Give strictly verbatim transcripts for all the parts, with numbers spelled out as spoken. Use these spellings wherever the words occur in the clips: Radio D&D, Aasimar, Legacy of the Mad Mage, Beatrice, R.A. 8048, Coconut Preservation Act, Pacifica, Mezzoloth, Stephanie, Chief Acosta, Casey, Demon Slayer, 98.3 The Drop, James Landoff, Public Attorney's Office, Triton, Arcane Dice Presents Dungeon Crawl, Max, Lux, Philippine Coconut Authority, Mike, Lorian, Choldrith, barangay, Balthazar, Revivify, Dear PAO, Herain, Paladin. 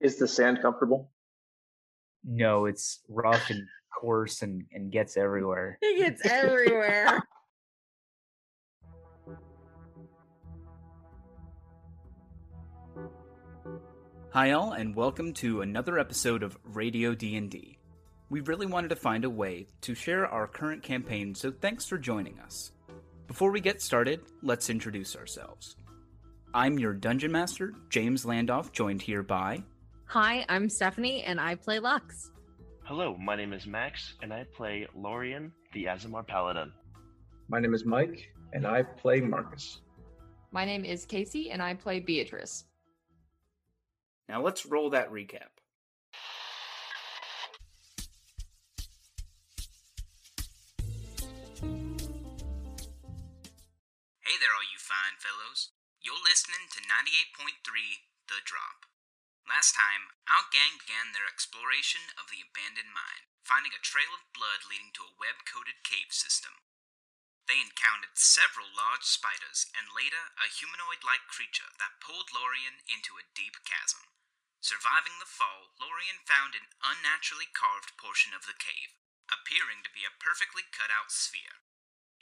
Is the sand comfortable? No, it's rough and coarse and, and gets everywhere. It gets everywhere. Hi all, and welcome to another episode of Radio D and D. We really wanted to find a way to share our current campaign, so thanks for joining us. Before we get started, let's introduce ourselves. I'm your Dungeon Master, James Landoff, joined here by... Hi, I'm Stephanie, and I play Lux. Hello, my name is Max, and I play Lorian, the Aasimar Paladin. My name is Mike, and I play Marcus. My name is Casey, and I play Beatrice. Now let's roll that recap. Hey there, all you fine fellows. You're listening to ninety-eight point three The Drop. Last time, our gang began their exploration of the abandoned mine, finding a trail of blood leading to a web-coated cave system. They encountered several large spiders, and later, a humanoid-like creature that pulled Lorian into a deep chasm. Surviving the fall, Lorian found an unnaturally carved portion of the cave, appearing to be a perfectly cut-out sphere.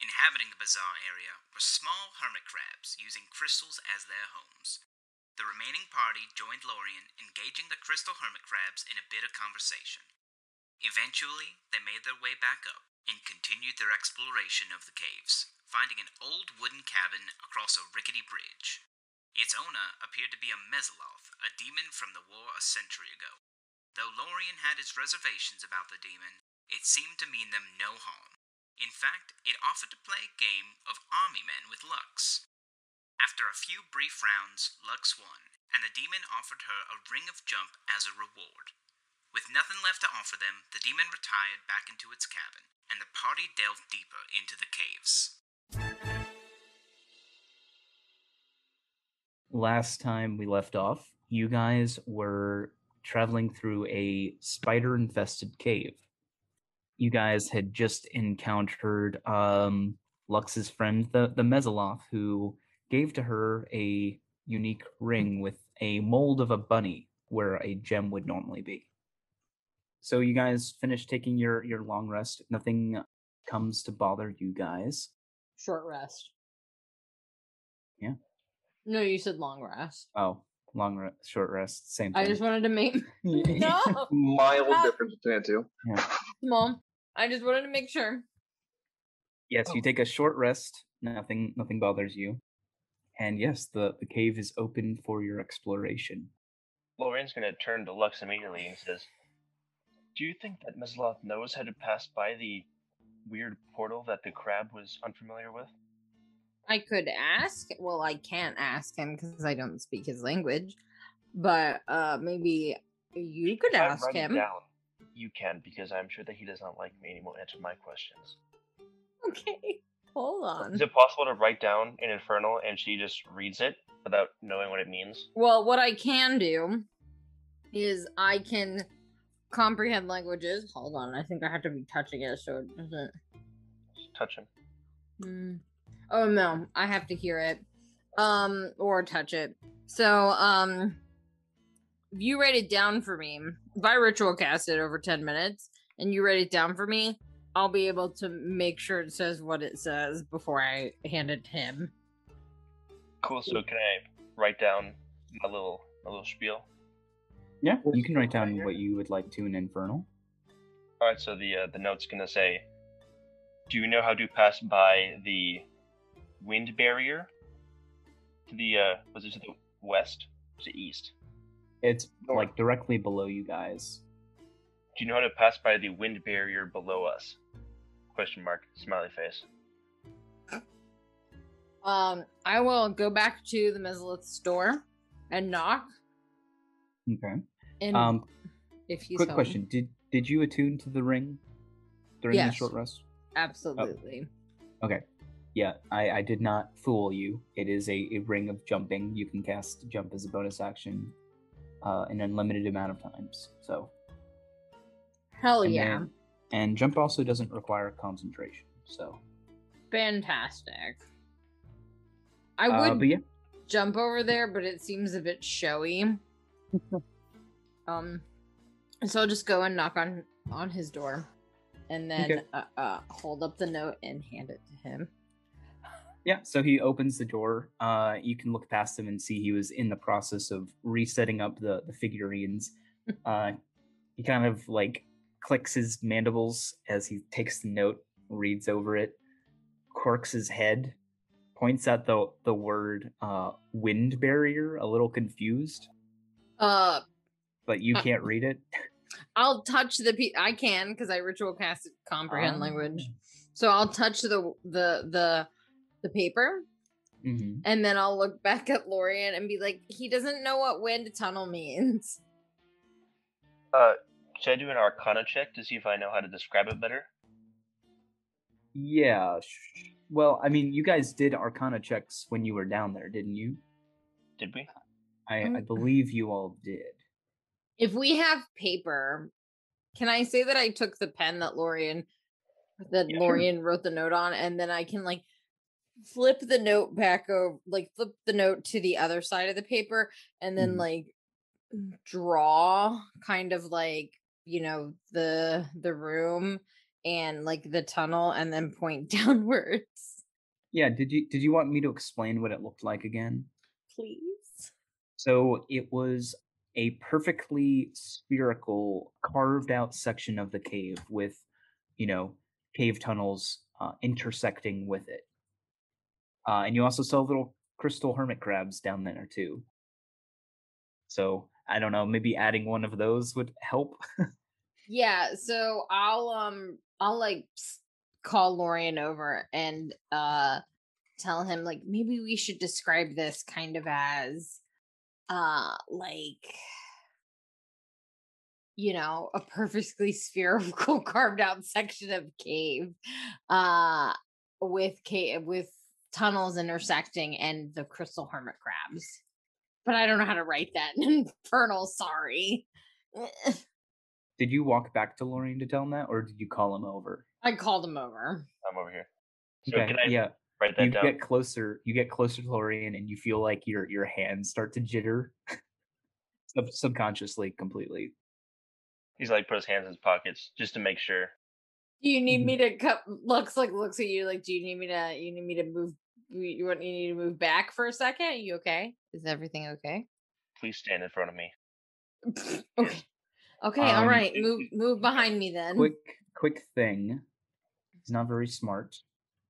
Inhabiting the bizarre area were small hermit crabs using crystals as their homes. The remaining party joined Lorian, engaging the crystal hermit crabs in a bit of conversation. Eventually, they made their way back up and continued their exploration of the caves, finding an old wooden cabin across a rickety bridge. Its owner appeared to be a Mezzoloth, a demon from the war a century ago. Though Lorian had his reservations about the demon, it seemed to mean them no harm. In fact, it offered to play a game of army men with Lux. After a few brief rounds, Lux won, and the demon offered her a ring of jump as a reward. With nothing left to offer them, the demon retired back into its cabin, and the party delved deeper into the caves. Last time we left off, you guys were traveling through a spider-infested cave. You guys had just encountered um, Lux's friend, the, the Mezzoloth, who gave to her a unique ring with a mold of a bunny where a gem would normally be. So you guys finish taking your, your long rest. Nothing comes to bother you guys. Short rest. Yeah. No, you said long rest. Oh, long rest, short rest, same thing. I just wanted to make... no! Mild uh, difference between the two. Yeah. Mom, I just wanted to make sure. Yes, oh. You take a short rest, nothing nothing bothers you. And yes, the, the cave is open for your exploration. Lorian's going to turn to Lux immediately and says, do you think that Mezzoloth knows how to pass by the weird portal that the crab was unfamiliar with? I could ask. Well, I can't ask him because I don't speak his language. But uh, maybe you could if ask I him. Down, you can, because I'm sure that he does not like me and he won't answer my questions. Okay, hold on. Is it possible to write down an infernal and she just reads it without knowing what it means? Well, what I can do is I can comprehend languages. Hold on, I think I have to be touching it so it doesn't... Just touch him. Mm. Oh, no, I have to hear it. Um, or touch it. So, um... if you write it down for me, if I ritual cast it over ten minutes, and you write it down for me, I'll be able to make sure it says what it says before I hand it to him. Cool, so can I write down a little, a little spiel? Yeah, you can write down what you would like to in Infernal. Alright, so the, uh, the note's gonna say, do you know how to pass by the wind barrier to the, uh, was it to the west? To the east? It's, like, directly below you guys. Do you know how to pass by the wind barrier below us? Question mark. Smiley face. Um, I will go back to the Mezzoloth's door and knock. Okay. And um, if he's quick home. Question. Did did you attune to the ring during yes, the short rest? Absolutely. Oh. Okay. Yeah, I, I did not fool you. It is a, a ring of jumping. You can cast jump as a bonus action. Uh, an unlimited amount of times, so. Hell and yeah. Then, and jump also doesn't require concentration, so. Fantastic. I would uh, yeah. jump over there, but it seems a bit showy. Um, so I'll just go and knock on, on his door, and then okay. uh, uh, hold up the note and hand it to him. Yeah, so he opens the door. Uh, you can look past him and see he was in the process of resetting up the, the figurines. uh, he kind of, like, clicks his mandibles as he takes the note, reads over it, quirks his head, points at the, the word uh, wind barrier, a little confused. Uh, but you uh, can't read it? I'll touch the... Pe- I can, because I ritual cast comprehend um, language. So I'll touch the the... the the paper, mm-hmm. and then I'll look back at Lorian and be like, he doesn't know what wind tunnel means. Uh, should I do an arcana check to see if I know how to describe it better? Yeah. Well, I mean, you guys did arcana checks when you were down there, didn't you? Did we? I, mm-hmm. I believe you all did. If we have paper, can I say that I took the pen that Lorian, that yeah. Lorian wrote the note on, and then I can, like, flip the note back over, like flip the note to the other side of the paper, and then mm. like draw kind of like, you know, the the room and like the tunnel, and then point downwards. Yeah, did you did you want me to explain what it looked like again? Please. So it was a perfectly spherical carved out section of the cave with, you know, cave tunnels uh, intersecting with it. Uh, and you also saw little crystal hermit crabs down there, too. So, I don't know, maybe adding one of those would help. Yeah, so I'll, um, I'll like, call Lorian over and uh, tell him, like, maybe we should describe this kind of as, uh, like, you know, a perfectly spherical carved-out section of cave uh, with cave, with tunnels intersecting and the crystal hermit crabs. But I don't know how to write that in infernal, sorry. Did you walk back to Lorian to tell him that, or did you call him over? I called him over. I'm over here. So okay, can I yeah. write that you down? You get closer, you get closer to Lorian, and you feel like your your hands start to jitter. Sub- subconsciously, completely. He's like, put his hands in his pockets just to make sure. Do you need mm-hmm. me to cut looks like looks at you like, do you need me to you need me to move You want you need to move back for a second? Are you okay? Is everything okay? Please stand in front of me. Okay. Okay. Um, all right. Move. Move behind me then. Quick. Quick thing. He's not very smart,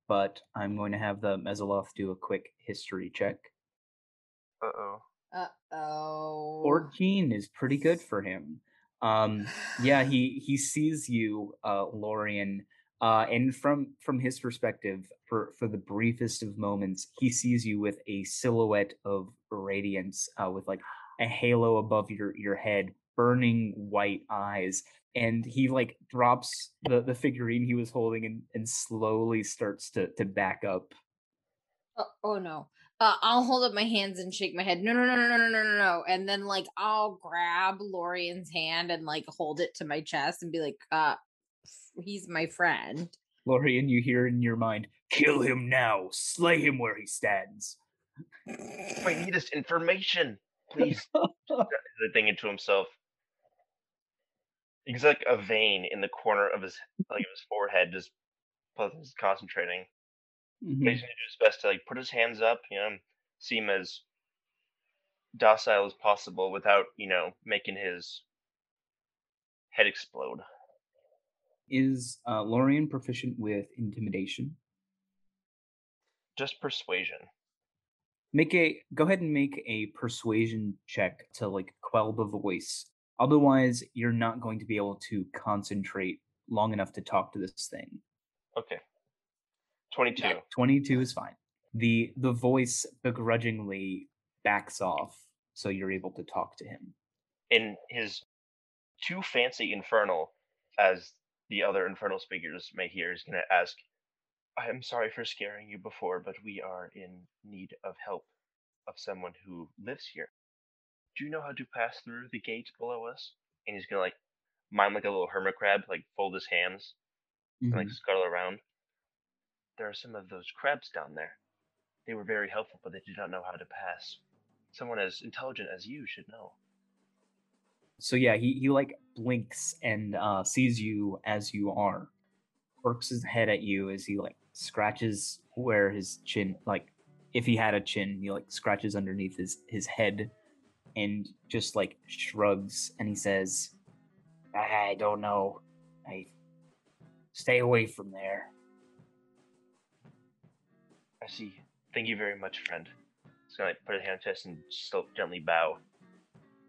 but I'm going to have the Mezzoloth do a quick history check. Uh oh. Uh oh. fourteen is pretty good for him. Um. Yeah. He he sees you, uh, Lorian. Uh, and from, from his perspective, for, for the briefest of moments, he sees you with a silhouette of radiance, uh, with like a halo above your, your head, burning white eyes. And he like drops the, the figurine he was holding and, and slowly starts to, to back up. Oh, oh no. Uh, I'll hold up my hands and shake my head. No, no, no, no, no, no, no, no. And then like, I'll grab Lorian's hand and like hold it to my chest and be like, uh, he's my friend. Lorian, you hear in your mind, kill him now, slay him where he stands. I need this information, please. The thing into himself. He's like a vein in the corner of his like of his forehead, just concentrating. Mm-hmm. He's going to do his best to like put his hands up, you know, seem as docile as possible without, you know, making his head explode. Is uh, Lorian proficient with intimidation? Just persuasion. Make a go ahead and make a persuasion check to like quell the voice. Otherwise, you're not going to be able to concentrate long enough to talk to this thing. Okay. twenty-two. Yeah, twenty-two is fine. The the voice begrudgingly backs off, so you're able to talk to him. In his too fancy infernal, as the other infernal figures may hear, is going to ask, I am sorry for scaring you before, but we are in need of help of someone who lives here. Do you know how to pass through the gate below us? And he's going to like mime like a little hermit crab, like fold his hands mm-hmm. and like scuttle around. There are some of those crabs down there. They were very helpful, but they did not know how to pass. Someone as intelligent as you should know. So yeah, he, he like blinks and uh, sees you as you are. Perks his head at you as he like scratches where his chin, like if he had a chin, he like scratches underneath his, his head and just like shrugs and he says, I don't know. I stay away from there. I see. Thank you very much, friend. He's gonna like put his hand to us and just gently bow.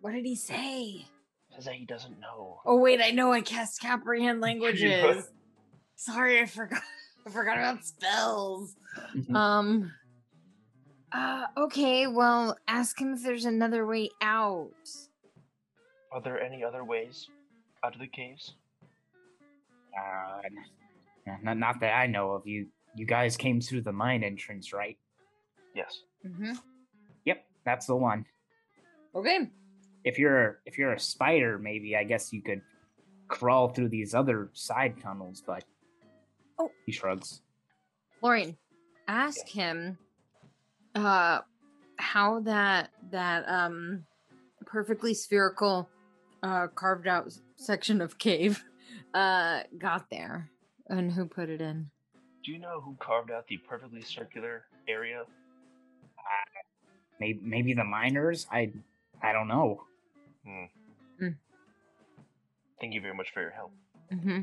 What did he say? Says that he doesn't know. Oh wait, I know I cast comprehend languages. Sorry, I forgot. I forgot about spells. Mm-hmm. Um. Uh. Okay. Well, ask him if there's another way out. Are there any other ways out of the caves? Uh, not, not that I know of. You, you guys came through the mine entrance, right? Yes. Mm-hmm. Yep, that's the one. Okay. If you're if you're a spider, maybe I guess you could crawl through these other side tunnels, but oh, he shrugs. Lorian, ask yeah. him uh, how that that um, perfectly spherical uh, carved out section of cave uh, got there and who put it in. Do you know who carved out the perfectly circular area? Uh, maybe maybe the miners. I I don't know. Hmm. Mm. Thank you very much for your help. Mm-hmm.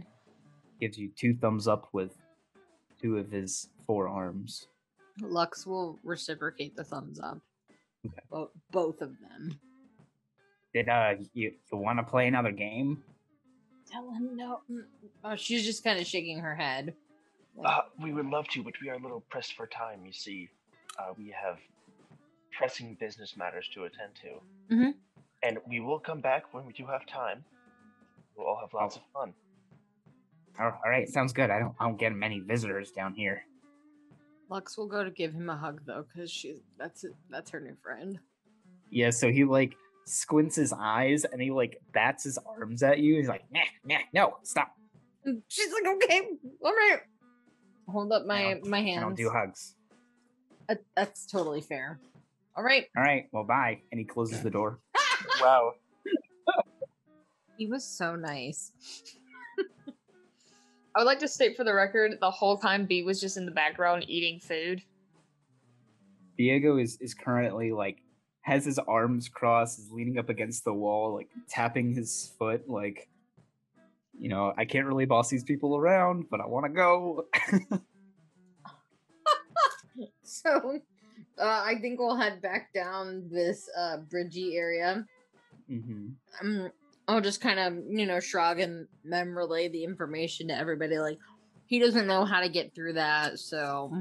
Gives you two thumbs up with two of his forearms. Lux will reciprocate the thumbs up. Okay. Bo- both of them. Did uh, you, you want to play another game? Tell him no. Oh, she's just kind of shaking her head. Like, uh, we would love to, but we are a little pressed for time, you see. Uh, we have pressing business matters to attend to. Mm-hmm. And we will come back when we do have time. We'll all have lots oh. of fun. Oh, all right, sounds good. I don't, I don't get many visitors down here. Lux will go to give him a hug, though, because she's that's that's her new friend. Yeah, so he, like, squints his eyes, and he, like, bats his arms at you. He's like, nah, nah, no, stop. She's like, okay, all right. Hold up my, my hands. I don't do hugs. Uh, that's totally fair. All right. All right, well, bye. And he closes the door. Wow. He was so nice. I would like to state for the record, the whole time B was just in the background eating food. Diego is, is currently, like, has his arms crossed, is leaning up against the wall, like, tapping his foot, like, you know, I can't really boss these people around, but I want to go. So, uh, I think we'll head back down this uh, bridgy area. Mm-hmm. Um, I'll just kind of, you know, shrug and then relay the information to everybody. Like, he doesn't know how to get through that, so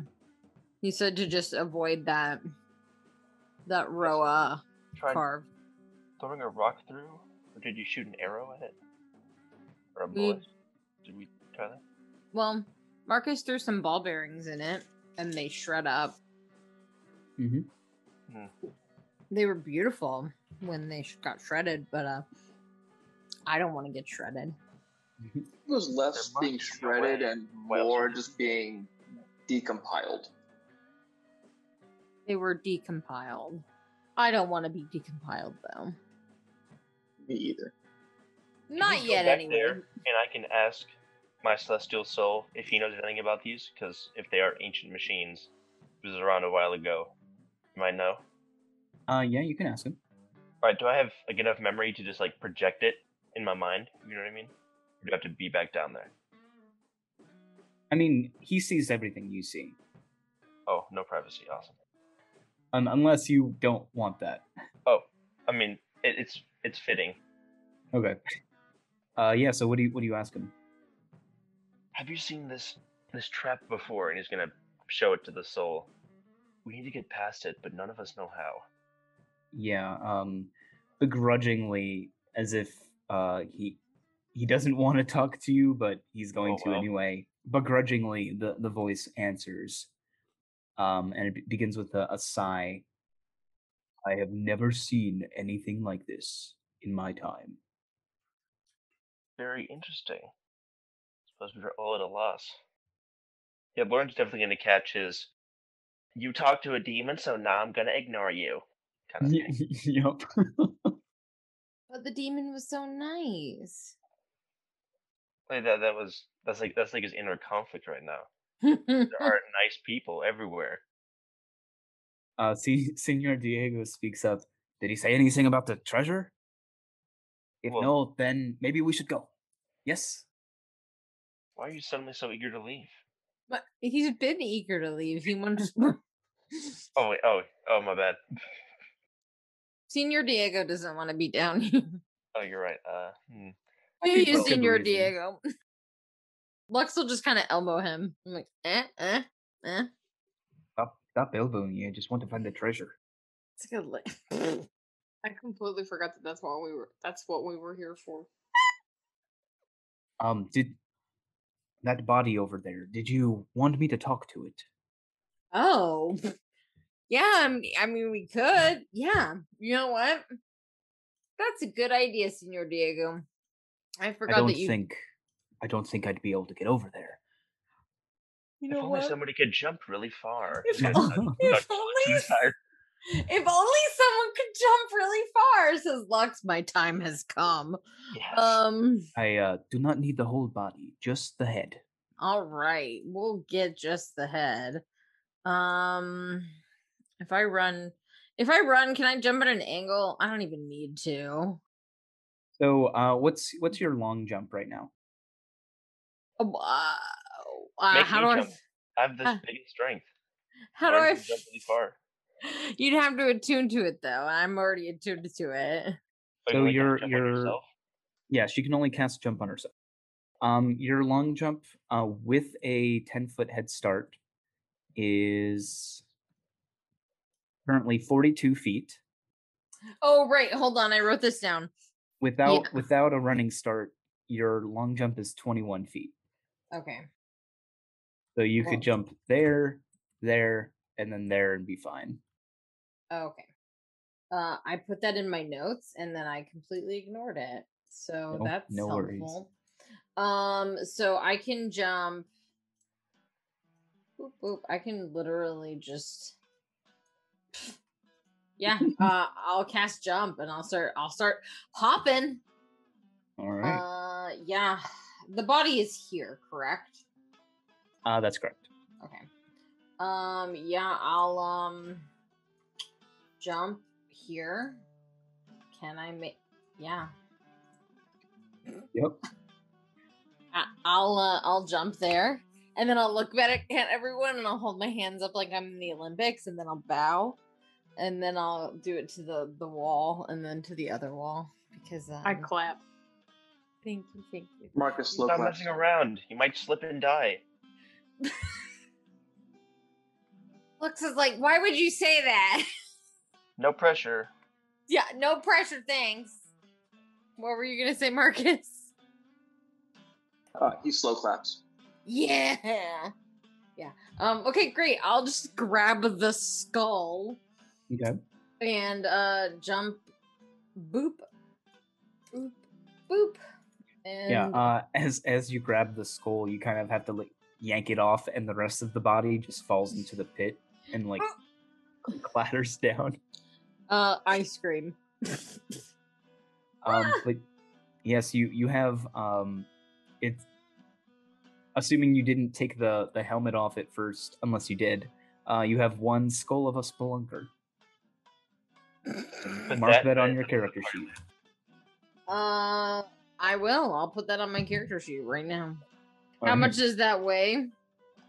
he said to just avoid that that Roa carved. Throwing a rock through? Or did you shoot an arrow at it? Or a bullet? We, did we try that? Well, Marcus threw some ball bearings in it, and they shred up. Mm-hmm. Mm. They were beautiful when they got shredded, but uh, I don't want to get shredded. It was less being shredded and more just being decompiled. They were decompiled. I don't want to be decompiled, though. Me either. Not yet, anyway. There, and I can ask my celestial soul if he knows anything about these, because if they are ancient machines, it was around a while ago. You might know. Uh, yeah, you can ask him. All right, do I have like enough memory to just like project it in my mind? You know what I mean? Or do I have to be back down there? I mean, he sees everything you see. Oh, no privacy. Awesome. Um, unless you don't want that. Oh, I mean, it, it's it's fitting. Okay. Uh, yeah. So what do you what do you ask him? Have you seen this this trap before? And he's gonna show it to the soul. We need to get past it, but none of us know how. Yeah. Um, begrudgingly, as if uh he he doesn't want to talk to you, but he's going oh, to well. anyway. Begrudgingly, the the voice answers, um, and it begins with a, a sigh. I have never seen anything like this in my time. Very interesting. Suppose we were all at a loss. Yeah, Lauren's definitely going to catch his, you talk to a demon, so now I'm going to ignore you, kind of thing. Yep. But the demon was so nice. Like that, that was that's like that's like his inner conflict right now. There are nice people everywhere. Uh, see, Senor Diego speaks up. Did he say anything about the treasure? If well, no, then maybe we should go. Yes? Why are you suddenly so eager to leave? But he's been eager to leave. He wanted to... oh, wait, oh, oh, my bad. Senor Diego doesn't want to be down here. Oh, you're right. Uh, hmm. Maybe you, Senor Diego. Lux will just kind of elbow him. I'm like, eh, eh, eh. Stop elbowing you. I just want to find the treasure. It's a good life. I completely forgot that that's what we were. That's what we were here for. Um, did that body over there? Did you want me to talk to it? Oh, yeah. I mean, we could. Yeah. You know what? That's a good idea, Senor Diego. I forgot I don't that you think. I don't think I'd be able to get over there. You know if only what? Somebody could jump really far. If, yeah, only, not, if, not only, if only someone could jump really far, says Lux, my time has come. Yes. Um, I uh, do not need the whole body, just the head. All right, we'll get just the head. Um, if I run, if I run, can I jump at an angle? I don't even need to. So, uh, what's what's your long jump right now? Oh, uh, Uh, how do I, f- I have this uh, big strength. How do I f- jump really far? You'd have to attune to it, though. I'm already attuned to it. So you're, you're, yeah. She can only cast jump on herself. Um, your long jump, uh, with a ten foot head start, is currently forty two feet. Oh right, hold on. I wrote this down. Without yeah. without a running start, your long jump is twenty one feet. Okay. So you could jump there, there, and then there and be fine. Okay. Uh, I put that in my notes, and then I completely ignored it. So nope, that's no helpful. Worries. Um, so I can jump... Boop, boop. I can literally just... Yeah, uh, I'll cast jump, and I'll start I'll start hopping. All right. Uh, yeah. The body is here, correct? Uh, that's correct. Okay. Um, yeah, I'll, um, jump here. Can I make, yeah. Yep. I- I'll, uh, I'll jump there, and then I'll look back at everyone, and I'll hold my hands up like I'm in the Olympics, and then I'll bow, and then I'll do it to the, the wall, and then to the other wall, because, um, I clap. Thank you, thank you. Marcus, stop clap. Messing around. You might slip and die. Lux is like, why would you say that? No pressure. Yeah, no pressure, thanks. What were you gonna say, Marcus? Uh, he slow claps. Yeah. Yeah. Um, okay, great. I'll just grab the skull. Okay. And uh jump boop. Boop boop. And yeah, uh as as you grab the skull, you kind of have to like yank it off, and the rest of the body just falls into the pit and like clatters down. Uh, I scream. um, but yes, you you have um, it's assuming you didn't take the the helmet off at first, unless you did. Uh, you have one skull of a spelunker. Mark that, that on your character sheet. Uh, I will. I'll put that on my character sheet right now. How much does that weigh?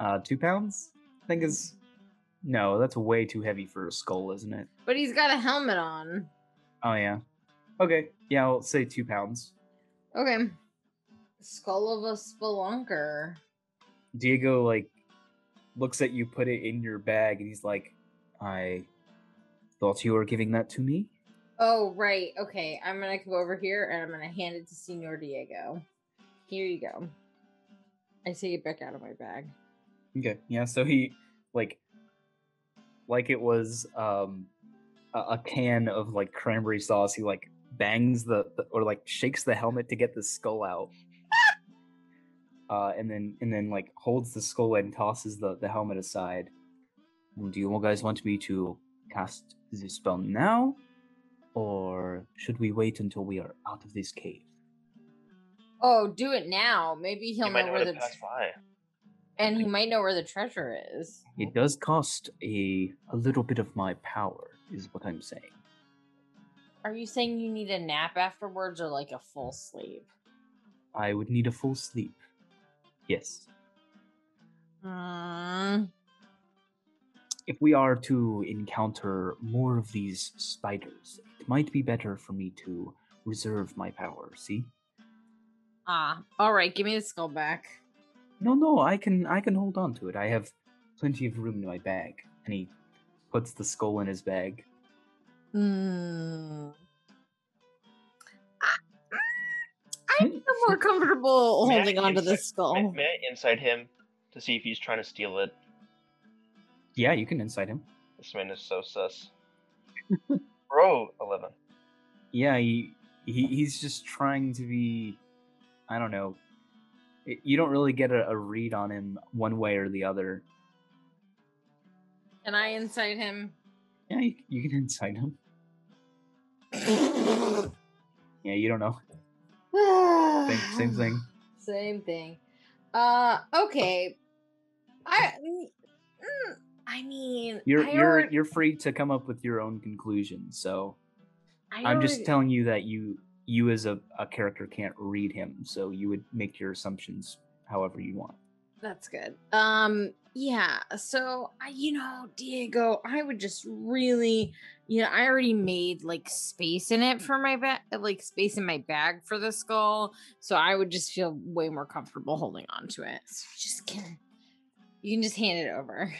Uh, two pounds? I think is... No, that's way too heavy for a skull, isn't it? But he's got a helmet on. Oh, yeah. Okay. Yeah, I'll say two pounds. Okay. Skull of a spelunker. Diego, like, looks at you, put it in your bag, and he's like, I thought you were giving that to me? Oh, right. Okay, I'm gonna come over here, and I'm gonna hand it to Senor Diego. Here you go. I take it back out of my bag. Okay, yeah, so he, like, like it was um, a, a can of, like, cranberry sauce, he, like, bangs the, the or, like, shakes the helmet to get the skull out. uh, and then, and then like, holds the skull and tosses the, the helmet aside. Do you guys want me to cast the spell now? Or should we wait until we are out of this cave? Oh, do it now. Maybe he'll he know, know where the tre- and he might know where the treasure is. It does cost a a little bit of my power, is what I'm saying. Are you saying you need a nap afterwards, or like a full sleep? I would need a full sleep. Yes. Mm. If we are to encounter more of these spiders, it might be better for me to reserve my power, see? Ah, all right, give me the skull back. No, no, I can I can hold on to it. I have plenty of room in my bag. And he puts the skull in his bag. Hmm. I feel more comfortable holding on to this skull. May, may I insight him to see if he's trying to steal it? Yeah, you can insight him. This man is so sus. Bro, eleven. Yeah, he, he he's just trying to be... I don't know. It, you don't really get a, a read on him one way or the other. Can I insight him? Yeah, you, you can insight him. Yeah, you don't know. Same, same thing. Same thing. Uh, okay. I, I mean, you're I you're already, you're free to come up with your own conclusions. So, I I'm just telling you that you you as a, a character can't read him, so you would make your assumptions however you want. That's good. Um, yeah. So, I, you know, Diego, I would just really, you know, I already made like space in it for my bag, like space in my bag for the skull. So I would just feel way more comfortable holding on to it. So just kidding. You can just hand it over,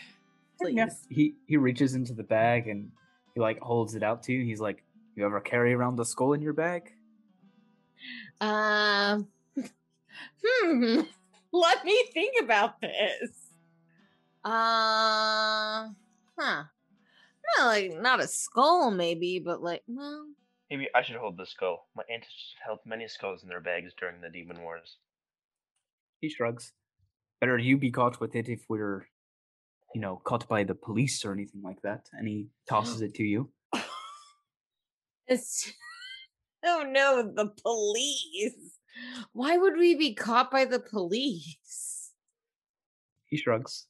please. Yeah. He he reaches into the bag and he like holds it out to you. He's like, "You ever carry around the skull in your bag?" Um. Uh, hmm. Let me think about this. Uh, huh. Not like not a skull, maybe, but like, well. Maybe I should hold the skull. My aunt held many skulls in their bags during the Demon Wars. He shrugs. Better you be caught with it if we're, you know, caught by the police or anything like that. And he tosses it to you. It's... Oh no, the police. Why would we be caught by the police? He shrugs.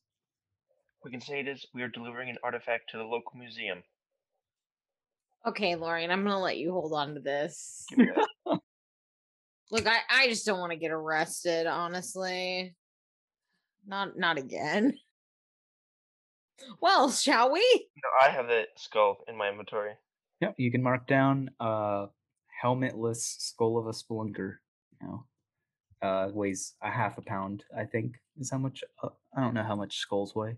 We can say it is we are delivering an artifact to the local museum. Okay, Lorian, I'm going to let you hold on to this. Look, I, I just don't want to get arrested, honestly. Not not again. Well, shall we? No, I have the skull in my inventory. Yep, you can mark down uh helmetless skull of a spelunker. Now, uh, weighs a half a pound, I think, is how much. Uh, I don't know how much skulls weigh.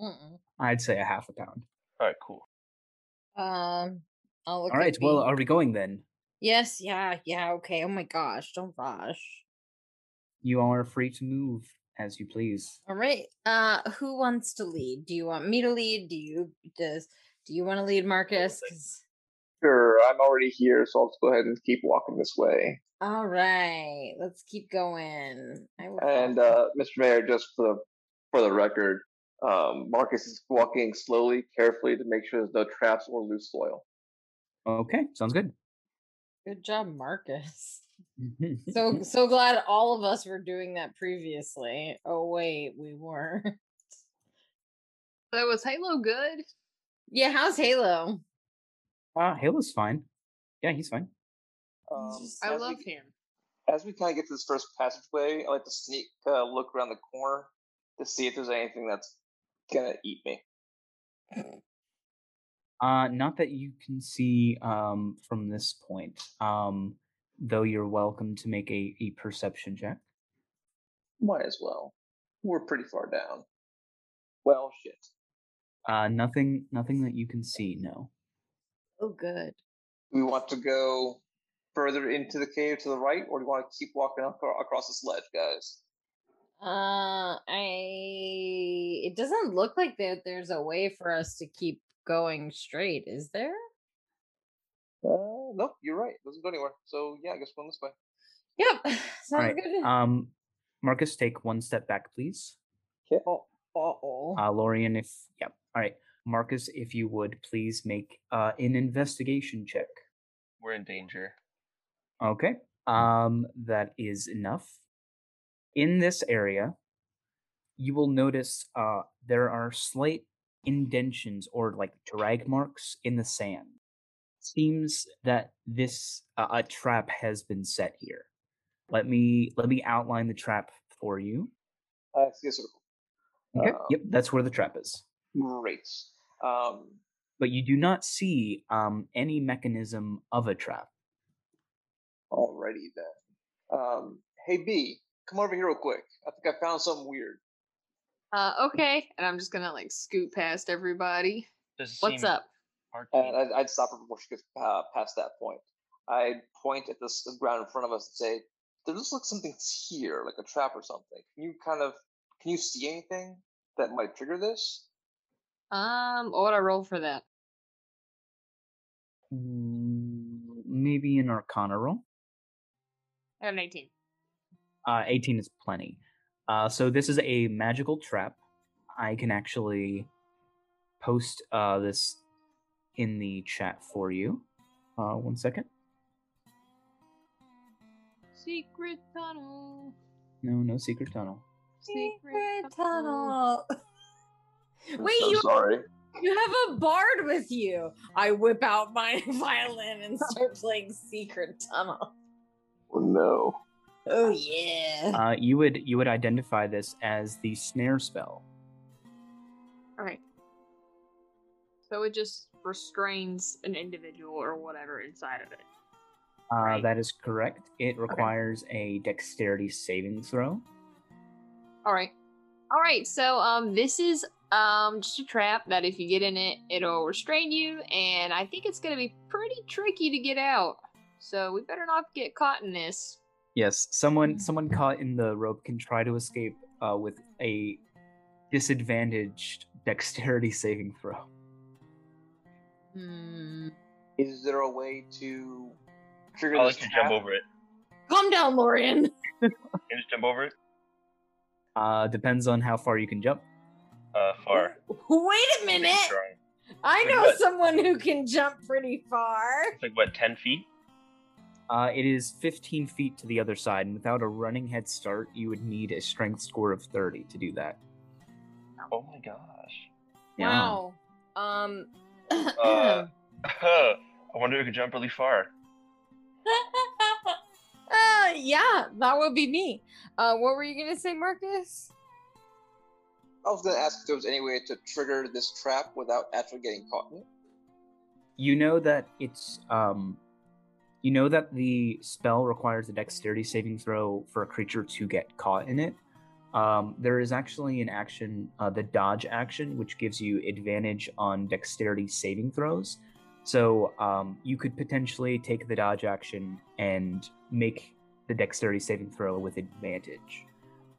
Mm-mm. I'd say a half a pound. All right, cool. Um, I'll look. All right, well, are we going then? Yes. Yeah. Yeah. Okay. Oh my gosh! Don't rush. You are free to move as you please. All right. Uh, who wants to lead? Do you want me to lead? Do you does Do you want to lead, Marcus? Cause... Sure. I'm already here, so I'll just go ahead and keep walking this way. All right, let's keep going. I will... And uh, Mister Mayor, just for the, for the record, um, Marcus is walking slowly, carefully to make sure there's no traps or loose soil. Okay, sounds good. Good job, Marcus. so so glad all of us were doing that previously. Oh wait, we weren't. So was Halo good? Yeah, how's Halo? Uh, Halo's fine. Yeah, he's fine. Um, I love we, him. As we kind of get to this first passageway, I like to sneak uh, look around the corner to see if there's anything that's gonna eat me. Uh, not that you can see um, from this point, um, though you're welcome to make a, a perception check. Might as well. We're pretty far down. Well, shit. Uh, nothing, nothing that you can see, no. Oh, good. We want to go further into the cave to the right, or do you want to keep walking up across this ledge, guys? Uh, I... It doesn't look like that there's a way for us to keep going straight, is there? Uh, nope, you're right. It doesn't go anywhere. So, yeah, I guess going this way. Yep, sounds right. Good. Um, Marcus, take one step back, please. Okay. Oh, uh-oh. Uh, Lorian, if... Yep, yeah. All right. Marcus, if you would, please make uh, an investigation check. We're in danger. Okay. Um, that is enough. In this area, you will notice uh, there are slight indentions or like drag marks in the sand. Seems that this uh, a trap has been set here. Let me let me outline the trap for you. Uh, yes, okay. Um, yep, that's where the trap is. Great. Um, but you do not see um, any mechanism of a trap. Alrighty then. Um, hey B, come over here real quick. I think I found something weird. Uh, okay, and I'm just gonna like scoot past everybody. What's up? And I'd, I'd stop her before she gets uh, past that point. I'd point at this, this ground in front of us and say, "There looks like something's here, like a trap or something. Can you kind of, can you see anything that might trigger this?" Um, what would I roll for that? Maybe an Arcana roll. I got an eighteen. Uh, eighteen is plenty. Uh, so this is a magical trap. I can actually post uh this in the chat for you. Uh, one second. Secret tunnel. No, no secret tunnel. Secret tunnel. Wait, so you, sorry. You have a bard with you. I whip out my violin and start playing Secret Tunnel. Well, no. Oh yeah. Uh, you would you would identify this as the snare spell. All right. So it just restrains an individual or whatever inside of it. Uh, right? That is correct. It requires okay. a dexterity saving throw. All right. All right. So um, this is um just a trap that if you get in it, it'll restrain you, and I think it's going to be pretty tricky to get out. So we better not get caught in this. Yes, someone someone caught in the rope can try to escape uh, with a disadvantaged dexterity saving throw. Hmm. Is there a way to trigger I'll this let you trap? Jump over it. Calm down, Lorian. Can you just jump over it? Uh, depends on how far you can jump. Uh, far. Wait a minute! I know like someone who can jump pretty far. It's like, what, ten feet? Uh, it is fifteen feet to the other side, and without a running head start, you would need a strength score of thirty to do that. Oh my gosh. Wow. wow. Um. uh, I wonder who could jump really far. uh, yeah, that would be me. Uh, what were you going to say, Marcus? I was going to ask if there was any way to trigger this trap without actually getting caught in it. You know that it's, um... You know that the spell requires a dexterity saving throw for a creature to get caught in it. Um, there is actually an action, uh, the dodge action, which gives you advantage on dexterity saving throws. So um, you could potentially take the dodge action and make the dexterity saving throw with advantage.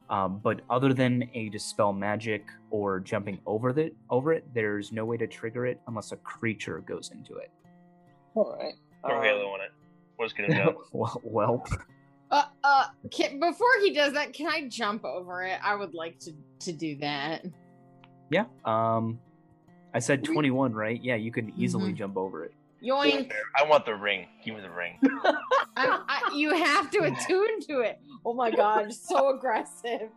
Um, but other than a dispel magic or jumping over the over it, there's no way to trigger it unless a creature goes into it. All right. Throw um, Halo on it. Was gonna go. Well, uh, uh, can, before he does that, can I jump over it? I would like to, to do that. Yeah. Um, I said twenty-one, right? Yeah, you can easily mm-hmm. jump over it. Yoink! I want the ring. Give me the ring. I, I, you have to attune to it. Oh my god, so aggressive.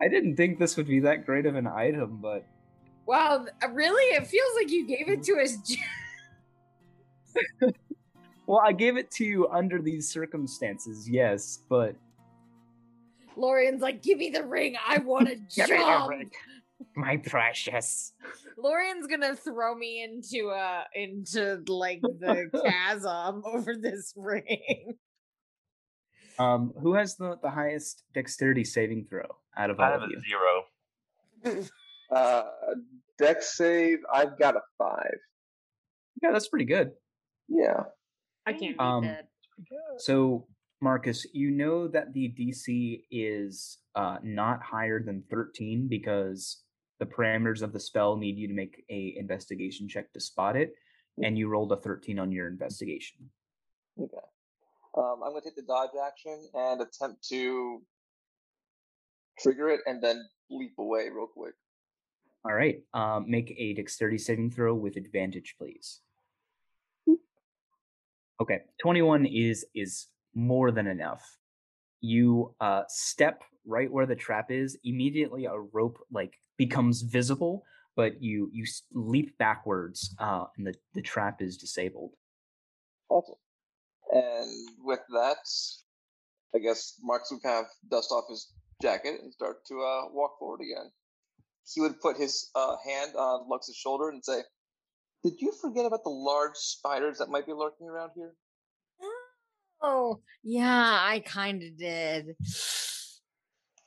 I didn't think this would be that great of an item, but wow, really? It feels like you gave it to us. Well, I gave it to you under these circumstances, yes, but... Lorian's like, give me the ring, I want to jump! My precious. Lorian's gonna throw me into, uh, into, like, the chasm over this ring. Um, who has the, the highest dexterity saving throw out of all of you? I have a zero. uh, dex save, I've got a five. Yeah, that's pretty good. Yeah. I can't um, be dead. So, Marcus, you know that the D C is uh, not higher than thirteen because the parameters of the spell need you to make a investigation check to spot it, and you rolled a thirteen on your investigation. Okay. Um, I'm going to take the dodge action and attempt to trigger it and then leap away real quick. All right. Um, make a dexterity saving throw with advantage, please. Okay. twenty-one is is more than enough. You uh, step right where the trap is. Immediately, a rope like becomes visible, but you you leap backwards, uh, and the, the trap is disabled. Awesome. And with that, I guess Marcus would kind of dust off his jacket and start to uh, walk forward again. He would put his uh, hand on Lux's shoulder and say, "Did you forget about the large spiders that might be lurking around here?" Oh, yeah, I kind of did.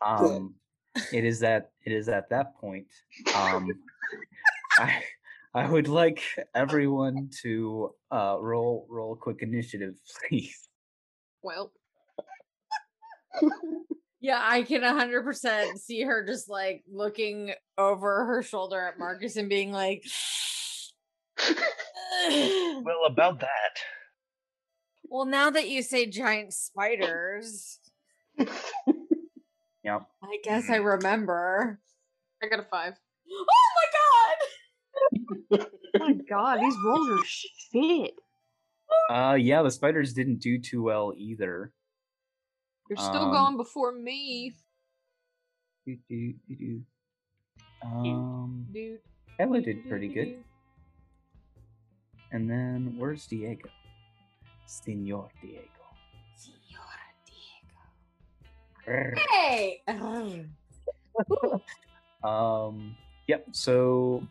Um, it is that it is at that point. Um, I I would like everyone to uh, roll roll quick initiative, please. Well. Yeah, I can one hundred percent see her just like looking over her shoulder at Marcus and being like, well, about that. Well, now that you say giant spiders. Yeah. I guess I remember. I got a five. Oh my god! Oh my god, these rolls are shit. Uh, yeah, the spiders didn't do too well either. You're still um, gone before me. Do, do, do, do. Um, do, do, Ella did pretty do, do, good. And then, where's Diego? Senor Diego. Senor Diego. Hey! um. Yep, so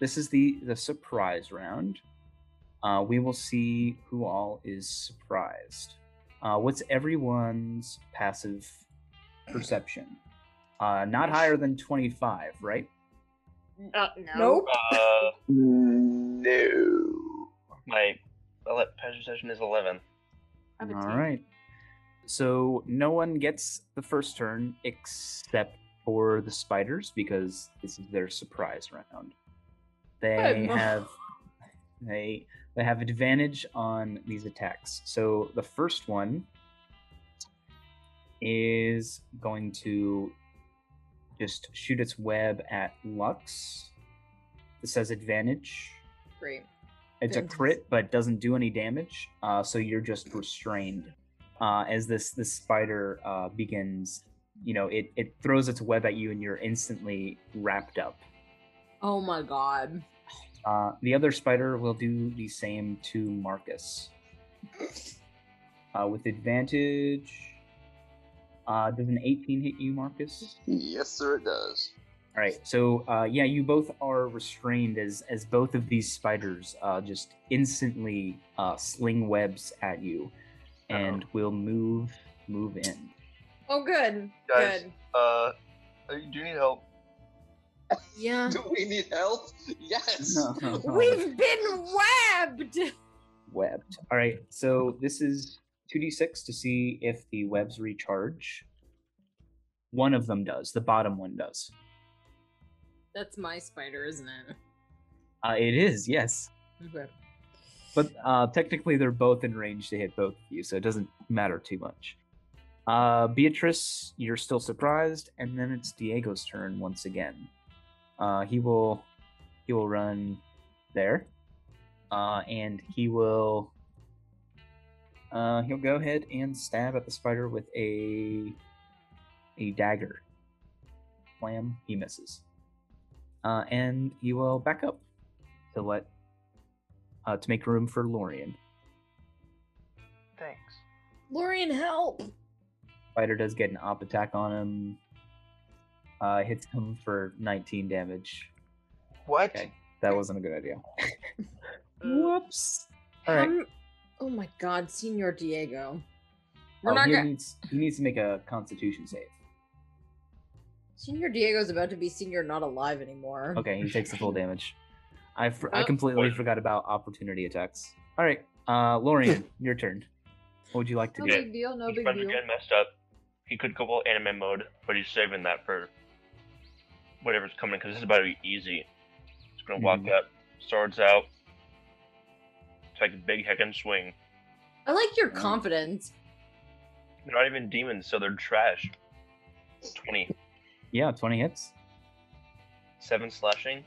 this is the, the surprise round. Uh, we will see who all is surprised. Uh, what's everyone's passive perception? Uh, not higher than twenty-five, right? Uh, no. Nope. Uh, no. My passive perception is eleven. All right. So no one gets the first turn except for the spiders because this is their surprise round. They have... They they have advantage on these attacks. So the first one is going to just shoot its web at Lux. This has advantage. Great. It's a crit, but doesn't do any damage. Uh, so you're just restrained. Uh, as this this spider uh, begins, you know, it it throws its web at you, and you're instantly wrapped up. Oh my god. Uh, the other spider will do the same to Marcus. Uh, with advantage. Uh, does an eighteen hit you, Marcus? Yes, sir, it does. All right, so uh, yeah, you both are restrained as, as both of these spiders uh, just instantly uh, sling webs at you and oh. will move move in. Oh, good. Guys, good. Uh, do you need help? Yeah. Do we need help? Yes. No, no, no. We've been webbed. Webbed. All right. So this is two d six to see if the webs recharge. One of them does. The bottom one does. That's my spider, isn't it? Uh, it is. Yes. Okay. But uh, technically, they're both in range to hit both of you, so it doesn't matter too much. Uh, Beatrice, you're still surprised, and then it's Diego's turn once again. Uh, he will, he will run there, uh, and he will, uh, he'll go ahead and stab at the spider with a, a dagger. Wham! He misses, uh, and he will back up to let, uh, to make room for Lorian. Thanks. Lorian, help! Spider does get an op attack on him. Uh, hits him for nineteen damage. What? Okay. That wasn't a good idea. Whoops. All right. Um, oh my god, Senor Diego. We're oh, not he, gonna... needs, he needs to make a constitution save. Senor Diego's about to be Senor Not Alive anymore. Okay, he takes the full damage. I, fr- oh. I completely forgot about opportunity attacks. All right, uh, Lorian, your turn. What would you like to no do? No big deal, no He's big deal. He's getting messed up. He could go all anime mode, but he's saving that for whatever's coming, because this is about to be easy. He's going to walk mm. up, swords out. It's like a big heckin' swing. I like your mm. confidence. They're not even demons, so they're trash. twenty. Yeah, twenty hits. seven slashing,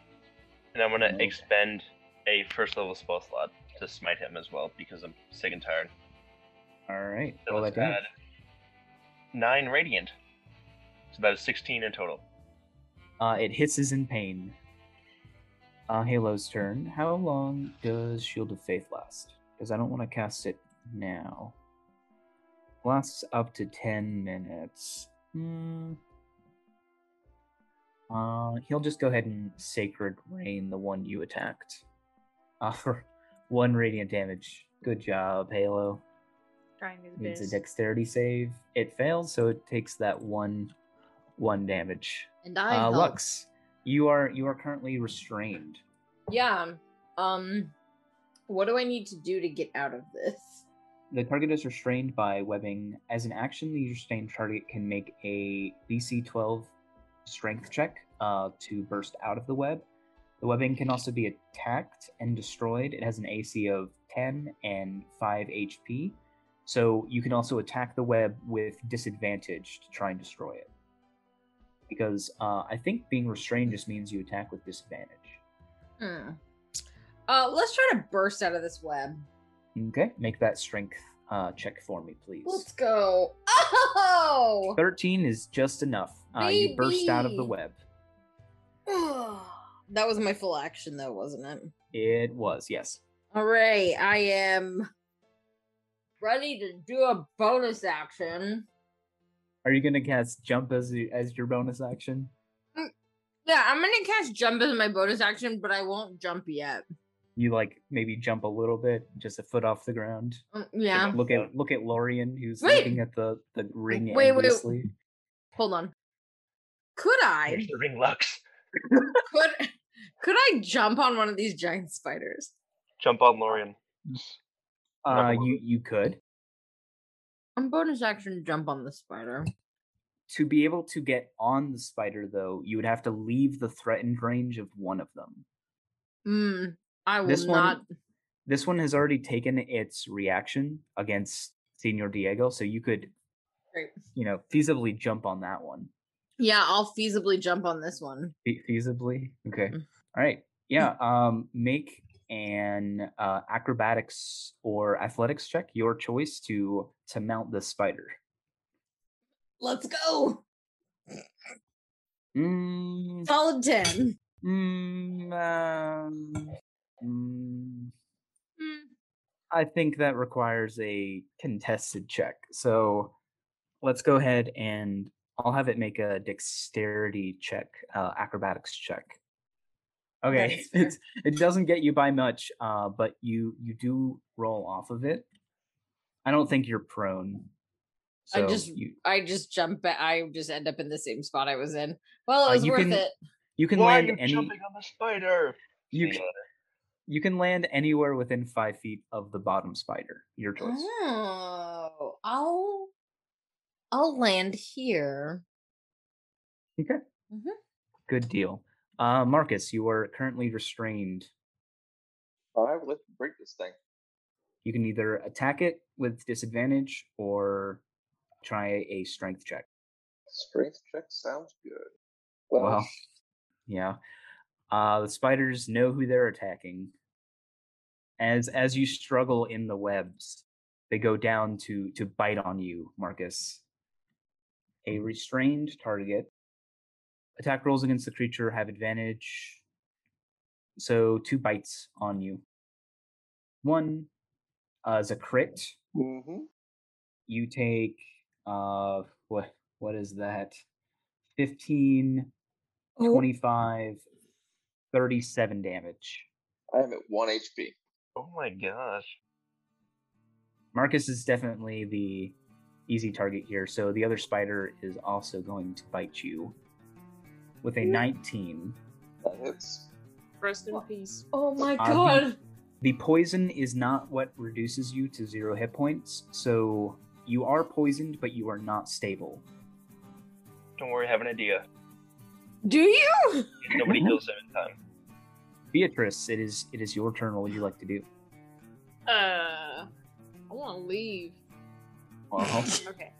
and I'm going to okay. expend a first level spell slot to smite him as well, because I'm sick and tired. Alright, so let's add down. nine radiant. It's about a sixteen in total. Uh, it hisses in pain. Uh, Halo's turn. How long does Shield of Faith last? Because I don't want to cast it now. Lasts up to ten minutes. Hmm. Uh, he'll just go ahead and Sacred Rain the one you attacked. Uh, for one radiant damage. Good job, Halo. Trying his best. It's a dexterity save. It fails, so it takes that one, one damage. And I uh, help. Lux, you are you are currently restrained. Yeah. Um. What do I need to do to get out of this? The target is restrained by webbing. As an action, the restrained target can make a D C twelve strength check uh, to burst out of the web. The webbing can also be attacked and destroyed. It has an A C of ten and five H P. So you can also attack the web with disadvantage to try and destroy it. Because uh, I think being restrained just means you attack with disadvantage. Hmm. Uh, let's try to burst out of this web. Okay, make that strength uh, check for me, please. Let's go. Oh! thirteen is just enough. Uh, you burst out of the web. That was my full action, though, wasn't it? It was, yes. All right, I am ready to do a bonus action. Are you going to cast Jump as as your bonus action? Yeah, I'm going to cast Jump as my bonus action, but I won't jump yet. You, like, maybe jump a little bit, just a foot off the ground. Um, yeah. Like, look at look at Lorian, who's wait. looking at the, the ring wait, endlessly. Wait, wait. Hold on. Could I? Here's the ring, Lux. could, could I jump on one of these giant spiders? Jump on Lorian. Uh, you, you could. On bonus action, jump on the spider. To be able to get on the spider, though, you would have to leave the threatened range of one of them. Hmm. I will this one, not. This one has already taken its reaction against Señor Diego, so you could, Great. you know, feasibly jump on that one. Yeah, I'll feasibly jump on this one. Fe- feasibly? Okay. All right. Yeah. Um, make an uh, acrobatics or athletics check, your choice, to to mount the spider. Let's go. Mm. Solid ten. Mm, um, mm, mm. I think that requires a contested check. So let's go ahead and I'll have it make a dexterity check, uh, acrobatics check. Okay, it's, it doesn't get you by much, uh, but you, you do roll off of it. I don't think you're prone. So I just you, I just jump. At, I just end up in the same spot I was in. Well, it was uh, worth can, it. You can Why land are you any. Jumping on the spider. You can, you can land anywhere within five feet of the bottom spider. Your choice. Oh, I'll I'll land here. Okay. Mm-hmm. Good deal. Uh, Marcus, you are currently restrained. All right, let's break this thing. You can either attack it with disadvantage or try a strength check. Strength check sounds good. Well, well yeah. Uh, the spiders know who they're attacking. As as you struggle in the webs, they go down to, to bite on you, Marcus. A restrained target. Attack rolls against the creature have advantage. So two bites on you. One uh, is a crit. Mm-hmm. You take... Uh, what what is that? fifteen, oh. twenty-five, thirty-seven damage. I am at one H P. Oh my gosh. Marcus is definitely the easy target here, so the other spider is also going to bite you with a nineteen. That hits. Rest in peace. Oh my uh, god! The, the poison is not what reduces you to zero hit points, so... You are poisoned, but you are not stable. Don't worry, I have an idea. Do you? Nobody kills them in time. Beatrice, it is it is your turn. What would you like to do? Uh, I want to leave. Well, okay.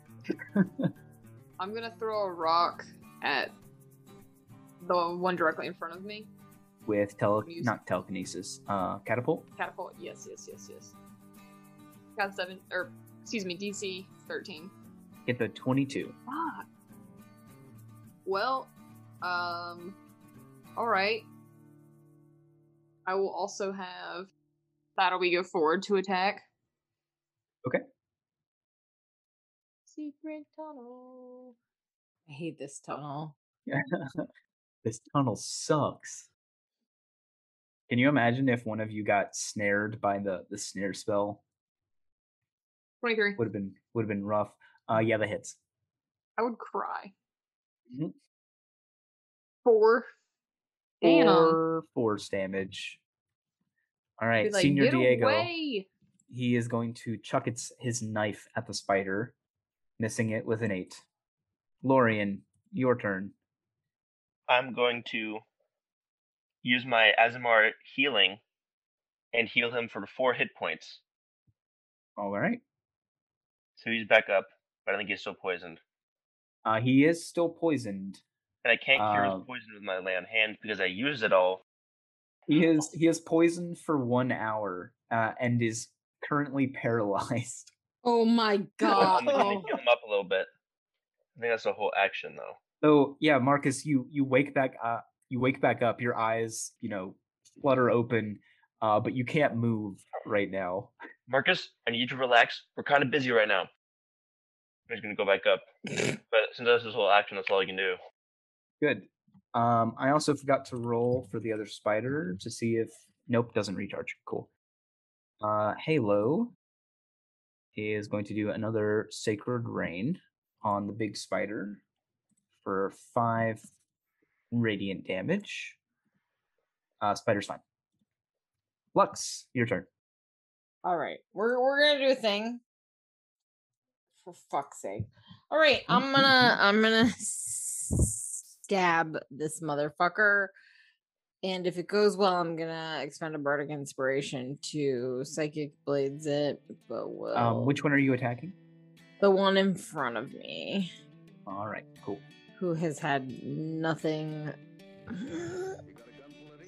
I'm gonna throw a rock at the one directly in front of me. With tele- not telekinesis, uh, catapult? Catapult, yes, yes, yes, yes. Got seven, or, excuse me, D C thirteen. Get the twenty-two. Ah. Well, um, alright. I will also have that'll we go forward to attack. Okay. Secret tunnel. I hate this tunnel. This tunnel sucks. Can you imagine if one of you got snared by the, the snare spell? twenty-three. Would have been would have been rough. Uh, yeah, that hits. I would cry. Mm-hmm. Four. Damn. Four force damage. All right, like, Senior Diego. Away. He is going to chuck its, his knife at the spider, missing it with an eight. Lorian, your turn. I'm going to use my Aasimar healing and heal him for four hit points. All right. So he's back up, but I think he's still poisoned. Uh, he is still poisoned. And I can't cure uh, his poison with my lay on hand because I used it all. He is he is poisoned for one hour uh, and is currently paralyzed. Oh my god! I'm gonna heal him up a little bit. I think that's the whole action, though. So yeah, Marcus, you you wake back up. You wake back up. Your eyes, you know, flutter open, uh, but you can't move right now. Marcus, I need you to relax. We're kind of busy right now. I'm just gonna go back up. But since that's his whole action, that's all I can do. Good. Um, I also forgot to roll for the other spider to see if... Nope, doesn't recharge. Cool. Uh, Halo is going to do another Sacred Rain on the big spider for five radiant damage. Uh, spider's fine. Lux, your turn. All right. We're, we're going to do a thing. For fuck's sake. All right. I'm going to... I'm going to... stab this motherfucker, and if it goes well, I'm gonna expend a bardic inspiration to psychic blades it. But we'll... um, which one are you attacking? The one in front of me. All right, cool. Who has had nothing?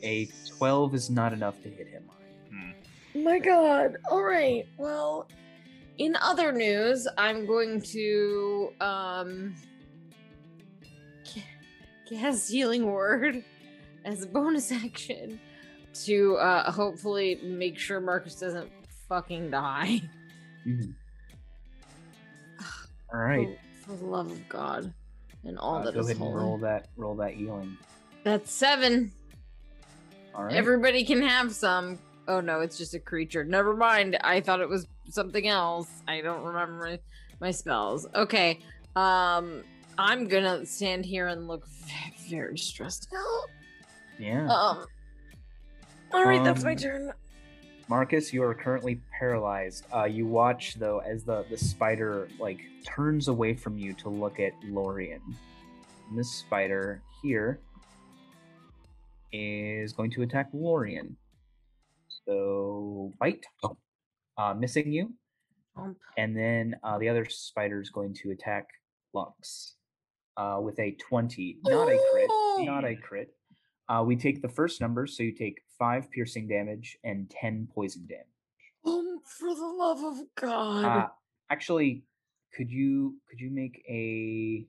A twelve is not enough to hit him. Hmm. My God! All right. Well, in other news, I'm going to um. Cast Healing Word as a bonus action to uh, hopefully make sure Marcus doesn't fucking die. Mm. All right. For, for the love of God and all uh, that is holy. Go ahead and roll that, roll that healing. That's seven. All right. Everybody can have some. Oh no, it's just a creature. Never mind. I thought it was something else. I don't remember my, my spells. Okay. Um... I'm gonna stand here and look very stressed out. Yeah. Um. All right, um, that's my turn. Marcus, you are currently paralyzed. Uh, you watch though as the, the spider like turns away from you to look at Lorian. And this spider here is going to attack Lorian. So bite, uh, missing you, and then uh, the other spider is going to attack Lux. Uh, with a twenty. Not a crit. Not a crit. Uh, we take the first number, so you take five piercing damage and ten poison damage. Um, for the love of God. Uh, actually, could you could you make a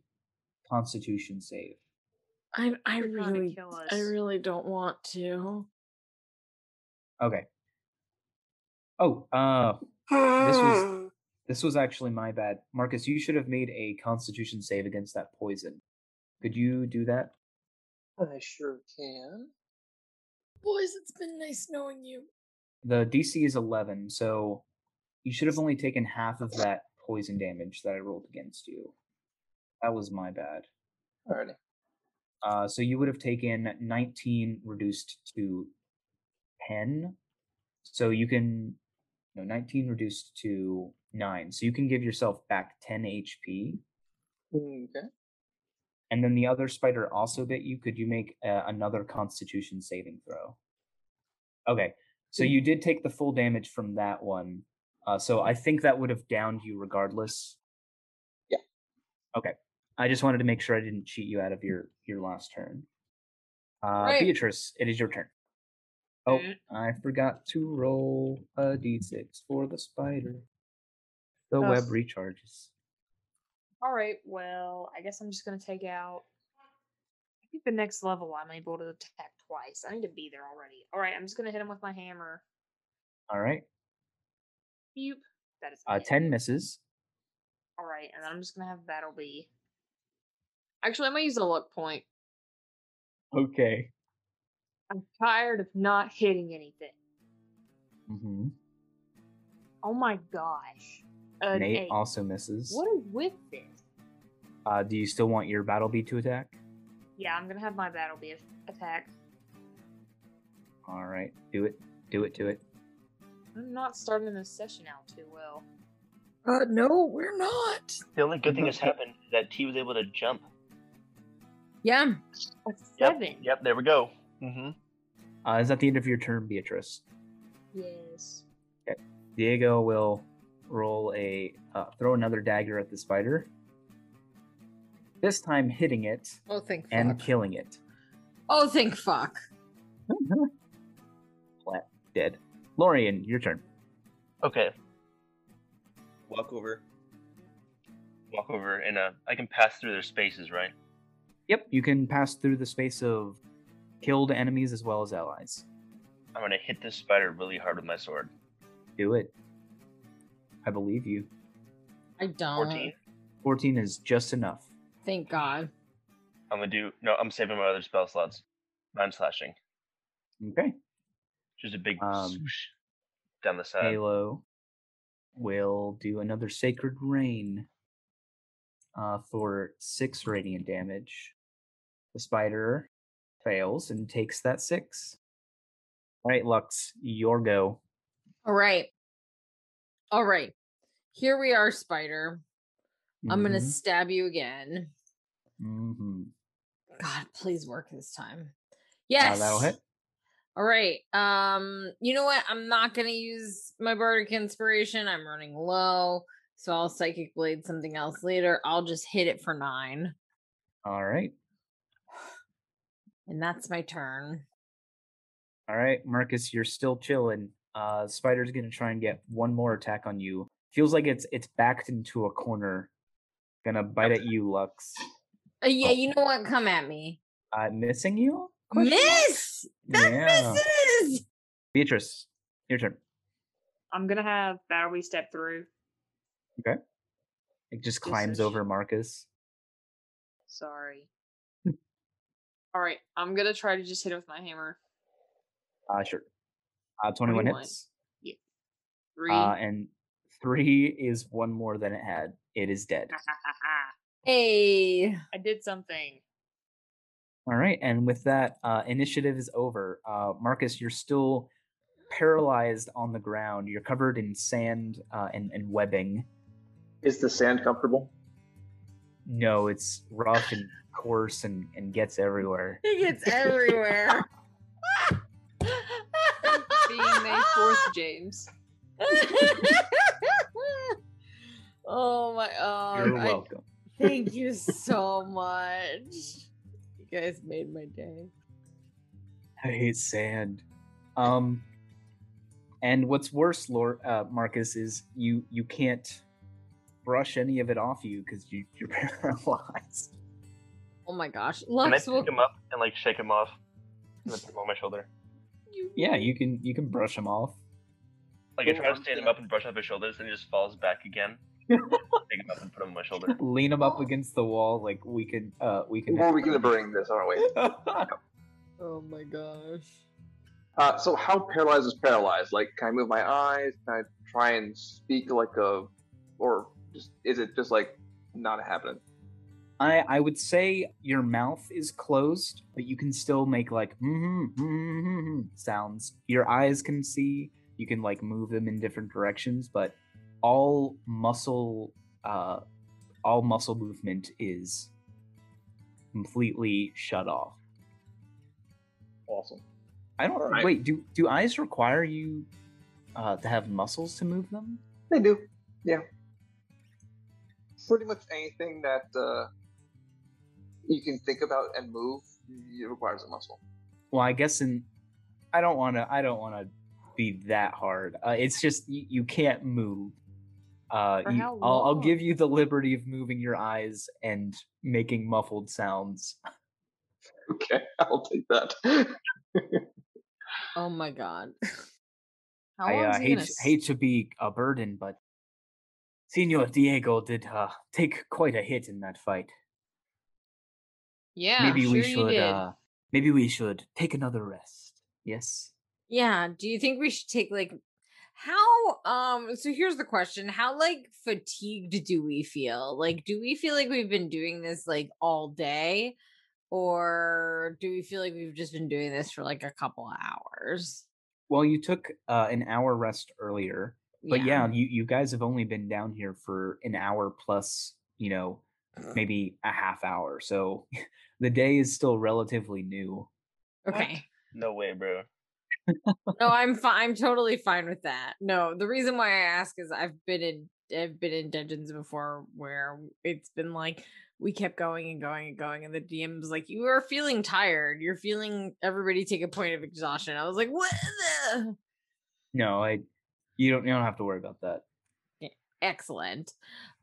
Constitution save? I I really I really don't want to. Okay. Oh, uh this was This was actually my bad. Marcus, you should have made a Constitution save against that poison. Could you do that? I sure can. Boys, it's been nice knowing you. The D C is eleven, so you should have only taken half of that poison damage that I rolled against you. That was my bad. Alrighty. Uh, so you would have taken nineteen reduced to ten. So you can... No, nineteen reduced to... nine. So you can give yourself back ten H P. Okay. And then the other spider also bit you. Could you make uh, another Constitution saving throw? Okay. So you did take the full damage from that one. Uh, so I think that would have downed you regardless. Yeah. Okay. I just wanted to make sure I didn't cheat you out of your, your last turn. Uh, right. Beatrice, it is your turn. Oh, I forgot to roll a d six for the spider. The oh. web recharges. All right, well, I guess I'm just going to take out... I think the next level I'm able to attack twice. I need to be there already. All right, I'm just going to hit him with my hammer. All right. Beep. That is uh, ten misses. All right, and then I'm just going to have Battle B. Actually, I'm going to use a luck point. Okay. I'm tired of not hitting anything. Mm-hmm. Oh my gosh. An Nate eight. Also misses. What is with this? Uh, do you still want your Battle B to attack? Yeah, I'm going to have my Battle B attack. All right. Do it. Do it to it. I'm not starting this session out too well. Uh, no, we're not. The only good thing that's happened is that T was able to jump. Yeah. A seven. Yep, yep, there we go. Mm-hmm. Uh, is that the end of your turn, Beatrice? Yes. Okay. Diego will roll a... Uh, throw another dagger at the spider. This time hitting it. Oh, thank and fuck. And killing it. Oh, thank fuck. Flat dead. Lorian, your turn. Okay. Walk over. Walk over, and uh, I can pass through their spaces, right? Yep, you can pass through the space of killed enemies as well as allies. I'm going to hit this spider really hard with my sword. Do it. I believe you. I don't. fourteen. fourteen is just enough. Thank God. I'm going to do... No, I'm saving my other spell slots. I'm slashing. Okay. Just a big um, swoosh down the side. Halo. We'll do another Sacred Rain uh, for six radiant damage. The spider fails and takes that six. All right, Lux, your go. All right. All right. Here we are, spider. Mm-hmm. I'm going to stab you again. Mm-hmm. God, please work this time. Yes. Uh, that'll hit. All right. Um, you know what? I'm not going to use my Bardic Inspiration. I'm running low, so I'll Psychic Blade something else later. I'll just hit it for nine. All right. And that's my turn. All right, Marcus, you're still chilling. Uh, spider's going to try and get one more attack on you. Feels like it's it's backed into a corner. Going to bite at you, Lux. Uh, yeah, you know what? Come at me. Uh, missing you? Question? Miss! That yeah. misses! Beatrice, your turn. I'm gonna have Battle B step through. Okay. It just climbs over shit. Marcus. Sorry. Alright, I'm gonna try to just hit it with my hammer. Uh, sure. Uh, twenty-one, twenty-one hits. Yeah. Three. Uh, and three is one more than it had. It is dead. Hey! I did something. All right, and with that, uh, initiative is over. Uh, Marcus, you're still paralyzed on the ground. You're covered in sand uh, and, and webbing. Is the sand comfortable? No, it's rough and coarse and, and gets everywhere. It gets everywhere. Being May fourth, James. Oh, my God. You're welcome. I, thank you so much. You guys made my day. I hate sand. Um, and what's worse, Lord, uh, Marcus, is you you can't brush any of it off you because you, you're paralyzed. Oh my gosh! Lux, can I pick will... him up and like shake him off? Put him on my shoulder. You... Yeah, you can you can brush him off. Like I try to stand him up and brush off his shoulders, and he just falls back again. Take him up and put him on my shoulder. Lean him up against the wall, like we could. Uh, we can. Well, we're gonna bring this, aren't we? Oh my gosh! Uh, so how paralyzed is paralyzed? Like, can I move my eyes? Can I try and speak like a, or just is it just like not happening? I I would say your mouth is closed, but you can still make like mm-hmm, mm-hmm sounds. Your eyes can see. You can like move them in different directions, but. All muscle, uh, all muscle movement is completely shut off. Awesome. I don't right. wait. Do do eyes require you uh, to have muscles to move them? They do. Yeah. Pretty much anything that uh, you can think about and move it requires a muscle. well, I guess in I don't want to I don't want to be that hard. Uh, it's just you, you can't move. Uh, you, I'll, I'll give you the liberty of moving your eyes and making muffled sounds. Okay, I'll take that. Oh my god. How I uh, hate, gonna... hate to be a burden, but Señor Diego did uh, take quite a hit in that fight. Yeah, maybe sure we should. Uh, maybe we should take another rest. Yes. Yeah. Do you think we should take like how? Um. So here's the question: how like fatigued do we feel? Like, do we feel like we've been doing this like all day, or do we feel like we've just been doing this for like a couple hours? Well, you took uh, an hour rest earlier, but yeah, yeah you, you guys have only been down here for an hour plus, you know, maybe a half hour. So the day is still relatively new. Okay. What? No way, bro. No, I'm fine. I'm totally fine with that. No, the reason why I ask is I've been in I've been in dungeons before where it's been like we kept going and going and going, and the D M was like, "You are feeling tired. You're feeling everybody take a point of exhaustion." I was like, "What?" The? No, I. You don't. You don't have to worry about that. Excellent.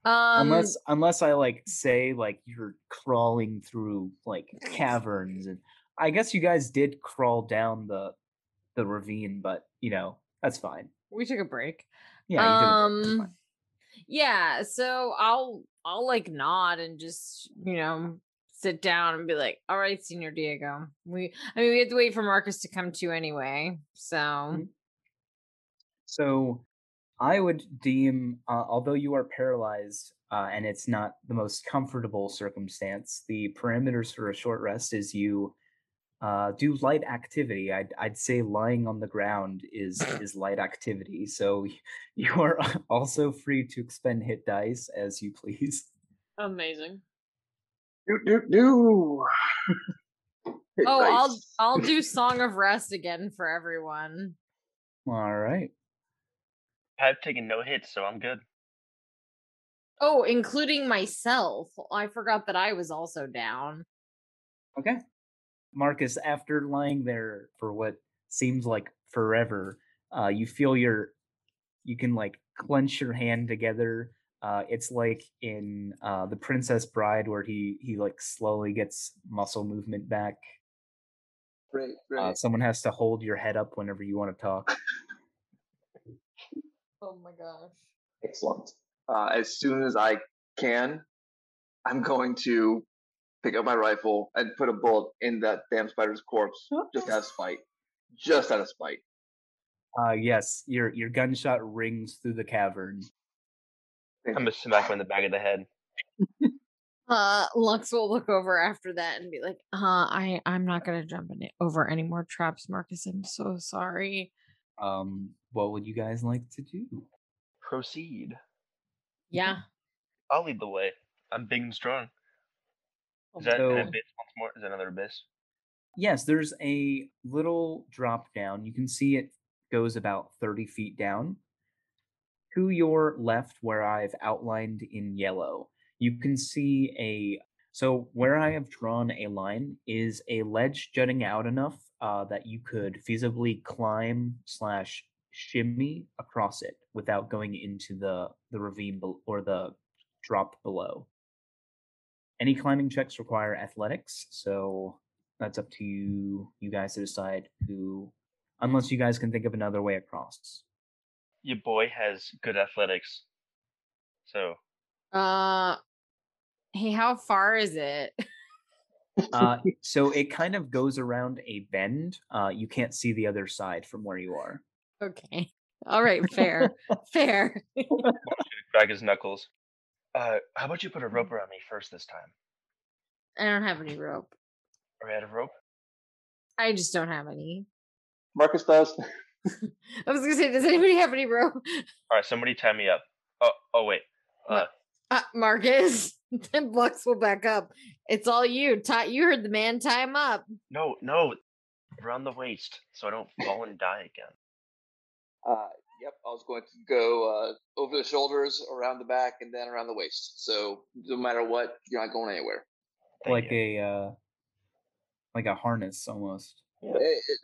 Um, unless, unless I like say like you're crawling through like caverns, and I guess you guys did crawl down the the ravine, but you know that's fine. We took a break. Yeah. You um. Took a break. Yeah, so I'll I'll like nod and just, you know, sit down and be like, all right, Señor Diego. We I mean we have to wait for Marcus to come to anyway. So So I would deem uh, although you are paralyzed uh, and it's not the most comfortable circumstance, the parameters for a short rest is you uh, do light activity. I'd I'd say lying on the ground is is light activity. So you are also free to expend hit dice as you please. Amazing. Do do do. Hit oh, dice. I'll I'll do Song of Rest again for everyone. All right. I've taken no hits, so I'm good. Oh, including myself. I forgot that I was also down. Okay. Marcus, after lying there for what seems like forever, uh, you feel your, you can like clench your hand together. Uh, it's like in uh, The Princess Bride where he he like slowly gets muscle movement back. Right, right. Uh, someone has to hold your head up whenever you want to talk. Oh my gosh. Excellent. Uh, as soon as I can, I'm going to pick up my rifle and put a bullet in that damn spider's corpse, just out of spite. Just out of spite. Uh, yes, your your gunshot rings through the cavern. I'm gonna smack him in the back of the head. uh, Lux will look over after that and be like, "Uh, I I'm not gonna jump in it over any more traps, Marcus. I'm so sorry." Um, what would you guys like to do? Proceed. Yeah, I'll lead the way. I'm big and strong. Is that so, an abyss once more? Is that another abyss? Yes, there's a little drop down. You can see it goes about thirty feet down. To your left, where I've outlined in yellow, you can see a... So where I have drawn a line is a ledge jutting out enough uh, that you could feasibly climb slash shimmy across it without going into the, the ravine be- or the drop below. Any climbing checks require athletics, so that's up to you you guys to decide who, unless you guys can think of another way across. Your boy has good athletics, so. Uh, hey, how far is it? uh, so it kind of goes around a bend. Uh, you can't see the other side from where you are. Okay. All right, fair. Fair. Crack his knuckles. Uh, how about you put a rope around me first this time? I don't have any rope. Are we out of rope? I just don't have any. Marcus does. I was gonna say, does anybody have any rope? All right, somebody tie me up. Oh, oh wait. Uh, uh Marcus, then Lux will back up. It's all you. Tie. You heard the man. Tie him up. No, no, around the waist, so I don't fall and die again. Uh. Yep, I was going to go uh, over the shoulders, around the back, and then around the waist. So no matter what, you're not going anywhere. Thank like you. a uh, like a harness, almost. Yeah.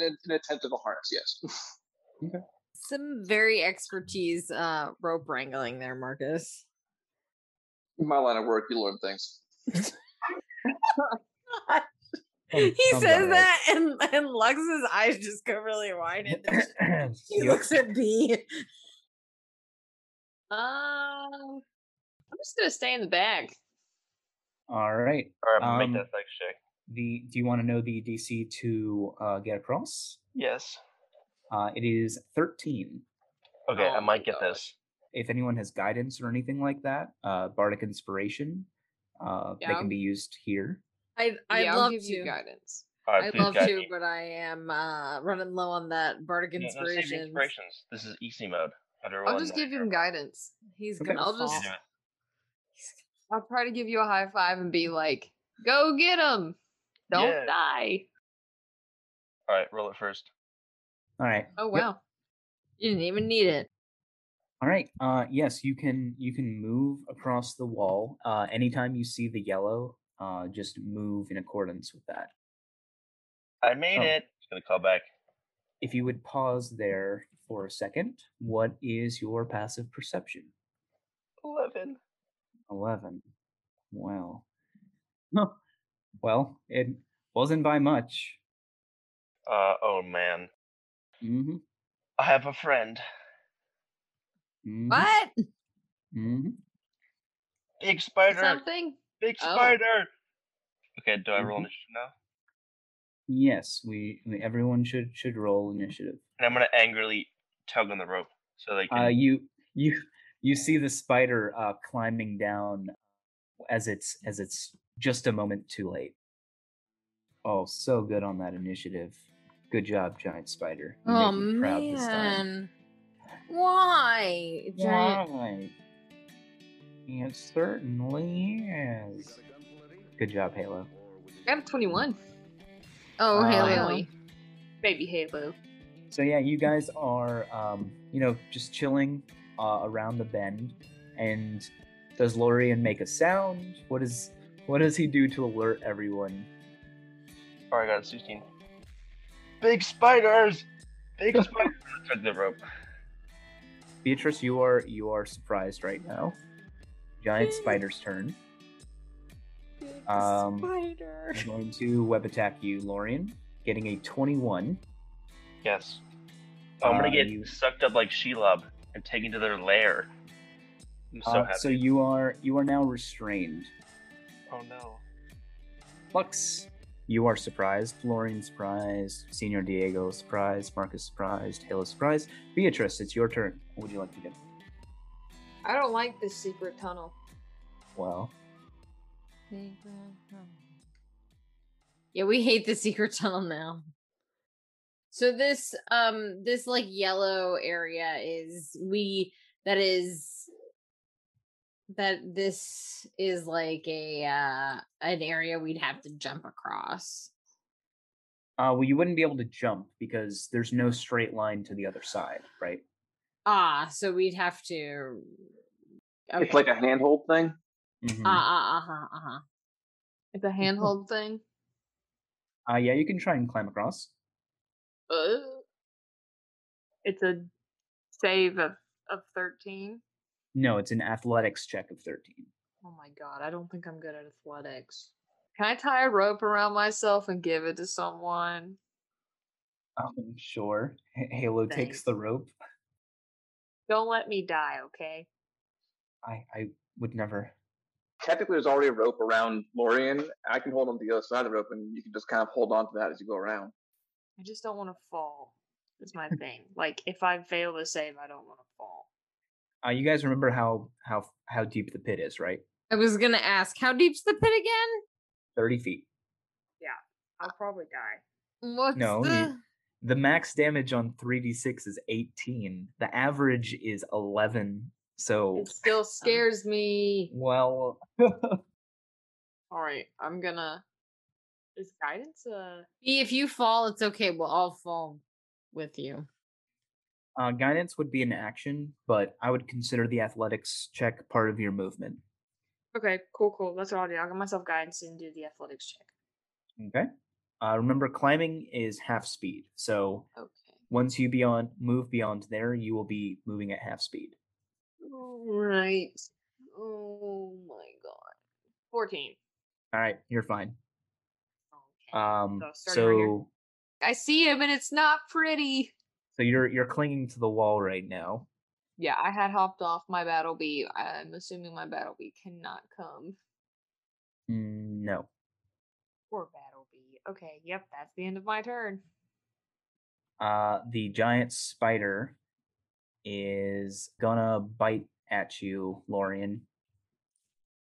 An, an attempt of a harness, yes. Okay. Some very expertise uh, rope wrangling there, Marcus. In my line of work, you learn things. He I'm says that, right. and, and Lux's eyes just go really wide. And she looks at B. Uh, I'm just gonna stay in the bag. All right. All right. Make um, that flex check. The do you want to know the D C to uh, get across? Yes. Uh, it is thirteen. Okay, oh, I might get gosh. this. If anyone has guidance or anything like that, uh, Bardic Inspiration, uh, yeah. they can be used here. I'd, I'd yeah, love to. You guidance. Right, I'd love to, me. but I am uh, running low on that Bardic yeah, Inspiration. Inspirations. This is easy mode. I'll just give him here. guidance. He's okay. gonna. I'll just. Yeah. I'll try to give you a high five and be like, "Go get him! Don't yeah. die!" All right, roll it first. All right. Oh wow! Yep. You didn't even need it. All right. Uh, yes, you can. You can move across the wall. Uh, anytime you see the yellow. Uh, just move in accordance with that. I made oh. it. Just gonna call back. If you would pause there for a second, what is your passive perception? Eleven. Eleven. Wow. Huh. Well, it wasn't by much. Uh oh, man. Mm-hmm. I have a friend. Mm-hmm. What? Mm-hmm. Big spider. Something. Big spider. Oh. Okay, do I roll initiative now? Yes, we. Everyone should should roll initiative. And I'm gonna angrily tug on the rope so they can. Uh, you you you see the spider uh, climbing down as it's as it's just a moment too late. Oh, so good on that initiative. Good job, giant spider. You oh made me proud man, this time. Why? Giant... Why? It certainly is. Good job, Halo. I have twenty-one. Oh, um, Halo. Baby Halo. So yeah, you guys are, um, you know, just chilling uh, around the bend. And does Lorian make a sound? What is, what does he do to alert everyone? Oh, I got a sixteen. Big spiders! Big spiders! Took the rope. Beatrice, you are you are surprised right now. Giant spider's turn. Um, spider. I'm going to web attack you, Lorian. Getting a twenty-one. Yes. Oh, I'm uh, gonna get you... sucked up like Shelob and taken to their lair. I'm so uh, happy. So you are you are now restrained. Oh no. Lux, you are surprised. Lorian surprised. Senor Diego surprised. Marcus surprised. Halo surprised. Beatrice, it's your turn. What would you like to do? I don't like this secret tunnel. Well. Yeah, we hate the secret tunnel now. So this, um, this like yellow area is we, that is, that this is like a, uh, an area we'd have to jump across. Uh, well, you wouldn't be able to jump because there's no straight line to the other side, right? Ah, so we'd have to... Okay. It's like a handhold thing? Mm-hmm. Uh, uh, uh-huh, uh-huh. It's a handhold thing? Uh, yeah, you can try and climb across. Uh, it's a save of, of thirteen? No, it's an athletics check of thirteen. Oh my god, I don't think I'm good at athletics. Can I tie a rope around myself and give it to someone? Um, sure. H- Halo Thanks. takes the rope. Don't let me die, okay? I I would never. Technically, there's already a rope around Lorian. I can hold on to the other side of the rope, and you can just kind of hold on to that as you go around. I just don't want to fall. It's my thing. Like, if I fail to save, I don't want to fall. Uh, you guys remember how, how, how deep the pit is, right? I was going to ask, how deep's the pit again? thirty feet. Yeah, I'll probably die. What's no, the... You... The max damage on three d six is eighteen. The average is eleven. So it still scares um, me. Well, all right. I'm gonna. Is guidance uh? If you fall, it's okay. We'll all fall with you. Uh, guidance would be an action, but I would consider the athletics check part of your movement. Okay. Cool. Cool. That's what I'll do. I'll give myself guidance and do the athletics check. Okay. Uh, remember, climbing is half speed. So okay. once you beyond move beyond there, you will be moving at half speed. All right. Oh my god. fourteen. All right, you're fine. Okay. Um, so, so I see him, and it's not pretty. So you're you're clinging to the wall right now. Yeah, I had hopped off my battle bee. I'm assuming my battle bee cannot come. No. Poor battle bee. Okay, yep, that's the end of my turn. Uh, the giant spider is gonna bite at you, Lorian,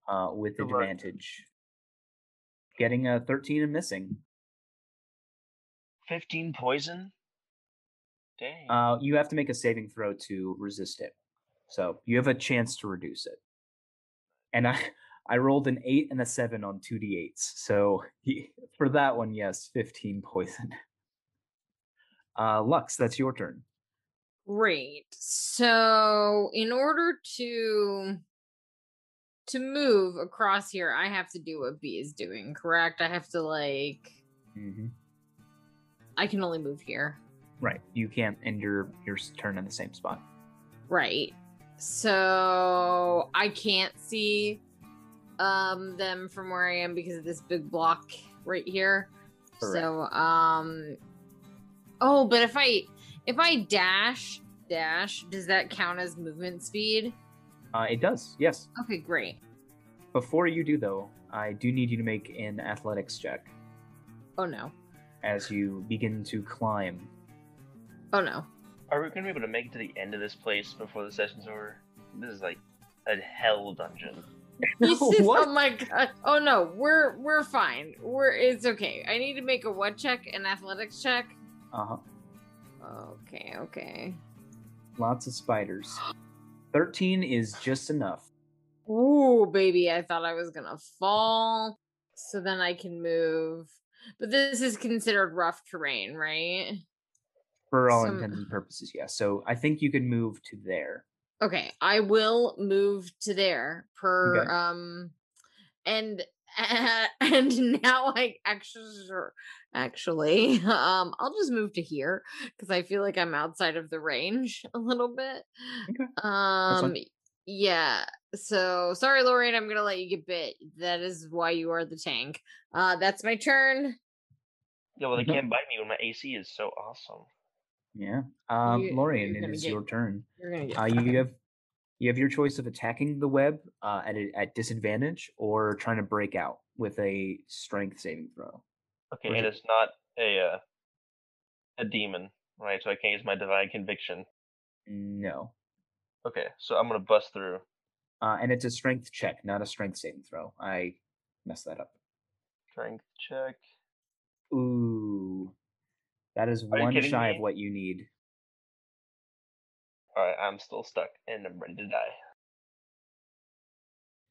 uh, with Good advantage. Luck. Getting a thirteen and missing. fifteen poison? Dang. Uh, you have to make a saving throw to resist it. So you have a chance to reduce it. And I I rolled an eight and a seven on two d eights. So he, for that one, yes, fifteen poison. Uh, Lux, that's your turn. Great. So in order to to move across here, I have to do what B is doing, correct? I have to, like... Mm-hmm. I can only move here. Right. You can't end your, your turn in the same spot. Right. So I can't see um, them from where I am because of this big block right here. Correct. So, um, oh, but if I if I dash, dash, does that count as movement speed? Uh, it does, yes. Okay, great. Before you do, though, I do need you to make an athletics check. Oh, no. As you begin to climb. Oh no. Are we going to be able to make it to the end of this place before the session's over? This is like a hell dungeon. This is, oh my god. Oh no, we're we're fine. We're it's okay. I need to make a what check? An athletics check? Uh-huh. Okay, okay. Lots of spiders. thirteen is just enough. Ooh, baby, I thought I was going to fall. So then I can move. But this is considered rough terrain, right? For all Some... intents and purposes, yes. Yeah. So I think you can move to there. Okay, I will move to there. Per okay. um, and uh, and now I actually actually um, I'll just move to here because I feel like I'm outside of the range a little bit. Okay. Um, yeah. So sorry, Lorraine. I'm gonna let you get bit. That is why you are the tank. Uh, that's my turn. Yeah, well, they can't bite me when my A C is so awesome. Yeah, um, you, Lorian, it is get, your turn. You're gonna get uh, you have you have your choice of attacking the web uh, at a, at disadvantage or trying to break out with a strength saving throw. Okay, and it's not a uh, a demon, right? So I can't use my divine conviction. No. Okay, so I'm gonna bust through. Uh, and it's a strength check, not a strength saving throw. I messed that up. Strength check. Ooh, that is one shy me? of what you need. All right, I'm still stuck, and I'm ready to die.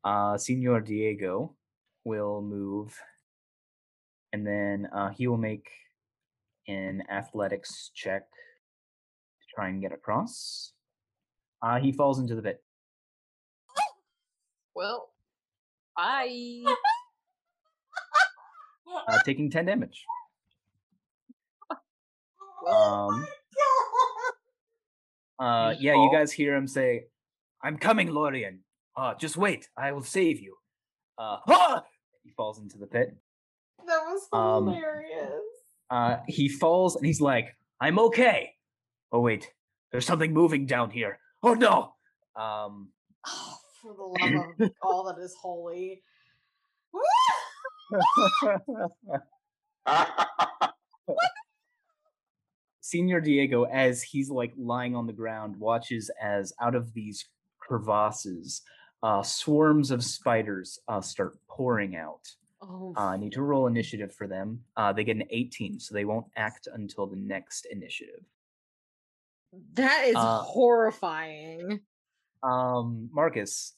Uh, Senor Diego will move, and then uh, he will make an athletics check to try and get across. Uh, he falls into the pit. Well, bye. Uh, taking ten damage. Um, uh, yeah, you guys hear him say, "I'm coming, Lorian. Uh, just wait, I will save you." Uh, ah! He falls into the pit. That was hilarious. Um, uh, he falls and he's like, "I'm okay." Oh wait, there's something moving down here. Oh no! Um, oh, for the love of all that is holy. Senor Diego, as he's like lying on the ground, watches as out of these crevasses uh swarms of spiders uh start pouring out. Oh. uh, I need to roll initiative for them. Uh they get an eighteen, so they won't act until the next initiative. That is uh, horrifying. um Marcus.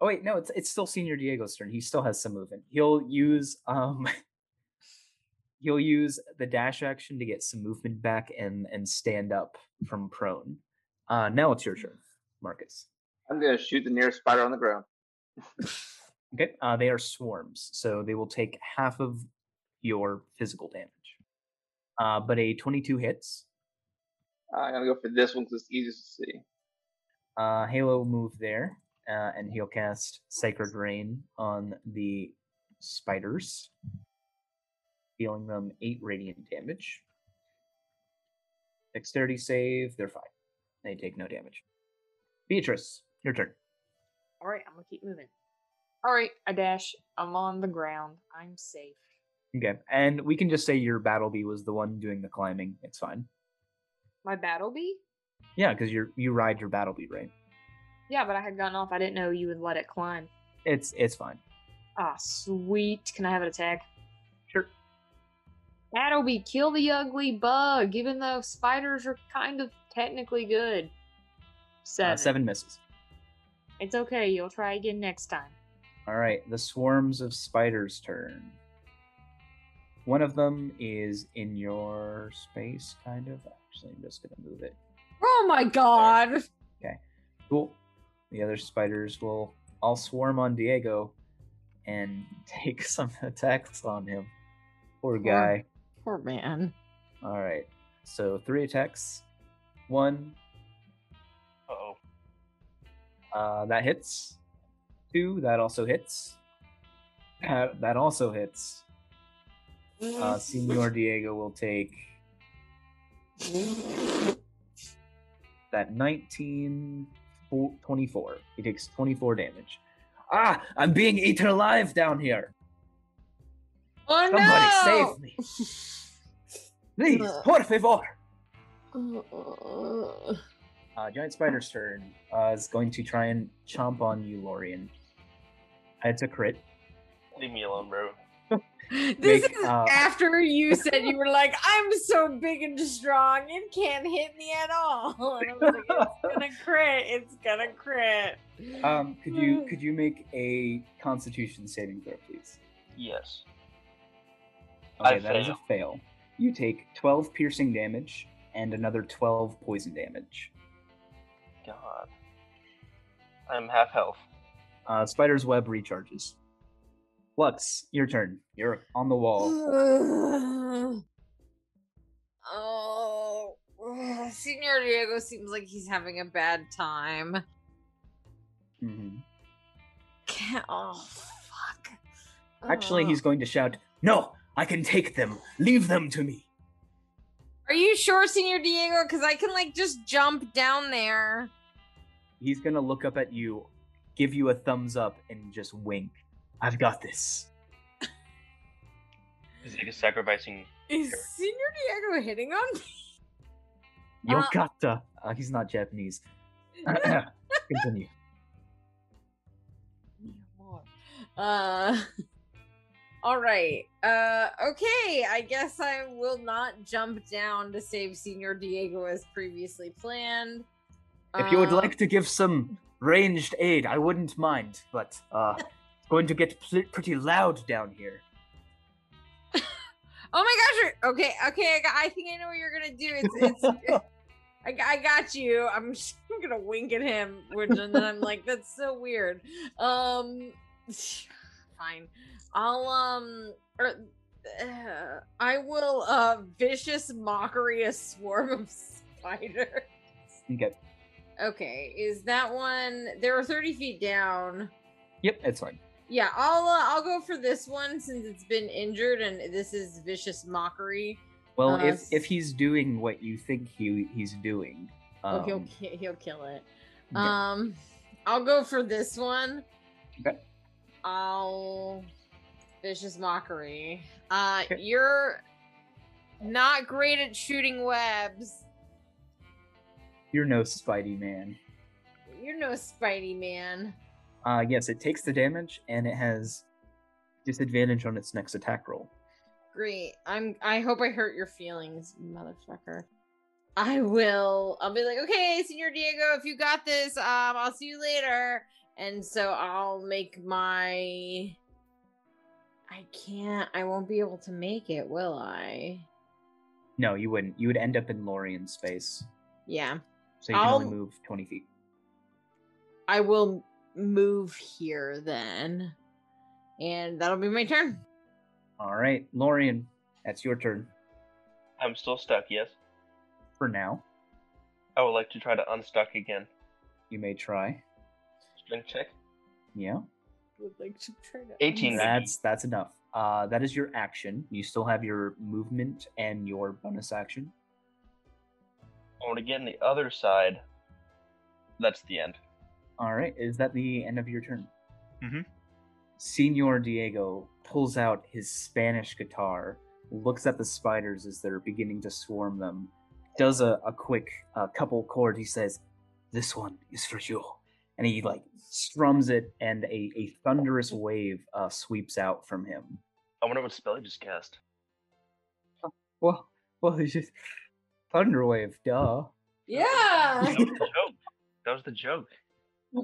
Oh wait, no, it's it's still Senor Diego's turn. He still has some movement. He'll use um he'll use the dash action to get some movement back and and stand up from prone. Uh, now it's your turn, Marcus. I'm gonna shoot the nearest spider on the ground. Okay. Uh, they are swarms, so they will take half of your physical damage. Uh, but a twenty-two hits. Uh, I'm going to go for this one because it's easiest to see. Uh, Halo move there, uh, and he'll cast Sacred Rain on the spiders, dealing them eight radiant damage. Dexterity save, they're fine. They take no damage. Beatrice, your turn. All right, I'm going to keep moving. All right, I dash. I'm on the ground. I'm safe. Okay, and we can just say your battle bee was the one doing the climbing. It's fine. My battle bee? Yeah, because you you ride your battle bee, right? Yeah, but I had gotten off. I didn't know you would let it climb. It's it's fine. Ah, sweet. Can I have an attack? Sure. Battle bee, kill the ugly bug, even though spiders are kind of technically good. Seven. Uh, seven misses. It's okay. You'll try again next time. All right, the swarms of spiders turn. One of them is in your space, kind of. Actually, I'm just going to move it. Oh my god! Okay, cool. The other spiders will all swarm on Diego and take some attacks on him. Poor guy. Poor, poor man. All right, so three attacks. One. Uh-oh. Uh, that hits. Two, that also hits. Uh, that also hits. Uh, Senor Diego will take that nineteen, twenty-four. He takes twenty-four damage. Ah, I'm being eaten alive down here. Oh, somebody no! Save me. Please, por favor. Uh, Giant Spider's turn uh, is going to try and chomp on you, Lorian. It's a crit. Leave me alone, bro. This Make, is uh, after you said you were like, I'm so big and strong, it can't hit me at all. And I was like, it's gonna crit, it's gonna crit. Um, could you could you make a Constitution saving throw, please? Yes. Okay, I that fail. is a fail. You take twelve piercing damage and another twelve poison damage. God, I'm half health. Uh, Spider's web recharges. Lux, your turn. You're on the wall. Uh, oh, uh, Senor Diego seems like he's having a bad time. Mm-hmm. Can't, oh, fuck. Actually, uh, he's going to shout, "No, I can take them. Leave them to me." Are you sure, Senor Diego? Because I can, like, just jump down there. He's going to look up at you, give you a thumbs up, and just wink. I've got this. Is he sacrificing? Is her? Senor Diego hitting on me? Yokata. Uh, uh, he's not Japanese. Continue. Uh, all right. Uh, okay. I guess I will not jump down to save Senor Diego as previously planned. If you would um, like to give some ranged aid, I wouldn't mind, but. Uh, Going to get pl- pretty loud down here. Oh my gosh! Okay, okay. I, got, I think I know what you're gonna do. It's, it's I, I got you. I'm just gonna wink at him, which, and then I'm like, that's so weird. Um, fine. I'll um, or, uh, I will uh, vicious mockery a swarm of spiders. Okay. Okay. Is that one? There are thirty feet down. Yep, it's fine. Yeah, I'll uh, I'll go for this one since it's been injured and this is vicious mockery. Well, uh, if if he's doing what you think he he's doing, um, oh, he'll he'll kill it. Yeah. Um, I'll go for this one. Okay. I'll vicious mockery. Uh, okay. You're not great at shooting webs. You're no Spidey man. You're no Spidey man. Uh, yes, it takes the damage, and it has disadvantage on its next attack roll. Great. I'm, I hope I hurt your feelings, motherfucker. I will. I'll be like, okay, Senor Diego, if you got this, um, I'll see you later. And so I'll make my... I can't... I won't be able to make it, will I? No, you wouldn't. You would end up in Lorian's space. Yeah. So you can I'll... only move twenty feet. I will... move here then, and that'll be my turn. All right, Lorian, that's your turn. I'm still stuck, yes? For now. I would like to try to unstuck again. You may try. Strength check? Yeah. I would like to try to eighteen. That's, that's enough. Uh, that is your action. You still have your movement and your bonus action. I want to get on the other side. That's the end. All right. Is that the end of your turn? Mm-hmm. Senor Diego pulls out his Spanish guitar, looks at the spiders as they're beginning to swarm them, does a, a quick uh, couple chords. He says, "This one is for you." And he, like, strums it, and a, a thunderous wave uh, sweeps out from him. I wonder what spell he just cast. Uh, well, well, it's just... Thunderwave, duh. Yeah! That was the joke. That was the joke.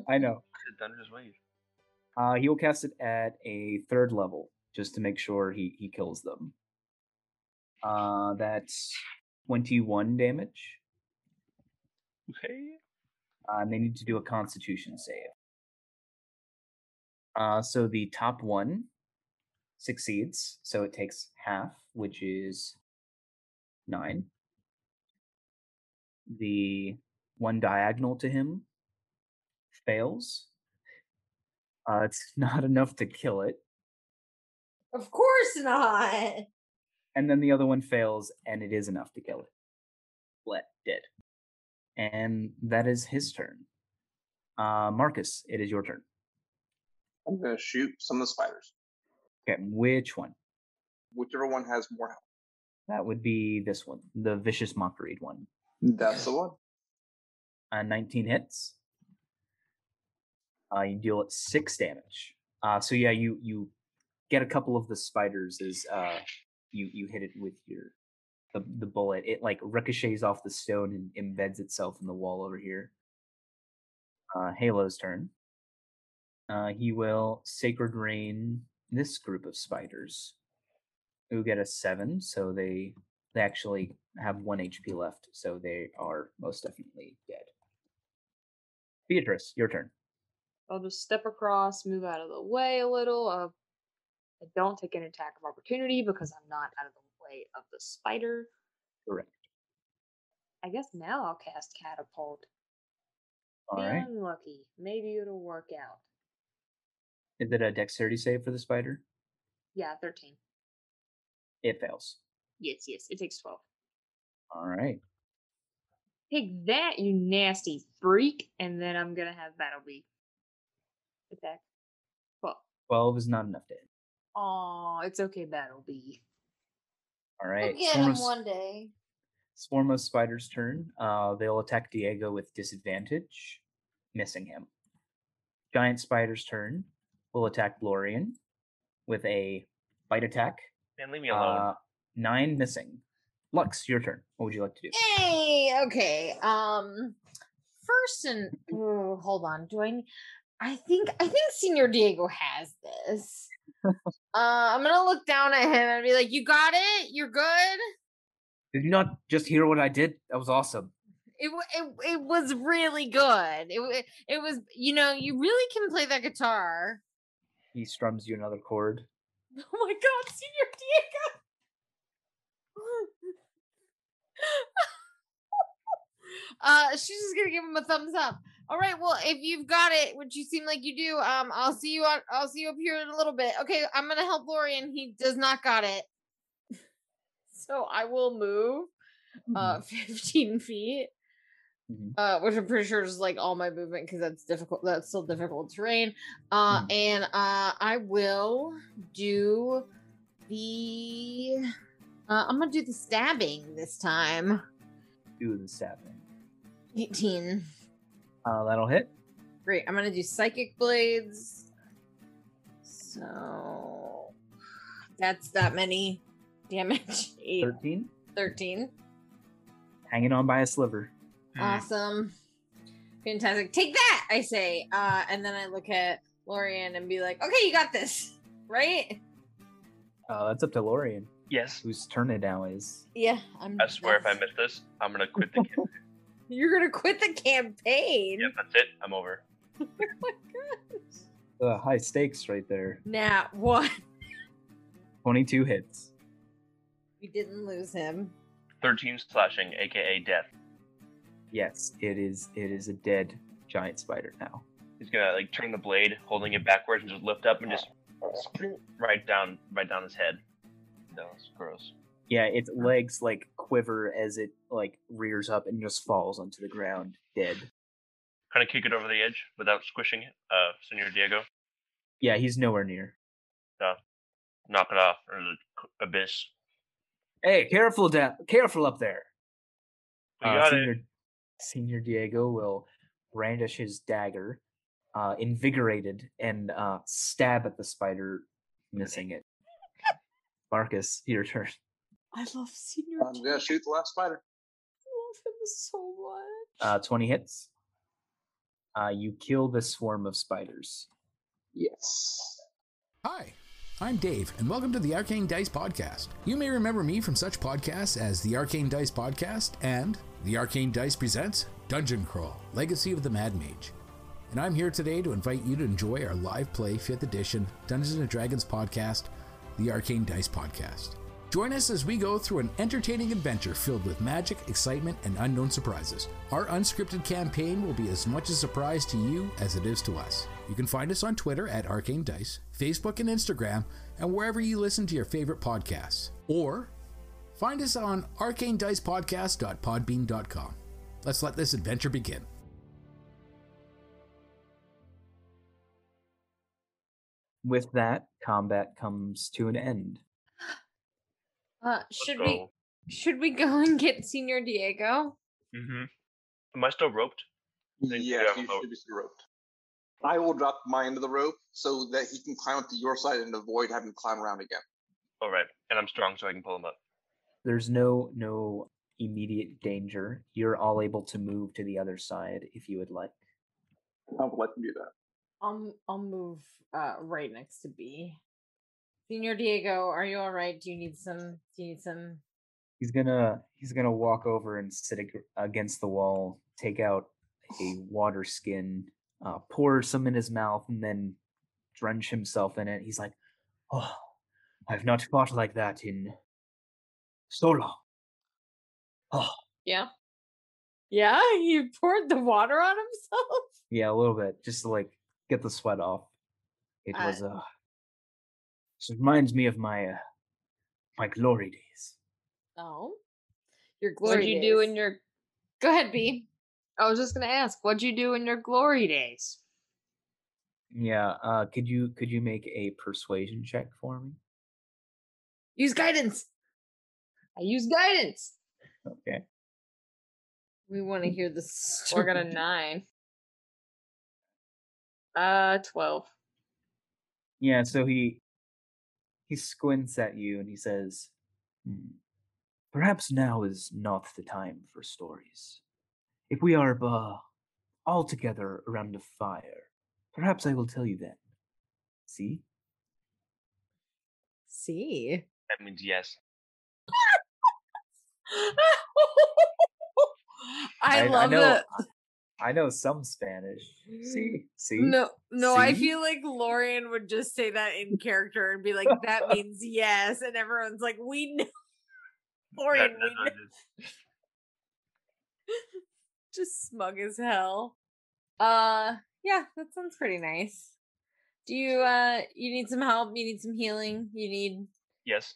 I know. Thunderous wave. Uh, he'll cast it at a third level, just to make sure he, he kills them. Uh, that's twenty-one damage. Okay. Uh, and they need to do a Constitution save. Uh, so the top one succeeds, so it takes half, which is nine. The one diagonal to him fails. Uh, it's not enough to kill it. Of course not! And then the other one fails, and it is enough to kill it. Let dead. And that is his turn. Uh, Marcus, it is your turn. I'm going to shoot some of the spiders. Okay, which one? Whichever one has more health. That would be this one, the Vicious Mockery one. That's the one. Uh, nineteen hits. Uh, you deal it six damage. Uh, so yeah, you, you get a couple of the spiders as uh, you, you hit it with your... The, the bullet, it like ricochets off the stone and embeds itself in the wall over here. Uh, Halo's turn. Uh, he will Sacred Rain this group of spiders, who get a seven, so they they actually have one H P left, so they are most definitely dead. Beatrice, your turn. I'll just step across, move out of the way a little. Uh, I don't take an attack of opportunity because I'm not out of the of the spider. Correct. I guess now I'll cast Catapult. All right. Unlucky. Maybe it'll work out. Is it a dexterity save for the spider? Yeah, thirteen. It fails. Yes, yes. It takes twelve. All right. Take that, you nasty freak, and then I'm going to have Battle Bee attack. twelve. twelve is not enough to hit. Aw, it's okay, Battle Bee. All right. Again, one day. Swarm of Spiders' turn. Uh, they'll attack Diego with disadvantage, missing him. Giant Spider's turn. Will attack Lorian with a bite attack. Man, leave me alone. Uh, nine missing. Lux, your turn. What would you like to do? Hey, okay. Um, first and oh, hold on. Do I? I think I think Senor Diego has this. uh, I'm gonna look down at him and be like, "You got it? You're good?" Did you not just hear what I did? That was awesome. It it it was really good. It it was, you know, you really can play that guitar. He strums you another chord. Oh my God, Senor Diego! uh, she's just gonna give him a thumbs up. All right, well, if you've got it, which you seem like you do, um, I'll see you on, I'll see you up here in a little bit. Okay, I'm going to help Lorian. He does not got it. So I will move uh, fifteen feet, uh, which I'm pretty sure is like all my movement because that's difficult. That's still difficult terrain. Uh, and uh, I will do the... Uh, I'm going to do the stabbing this time. Do the stabbing. eighteen. Uh, that'll hit. Great. I'm going to do Psychic Blades. So that's that many damage. Eight. thirteen? thirteen. Hanging on by a sliver. Awesome. Fantastic. Take that, I say. Uh, and then I look at Lorian and be like, okay, you got this, right? Uh, that's up to Lorian. Yes. Whose turn it now is. Yeah. I'm, I swear that's... if I miss this, I'm going to quit the game. You're going to quit the campaign? Yep, that's it. I'm over. Oh my gosh. Uh, high stakes right there. Nah, what? twenty-two hits. We didn't lose him. thirteen slashing, aka death. Yes, it is it is a dead giant spider now. He's gonna like turn the blade, holding it backwards, and just lift up and just right down right down his head. That was gross. Yeah, its legs like quiver as it like rears up and just falls onto the ground dead. Kind of kick it over the edge without squishing it, uh, Señor Diego. Yeah, he's nowhere near. Uh, knock it off, or the abyss. Hey, careful down, careful up there. We uh, got Señor, it. Señor Diego will brandish his dagger, uh, invigorated, and uh, stab at the spider, missing it. Marcus, your turn. I love Señor Diego. I'm gonna shoot the last spider. I love him so much. Uh, twenty hits. Uh, you kill the swarm of spiders. Yes. Hi, I'm Dave, and welcome to the Arcane Dice Podcast. You may remember me from such podcasts as the Arcane Dice Podcast and the Arcane Dice Presents Dungeon Crawl, Legacy of the Mad Mage. And I'm here today to invite you to enjoy our live play fifth edition Dungeons and Dragons podcast, the Arcane Dice Podcast. Join us as we go through an entertaining adventure filled with magic, excitement, and unknown surprises. Our unscripted campaign will be as much a surprise to you as it is to us. You can find us on Twitter at Arcane Dice, Facebook and Instagram, and wherever you listen to your favorite podcasts. Or find us on arcane dice podcast dot podbean dot com. Let's let this adventure begin. With that, combat comes to an end. Uh, should Let's we go. should we go and get Señor Diego? Mm-hmm. Am I still roped? Yes, yeah, you should be still roped. I will drop my end of the rope so that he can climb up to your side and avoid having to climb around again. All right, and I'm strong, so I can pull him up. There's no no immediate danger. You're all able to move to the other side if you would like. I'll let him do that. I'll I'll move uh, right next to B. Señor Diego, are you all right? Do you need some? Do you need some? He's gonna he's gonna walk over and sit ag- against the wall, take out a water skin, uh, pour some in his mouth, and then drench himself in it. He's like, "Oh, I've not fought like that in so long." Oh, yeah, yeah. He poured the water on himself. Yeah, a little bit, just to like get the sweat off. It I- was a. Uh, This reminds me of my uh, my glory days. Oh, your glory what'd you days. do in your? Go ahead, B. I was just gonna ask, what'd you do in your glory days? Yeah, uh, could you could you make a persuasion check for me? Use guidance. I use guidance. Okay. We want to hear the story. I got a nine. Uh, twelve. Yeah. So he. He squints at you and he says, hmm, perhaps now is not the time for stories. If we are uh, all together around a fire, perhaps I will tell you then. See? See? That means yes. I, I love I know, that. I know some Spanish. See? See? No, no. See? I feel like Lorian would just say that in character and be like, that means yes. And everyone's like, we know. Lorian, we know. Just... just smug as hell. Uh, yeah, that sounds pretty nice. Do you, uh, you need some help? You need some healing? You need... Yes.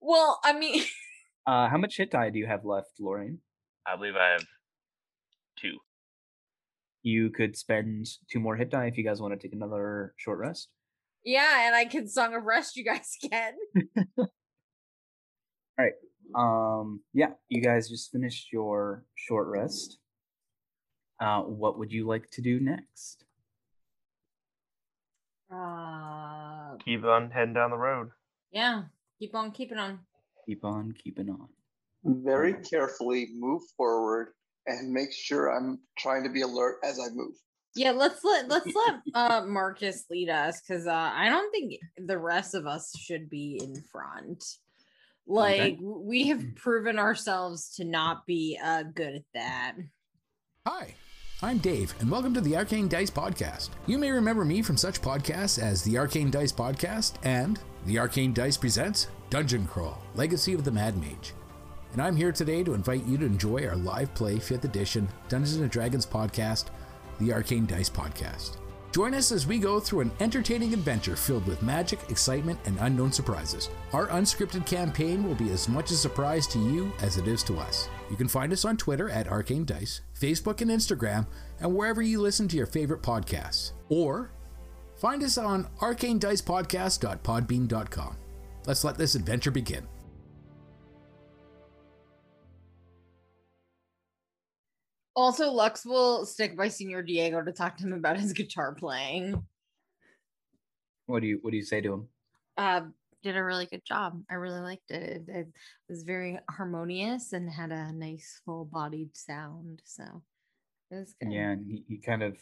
Well, I mean... uh, how much hit die do you have left, Lorian? I believe I have two. You could spend two more hit die if you guys want to take another short rest. Yeah, and I can Song of Rest you guys can. All right. Um, yeah, you guys just finished your short rest. Uh, what would you like to do next? Uh, keep on heading down the road. Yeah, keep on keeping on. Keep on keeping on. Very carefully move forward and make sure I'm trying to be alert as I move. Yeah, let's let let's let uh, Marcus lead us, because uh, I don't think the rest of us should be in front. Like okay. We have proven ourselves to not be uh, good at that. Hi, I'm Dave, and welcome to the Arcane Dice Podcast. You may remember me from such podcasts as the Arcane Dice Podcast and the Arcane Dice Presents Dungeon Crawl, Legacy of the Mad Mage. And I'm here today to invite you to enjoy our live play fifth edition Dungeons and Dragons podcast, the Arcane Dice Podcast. Join us as we go through an entertaining adventure filled with magic, excitement, and unknown surprises. Our unscripted campaign will be as much a surprise to you as it is to us. You can find us on Twitter at Arcane Dice, Facebook and Instagram, and wherever you listen to your favorite podcasts. Or find us on arcane dice podcast dot podbean dot com. Let's let this adventure begin. Also, Lux will stick by Senior Diego to talk to him about his guitar playing. What do you What do you say to him? Uh, did a really good job. I really liked it. It, it was very harmonious and had a nice full-bodied sound. So it was good. Yeah, and he, he kind of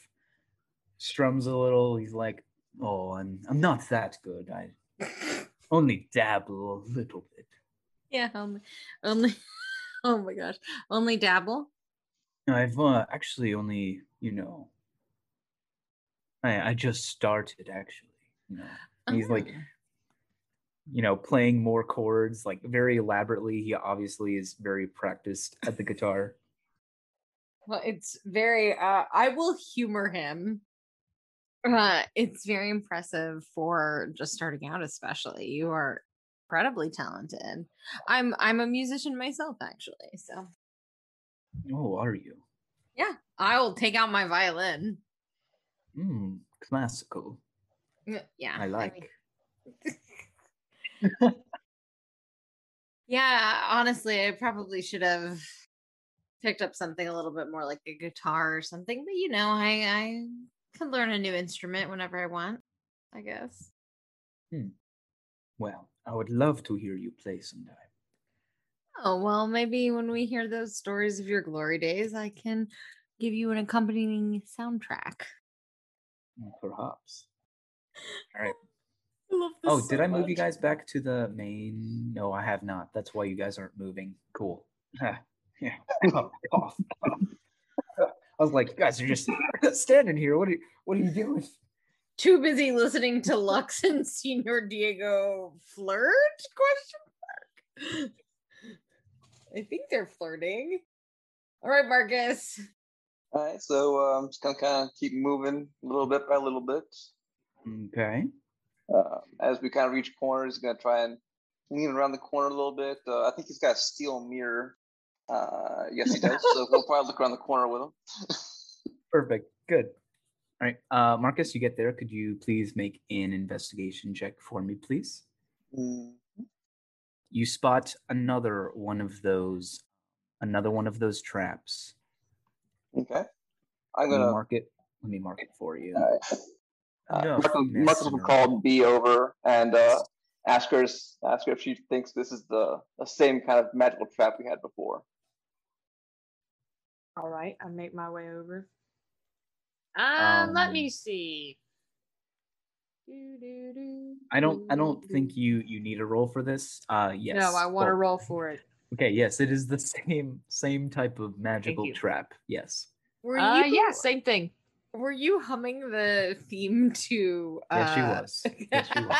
strums a little. He's like, "Oh, I'm I'm not that good. I only dabble a little bit." Yeah, only, only. Oh my gosh, only dabble. I've uh, actually only, you know, I I just started actually. You know, and he's like, you know, playing more chords like very elaborately. He obviously is very practiced at the guitar. Well, it's very. Uh, I will humor him. Uh, it's very impressive for just starting out, especially. You are incredibly talented. I'm I'm a musician myself, actually. So. Oh, are you? Yeah, I will take out my violin. Hmm, classical. Yeah, I like. I mean... yeah, honestly, I probably should have picked up something a little bit more like a guitar or something. But you know, I I can learn a new instrument whenever I want. I guess. Hmm. Well, I would love to hear you play sometime. Oh, well, maybe when we hear those stories of your glory days, I can give you an accompanying soundtrack. Perhaps. All right. I love this oh, so did I move much. You guys back to the main? No, I have not. That's why you guys aren't moving. Cool. Yeah. I was like, you guys are just standing here. What are you, what are you doing? Too busy listening to Lux and Senior Diego flirt? Question mark. I think they're flirting. All right, Marcus. All right, so I'm um, just going to kind of keep moving a little bit by little bit. Okay. Uh, as we kind of reach corners, he's going to try and lean around the corner a little bit. Uh, I think he's got a steel mirror. Uh, yes, he does. So we'll probably look around the corner with him. Perfect. Good. All right. Uh, Marcus, you get there. Could you please make an investigation check for me, please? Mm. You spot another one of those, another one of those traps. Okay, I'm gonna mark it. Let me mark it for you. All right. uh, no, Marcus will call B over and uh, ask her ask her if she thinks this is the, the same kind of magical trap we had before. All right, I make my way over. Um, um let me see. I don't I don't think you you need a roll for this. Uh yes. No, I want to oh. roll for it. Okay, yes, it is the same same type of magical trap. Yes. Were you uh, yeah, same thing. Were you humming the theme to uh Yes, she was. Yes, she was.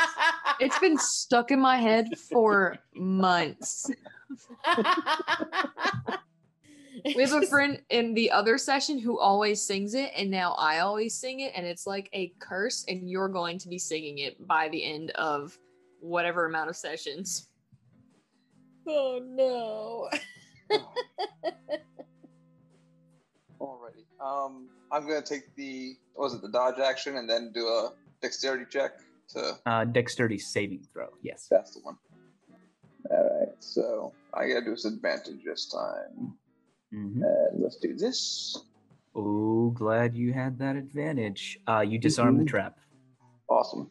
It's been stuck in my head for months. We have a friend in the other session who always sings it, and now I always sing it, and it's like a curse, and you're going to be singing it by the end of whatever amount of sessions. Oh, no. Alrighty. Um, I'm going to take the, what was it, the dodge action, and then do a dexterity check to... Uh, dexterity saving throw, yes. That's the one. Alright, so I got to do this advantage this time. Mm-hmm. Uh, let's do this. Oh, glad you had that advantage. Uh, you disarm mm-hmm. the trap. Awesome.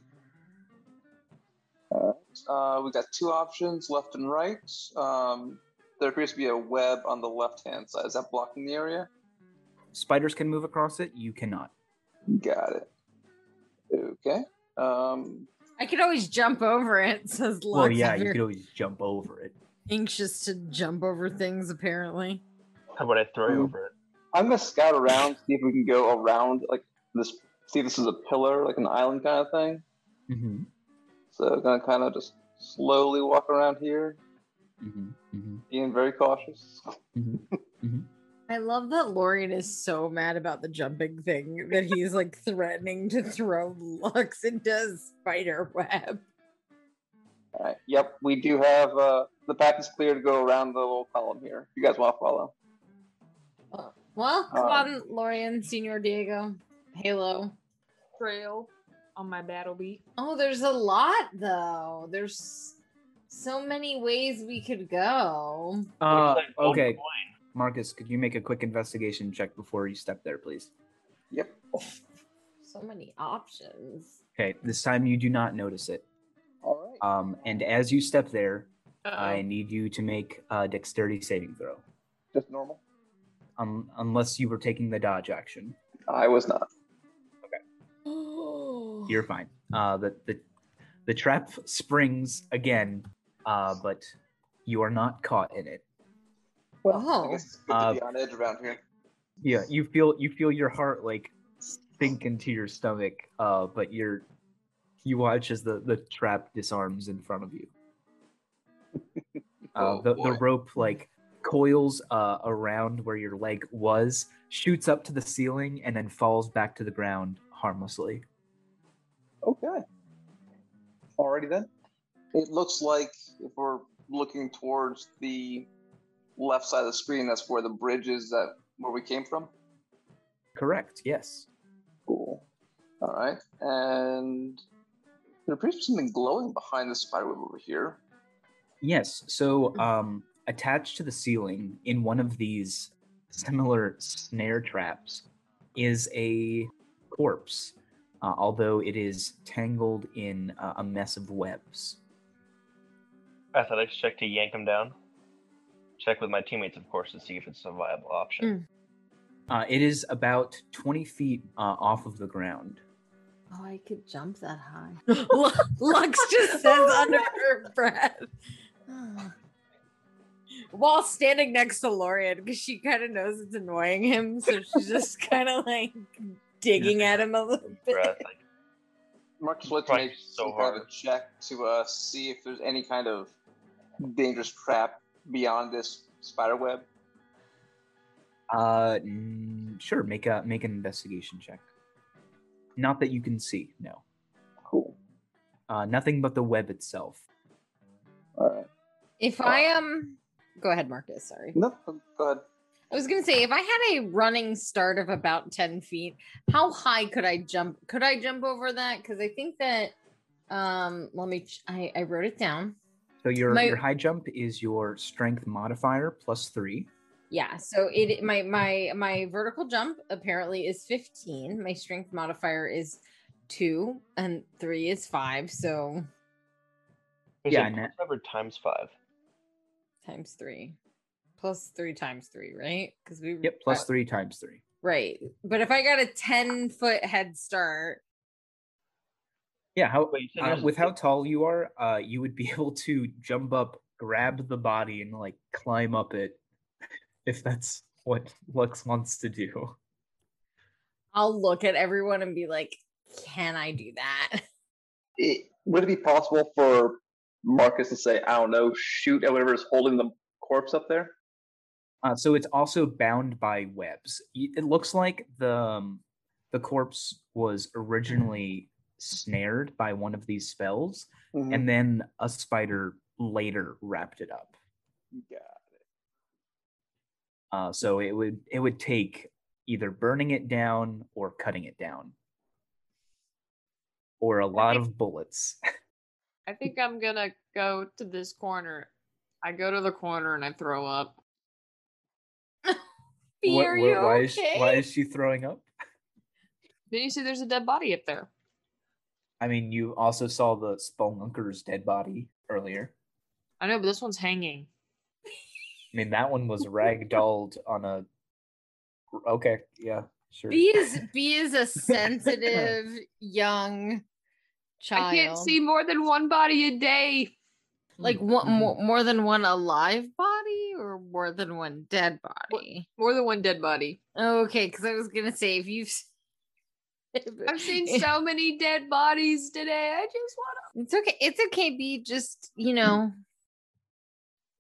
All right. Uh, we got two options, left and right. Um, there appears to be a web on the left-hand side. Is that blocking the area? Spiders can move across it. You cannot. Got it. Okay. Um, I could always jump over it. Says Lux. Well, yeah, you could always jump over it. Anxious to jump over things, apparently. How about I throw you over it? I'm gonna scout around, see if we can go around like this. See if this is a pillar, like an island kind of thing. Mm-hmm. So I'm gonna kind of just slowly walk around here, mm-hmm. Mm-hmm. being very cautious. Mm-hmm. Mm-hmm. I love that Lorian is so mad about the jumping thing that he's like threatening to throw Lux into a spider web. All right. Yep, we do have uh, the path is clear to go around the little column here. You guys want to follow? Well, come um, on, Lorian, Senor Diego, Halo, Trail on my battle beat. Oh, there's a lot though. There's so many ways we could go. Uh, okay. Marcus, could you make a quick investigation check before you step there, please? Yep. So many options. Okay, this time you do not notice it. All right. Um, and as you step there, Uh-oh. I need you to make a dexterity saving throw. Just normal? Um, unless you were taking the dodge action. I was not. Okay. You're fine. Uh, the, the, the trap springs again, uh, but you are not caught in it. Well, oh. I guess it's good to be uh, on edge around here. Yeah, you feel you feel your heart like sink into your stomach, uh, but you're you watch as the, the trap disarms in front of you. uh, the, oh, the rope like coils uh, around where your leg was, shoots up to the ceiling, and then falls back to the ground harmlessly. Okay. Alrighty then. It looks like if we're looking towards the left side of the screen, that's where the bridge is, that where we came from? Correct, yes. Cool. All right. And there appears to be something glowing behind the spiderweb over here. Yes. So um, attached to the ceiling in one of these similar snare traps is a corpse, uh, although it is tangled in uh, a mess of webs. Athletics check to yank him down. Check with my teammates, of course, to see if it's a viable option. Mm. Uh, it is about twenty feet uh, off of the ground. Oh, I could jump that high. Lux just says under her breath. While standing next to Lorian, because she kind of knows it's annoying him, so she's just kind of like digging at him a little bit. Breath, like, Marcus, let's make so hard. a check to uh, see if there's any kind of dangerous trap beyond this spider web? Uh, mm, sure. Make a make an investigation check. Not that you can see. No. Cool. Uh, nothing but the web itself. All right. If oh. I am, um, go ahead, Marcus. Sorry. No, go ahead. I was gonna say, if I had a running start of about ten feet, how high could I jump? Could I jump over that? Because I think that. Um, let me. Ch- I I wrote it down. So your, my, your high jump is your strength modifier plus three. Yeah. So it my my my vertical jump apparently is fifteen. My strength modifier is two, and three is five. So is yeah, it covered times five, times three, plus three times three, right? Because we yep plus I, three times three. Right, but if I got a ten foot head start. Yeah, how, uh, with how tall you are, uh, you would be able to jump up, grab the body, and like climb up it, if that's what Lux wants to do. I'll look at everyone and be like, "Can I do that?" It, would it be possible for Marcus to say, "I don't know, shoot at whatever is holding the corpse up there"? Uh, so it's also bound by webs. It looks like the um, the corpse was originally snared by one of these spells, mm-hmm. and then a spider later wrapped it up. Got it. Uh, so it would it would take either burning it down or cutting it down, or a lot think, of bullets. I think I'm gonna go to this corner. I go to the corner and I throw up. Bea, what, are what, you why, okay? is she, why is she throwing up? Then you see there's a dead body up there. I mean, you also saw the Spelunker's dead body earlier. I know, but this one's hanging. I mean, that one was ragdolled on a... Okay, yeah, sure. Bea is, Bea is a sensitive, young child. I can't see more than one body a day. Like one, more, more than one alive body or more than one dead body? More than one dead body. Okay, because I was going to say, if you've... I've seen so many dead bodies today. I just want to... It's okay. It's okay, B. Just, you know...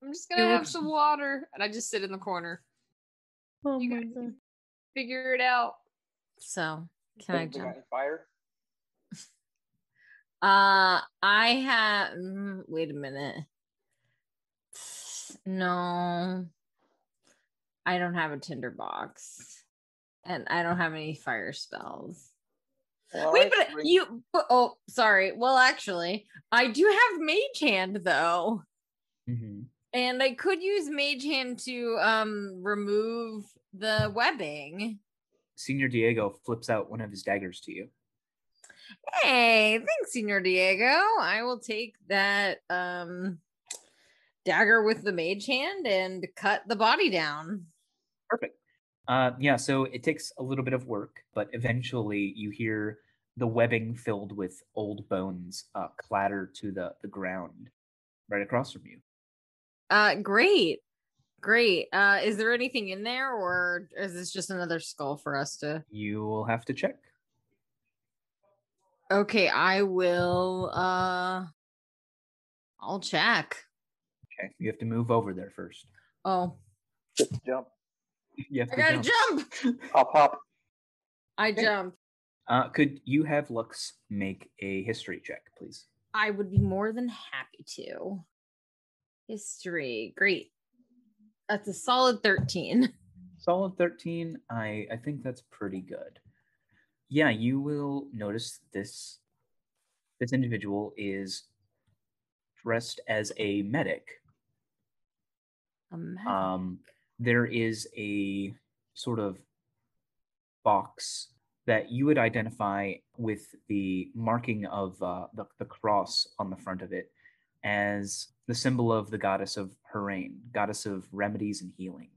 I'm just going to have some water. And I just sit in the corner. Oh you guys God. Figure it out. So, can I jump? Fire? Uh, I have, wait a minute. No, I don't have a tinderbox and I don't have any fire spells. Well, wait, but bring- you, oh, sorry. Well, actually I do have Mage Hand though. Mm-hmm. And I could use Mage Hand to, um, remove the webbing. Senior Diego flips out one of his daggers to you. Hey, thanks, Senor Diego. I will take that um, dagger with the Mage Hand and cut the body down. Perfect. Uh, yeah, so it takes a little bit of work, but eventually you hear the webbing filled with old bones uh, clatter to the, the ground right across from you. Uh, great. Great. Uh, is there anything in there, or is this just another skull for us to... You will have to check. Okay, I will, uh, I'll check. Okay, you have to move over there first. Oh. Jump. You have I to gotta jump. jump! I'll pop. I okay. jump. Uh, could you have Lux make a history check, please? I would be more than happy to. History, great. That's a solid thirteen. Solid thirteen, I, I think that's pretty good. Yeah, you will notice this this individual is dressed as a medic. A medic? Um, there is a sort of box that you would identify with the marking of uh, the, the cross on the front of it as the symbol of the goddess of Herain, goddess of remedies and healing.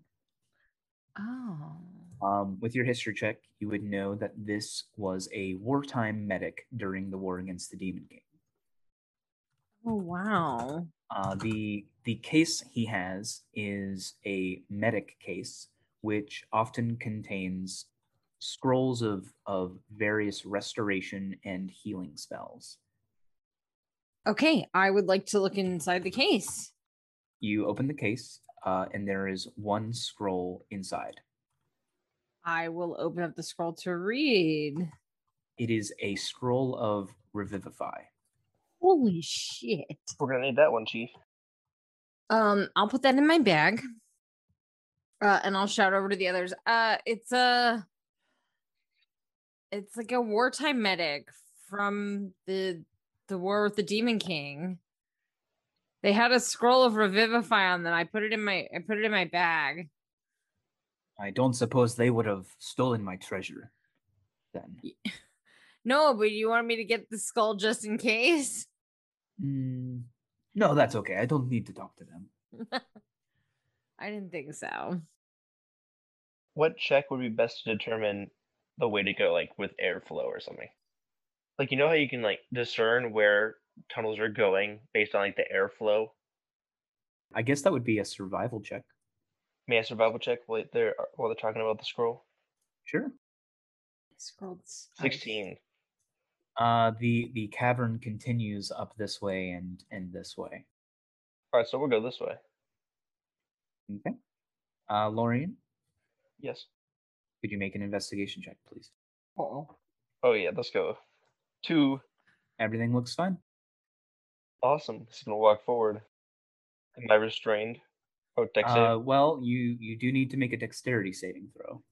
Oh. Um, with your history check, you would know that this was a wartime medic during the war against the Demon King. Oh, wow. Uh, the the case he has is a medic case, which often contains scrolls of, of various restoration and healing spells. Okay, I would like to look inside the case. You open the case, uh, and there is one scroll inside. I will open up the scroll to read. It is a scroll of Revivify. Holy shit. We're going to need that one, Chief. Um, I'll put that in my bag. Uh, and I'll shout over to the others. Uh, it's a... It's like a wartime medic from the the war with the Demon King. They had a scroll of Revivify on them. I put it in my I put it in my bag. I don't suppose they would have stolen my treasure then. No, but you want me to get the skull just in case? Mm, no, that's okay. I don't need to talk to them. I didn't think so. What check would be best to determine the way to go, like with airflow or something? Like, you know how you can like discern where tunnels are going based on like the airflow? I guess that would be a survival check. May I survival check while they're, while they're talking about the scroll? Sure. Scrolled sixteen. Uh, the the cavern continues up this way and, and this way. All right, so we'll go this way. Okay. Uh, Lorian? Yes. Could you make an investigation check, please? Oh. Oh, yeah, let's go. Two. Everything looks fine. Awesome. Just going to walk forward. Am I restrained? Oh, dex save. Uh, well, you, you do need to make a dexterity saving throw.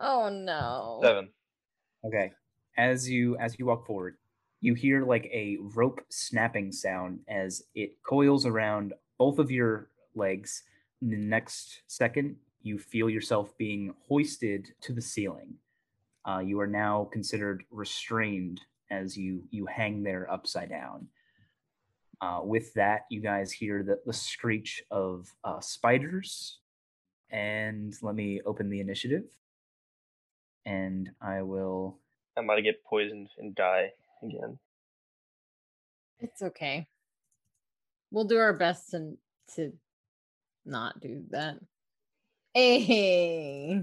Oh no. Seven. Okay. As you as you walk forward, you hear like a rope snapping sound as it coils around both of your legs. In the next second, you feel yourself being hoisted to the ceiling. Uh, you are now considered restrained as you, you hang there upside down. Uh, with that, you guys hear the, the screech of uh, spiders. And let me open the initiative. And I will... I'm about to get poisoned and die again. It's okay. we'll do our best to, to not do that. Hey.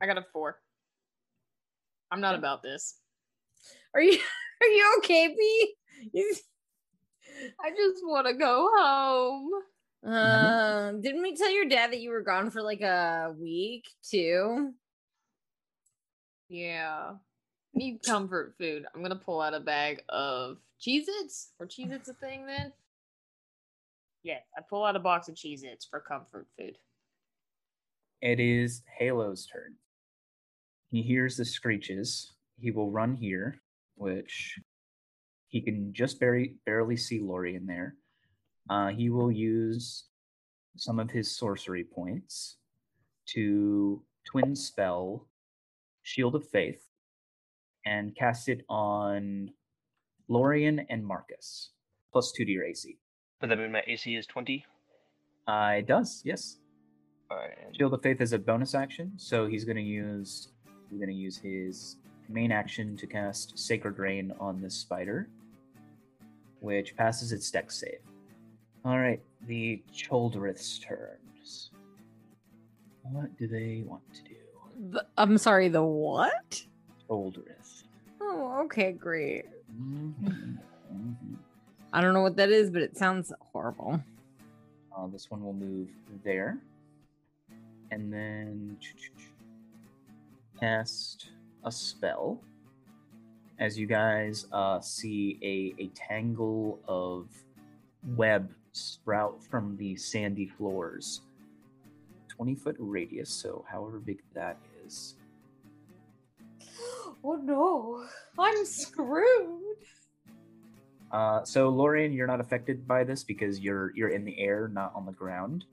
I got a four. I'm not about this. Are you are you okay, B? I just want to go home. Um, uh, didn't we tell your dad that you were gone for like a week too? Yeah. Need comfort food. I'm gonna pull out a bag of Cheez-Its. Or Cheez-Its a thing then? Yeah, I pull out a box of Cheez-Its for comfort food. It is Halo's turn. He hears the screeches. He will run here, which he can just barely, barely see Lori in there. Uh, he will use some of his sorcery points to twin spell Shield of Faith and cast it on Lorian and Marcus, plus two to your A C. Does that mean my A C is twenty? Uh, it does, yes. All right. And... Shield of Faith is a bonus action, so he's going to use... We're going to use his main action to cast Sacred Rain on this spider, which passes its dex save. All right, the Choldrith's turns. What do they want to do? The, I'm sorry, the what? Choldrith. Oh, okay, great. Mm-hmm, mm-hmm. I don't know what that is, but it sounds horrible. Uh, this one will move there. And then... cast a spell as you guys uh, see a, a tangle of web sprout from the sandy floors. twenty foot radius, so however big that is. Oh no, I'm screwed. Uh, so Lorian, you're not affected by this because you're you're in the air, not on the ground.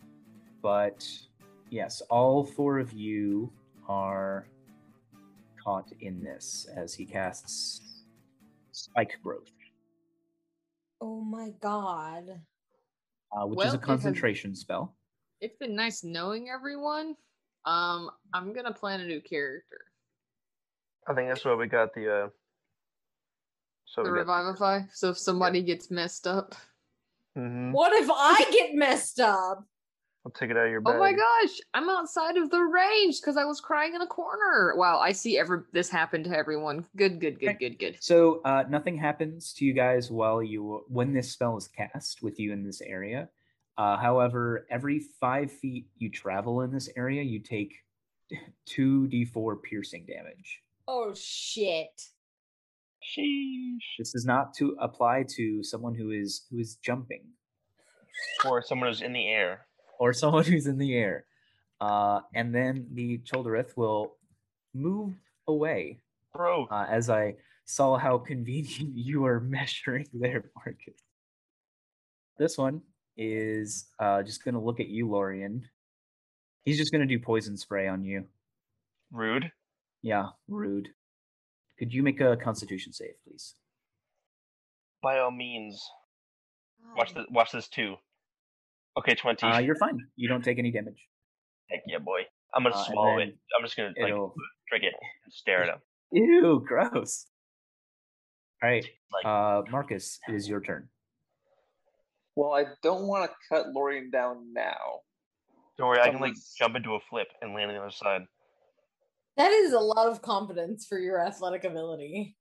But yes, all four of you are caught in this as he casts Spike Growth. Oh my god. Uh, which well, is a concentration it's a, spell. It's been nice knowing everyone. Um, I'm gonna plan a new character. I think that's where we got the... Uh, so the Revivify? Got... So if somebody yeah. gets messed up? Mm-hmm. What if I get messed up? I'll take it out of your bag. Oh my gosh, I'm outside of the range because I was crying in a corner. Wow, I see every this happened to everyone. Good, good, good, okay. good, good. So uh, nothing happens to you guys while you when this spell is cast with you in this area. Uh, however, every five feet you travel in this area, you take two d four piercing damage. Oh shit! Sheesh. This is not to apply to someone who is who is jumping, or someone who's in the air. Or someone who's in the air. Uh, and then the Choldrith will move away. Bro. Uh, as I saw how convenient you are measuring their market. This one is uh, just going to look at you, Lorian. He's just going to do poison spray on you. Rude. Yeah, rude. Could you make a constitution save, please? By all means. Watch, the, watch this too. Okay, twenty. Uh, you're fine. You don't take any damage. Heck yeah, boy. I'm going to uh, swallow it. I'm just going to like, drink it and stare at him. Ew, gross. All right, like, uh, Marcus, it is your turn. Well, I don't want to cut Lorian down now. Don't worry, Someone's... I can like jump into a flip and land on the other side. That is a lot of confidence for your athletic ability.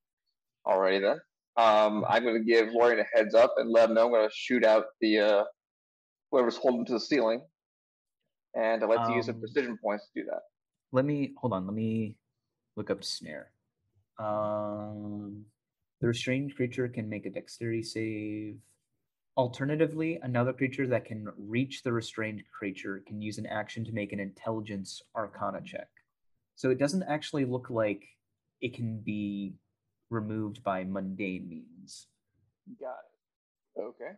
Alrighty then. Um, I'm going to give Lorian a heads up and let him know I'm going to shoot out the... Uh... whoever's holding to the ceiling, and I'd like um, to use the precision points to do that. Let me, hold on, let me look up snare. Um, the restrained creature can make a dexterity save. Alternatively, another creature that can reach the restrained creature can use an action to make an intelligence arcana check. So it doesn't actually look like it can be removed by mundane means. Got it. Okay.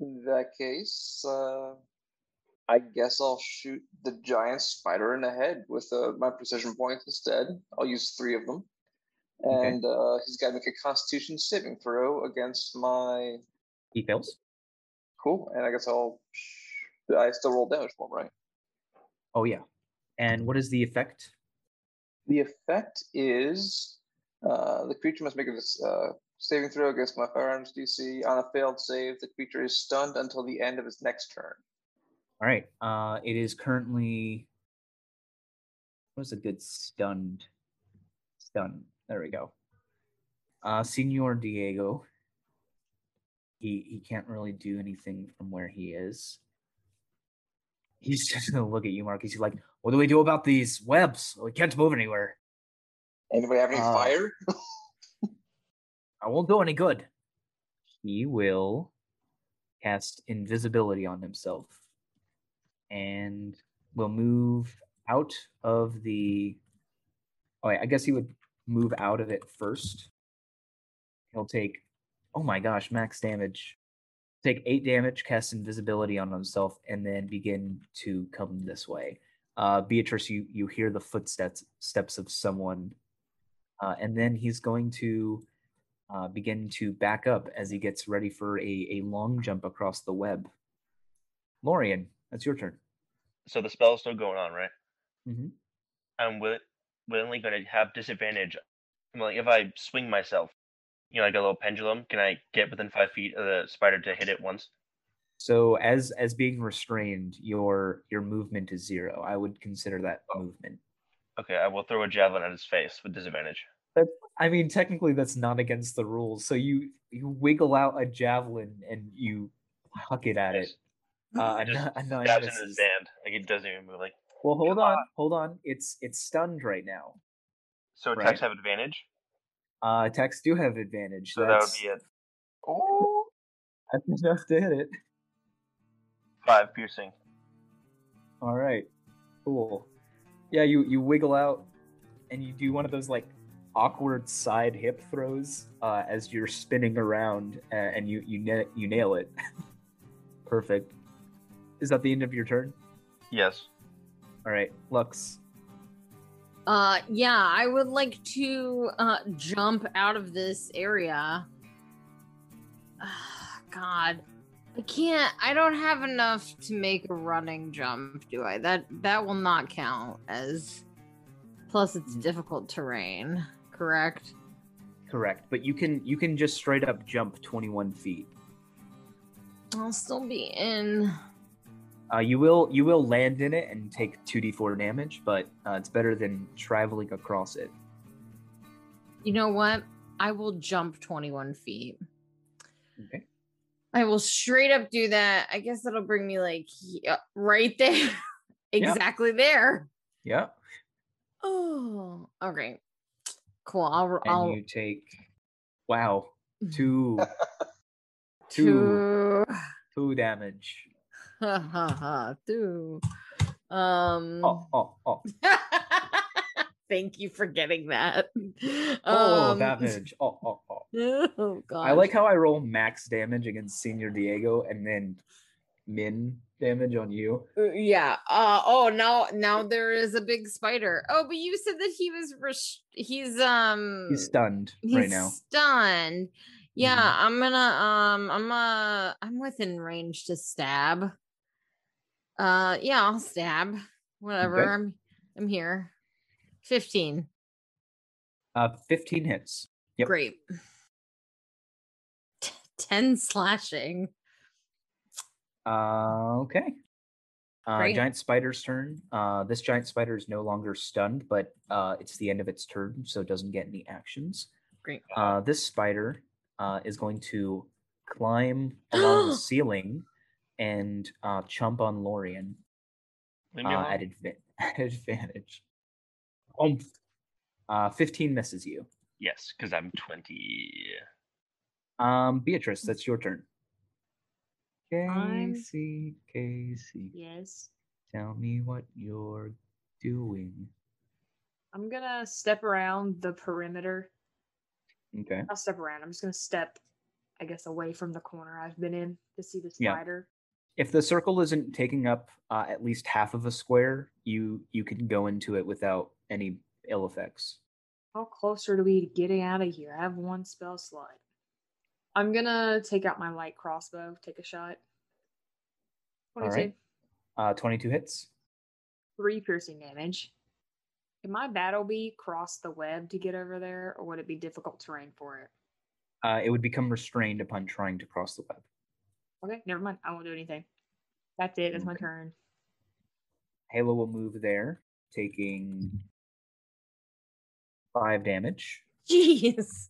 In that case, uh, I guess I'll shoot the giant spider in the head with uh, my precision points instead. I'll use three of them. Okay. And uh, he's got to make a constitution saving throw against my... He fails. Cool. And I guess I'll... I still roll damage for him, right? Oh, yeah. And what is the effect? The effect is uh, the creature must make a uh, Saving throw against my firearms D C. On a failed save, the creature is stunned until the end of its next turn. All right. Uh, it is currently... What's a good stunned? Stunned. There we go. Uh, Senor Diego. He he can't really do anything from where he is. He's just going to look at you, Marcus. He's like, what do we do about these webs? We can't move anywhere. Anybody have any uh, fire? I won't do any good. He will cast invisibility on himself and will move out of the... Oh, I guess he would move out of it first. He'll take... Oh my gosh, max damage. Take eight damage, cast invisibility on himself, and then begin to come this way. Uh, Beatrice, you, you hear the footsteps steps of someone. Uh, and then he's going to uh, begin to back up as he gets ready for a, a long jump across the web. Lorian, that's your turn. So the spell is still going on, right? Mm-hmm. I'm will- willingly going to have disadvantage. I'm like, if I swing myself, you know, like a little pendulum, can I get within five feet of the spider to hit it once? So as as being restrained, your your movement is zero. I would consider that oh. movement. Okay, I will throw a javelin at his face with disadvantage. But, I mean, technically that's not against the rules. So you, you wiggle out a javelin and you huck it at yes. it. Uh, it just an- stabs in his band. Like, it doesn't even move. Like, well, hold on, on, hold on. It's it's stunned right now. So right? Attacks have advantage? Uh, attacks do have advantage. So that's... that would be it. Oh! That's enough to hit it. Five piercing. All right. Cool. Yeah, you, you wiggle out, and you do one of those, like, awkward side hip throws uh, as you're spinning around, uh, and you you, na- you nail it. Perfect. Is that the end of your turn? Yes. All right. Lux. Uh, yeah, I would like to uh, jump out of this area. Oh, God, I can't. I don't have enough to make a running jump, do I? That that will not count as. Plus, it's difficult terrain, correct? Correct, but you can you can just straight up jump twenty-one feet. I'll still be in. Uh, you will you will land in it and take two d four damage, but uh, it's better than traveling across it. You know what? I will jump twenty-one feet. Okay. I will straight up do that. I guess that'll bring me like yeah, right there. Exactly yeah. there. Yeah. Oh, okay. Cool. I'll. And I'll... you take. Wow. Two. two. Two damage. Ha ha ha. Two. Um. Oh, oh, oh. Thank you for getting that. Oh, um... damage. Oh, oh, oh. Oh, God. I like how I roll max damage against Senior Diego and then min damage on you. Yeah. Uh, oh, now now there is a big spider. Oh, but you said that he was, res- he's, um. He's stunned he's right now. stunned. Yeah, mm-hmm. I'm gonna um I'm uh I'm within range to stab. Uh yeah, I'll stab. Whatever. Okay. I'm I'm here. fifteen. Uh fifteen hits. Yep. Great. T- ten slashing. Uh okay. Uh Great. Giant spider's turn. Uh this giant spider is no longer stunned, but uh it's the end of its turn, so it doesn't get any actions. Great. Uh this spider Uh, is going to climb along the ceiling and uh, chomp on Lorian uh, at, adv- at advantage. Um, uh, fifteen misses you. Yes, because I'm twenty. Um, Beatrice, that's your turn. Casey, Casey. Yes. Tell me what you're doing. I'm gonna step around the perimeter. Okay. I'll step around. I'm just going to step, I guess, away from the corner I've been in to see the spider. Yeah. If the circle isn't taking up uh, at least half of a square, you you can go into it without any ill effects. How close are we to getting out of here? I have one spell slot. I'm going to take out my light crossbow, take a shot. twenty-two. All right. Uh, twenty-two hits. Three piercing damage. Can my battle be cross the web to get over there, or would it be difficult terrain for it? Uh, it would become restrained upon trying to cross the web. Okay, never mind. I won't do anything. That's it. That's okay. My turn. Halo will move there, taking five damage. Jeez.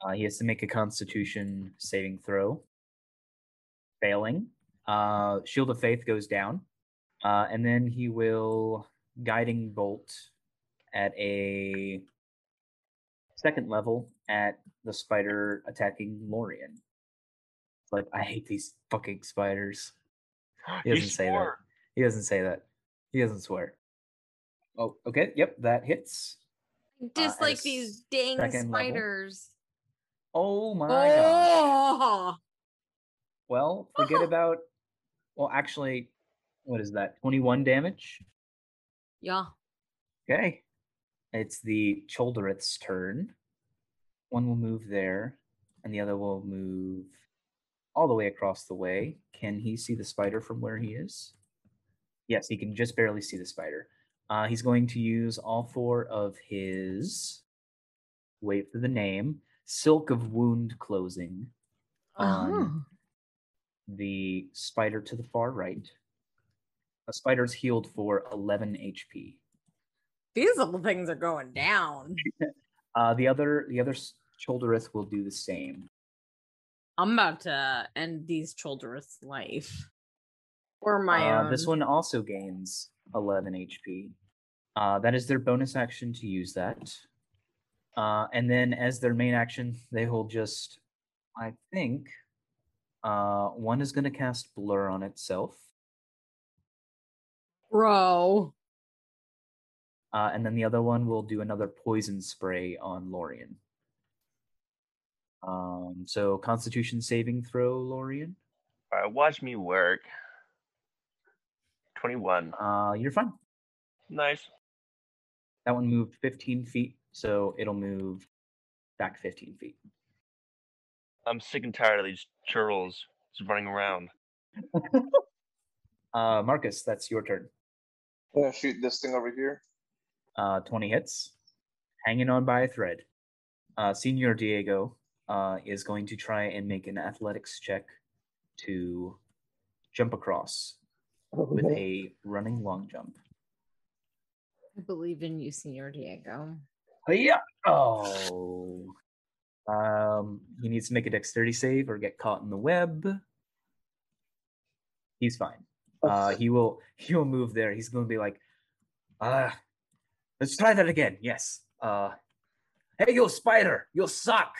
Uh, he has to make a Constitution saving throw. Failing. Uh, Shield of Faith goes down. Uh, and then he will Guiding Bolt at a second level at the spider attacking Lorian. It's like, I hate these fucking spiders. He doesn't he say that. He doesn't say that. He doesn't swear. Oh, okay. Yep, that hits. Dislike uh, these dang spiders. Level. Oh my oh. god. Well, forget oh. about... Well, actually, what is that? twenty-one damage? Yeah. Okay. It's the Choldreth's turn. One will move there, and the other will move all the way across the way. Can he see the spider from where he is? Yes, he can just barely see the spider. Uh, he's going to use all four of his, wait for the name, Silk of Wound Closing on uh-huh. the spider to the far right. A spider's healed for eleven H P. These little things are going down. uh, the other the other Choldreth will do the same. I'm about to end these Choldreth's life. Or my uh, own. This one also gains eleven H P. Uh, that is their bonus action to use that. Uh, and then as their main action, they will just, I think, uh, one is going to cast Blur on itself. Bro. Uh, and then the other one will do another Poison Spray on Lorian. Um, so Constitution saving throw, Lorian. All right, watch me work. twenty-one. Uh, you're fine. Nice. That one moved fifteen feet, so it'll move back fifteen feet. I'm sick and tired of these churls just running around. uh, Marcus, that's your turn. I'm gonna shoot this thing over here. Uh, twenty hits. Hanging on by a thread. Uh, Senior Diego uh, is going to try and make an athletics check to jump across. With a running long jump. I believe in you, Senor Diego. Yeah. Oh. Um, he needs to make a dexterity save or get caught in the web. He's fine. Uh, he will. He will move there. He's going to be like, ah, uh, let's try that again. Yes. Uh, hey, you spider, you suck.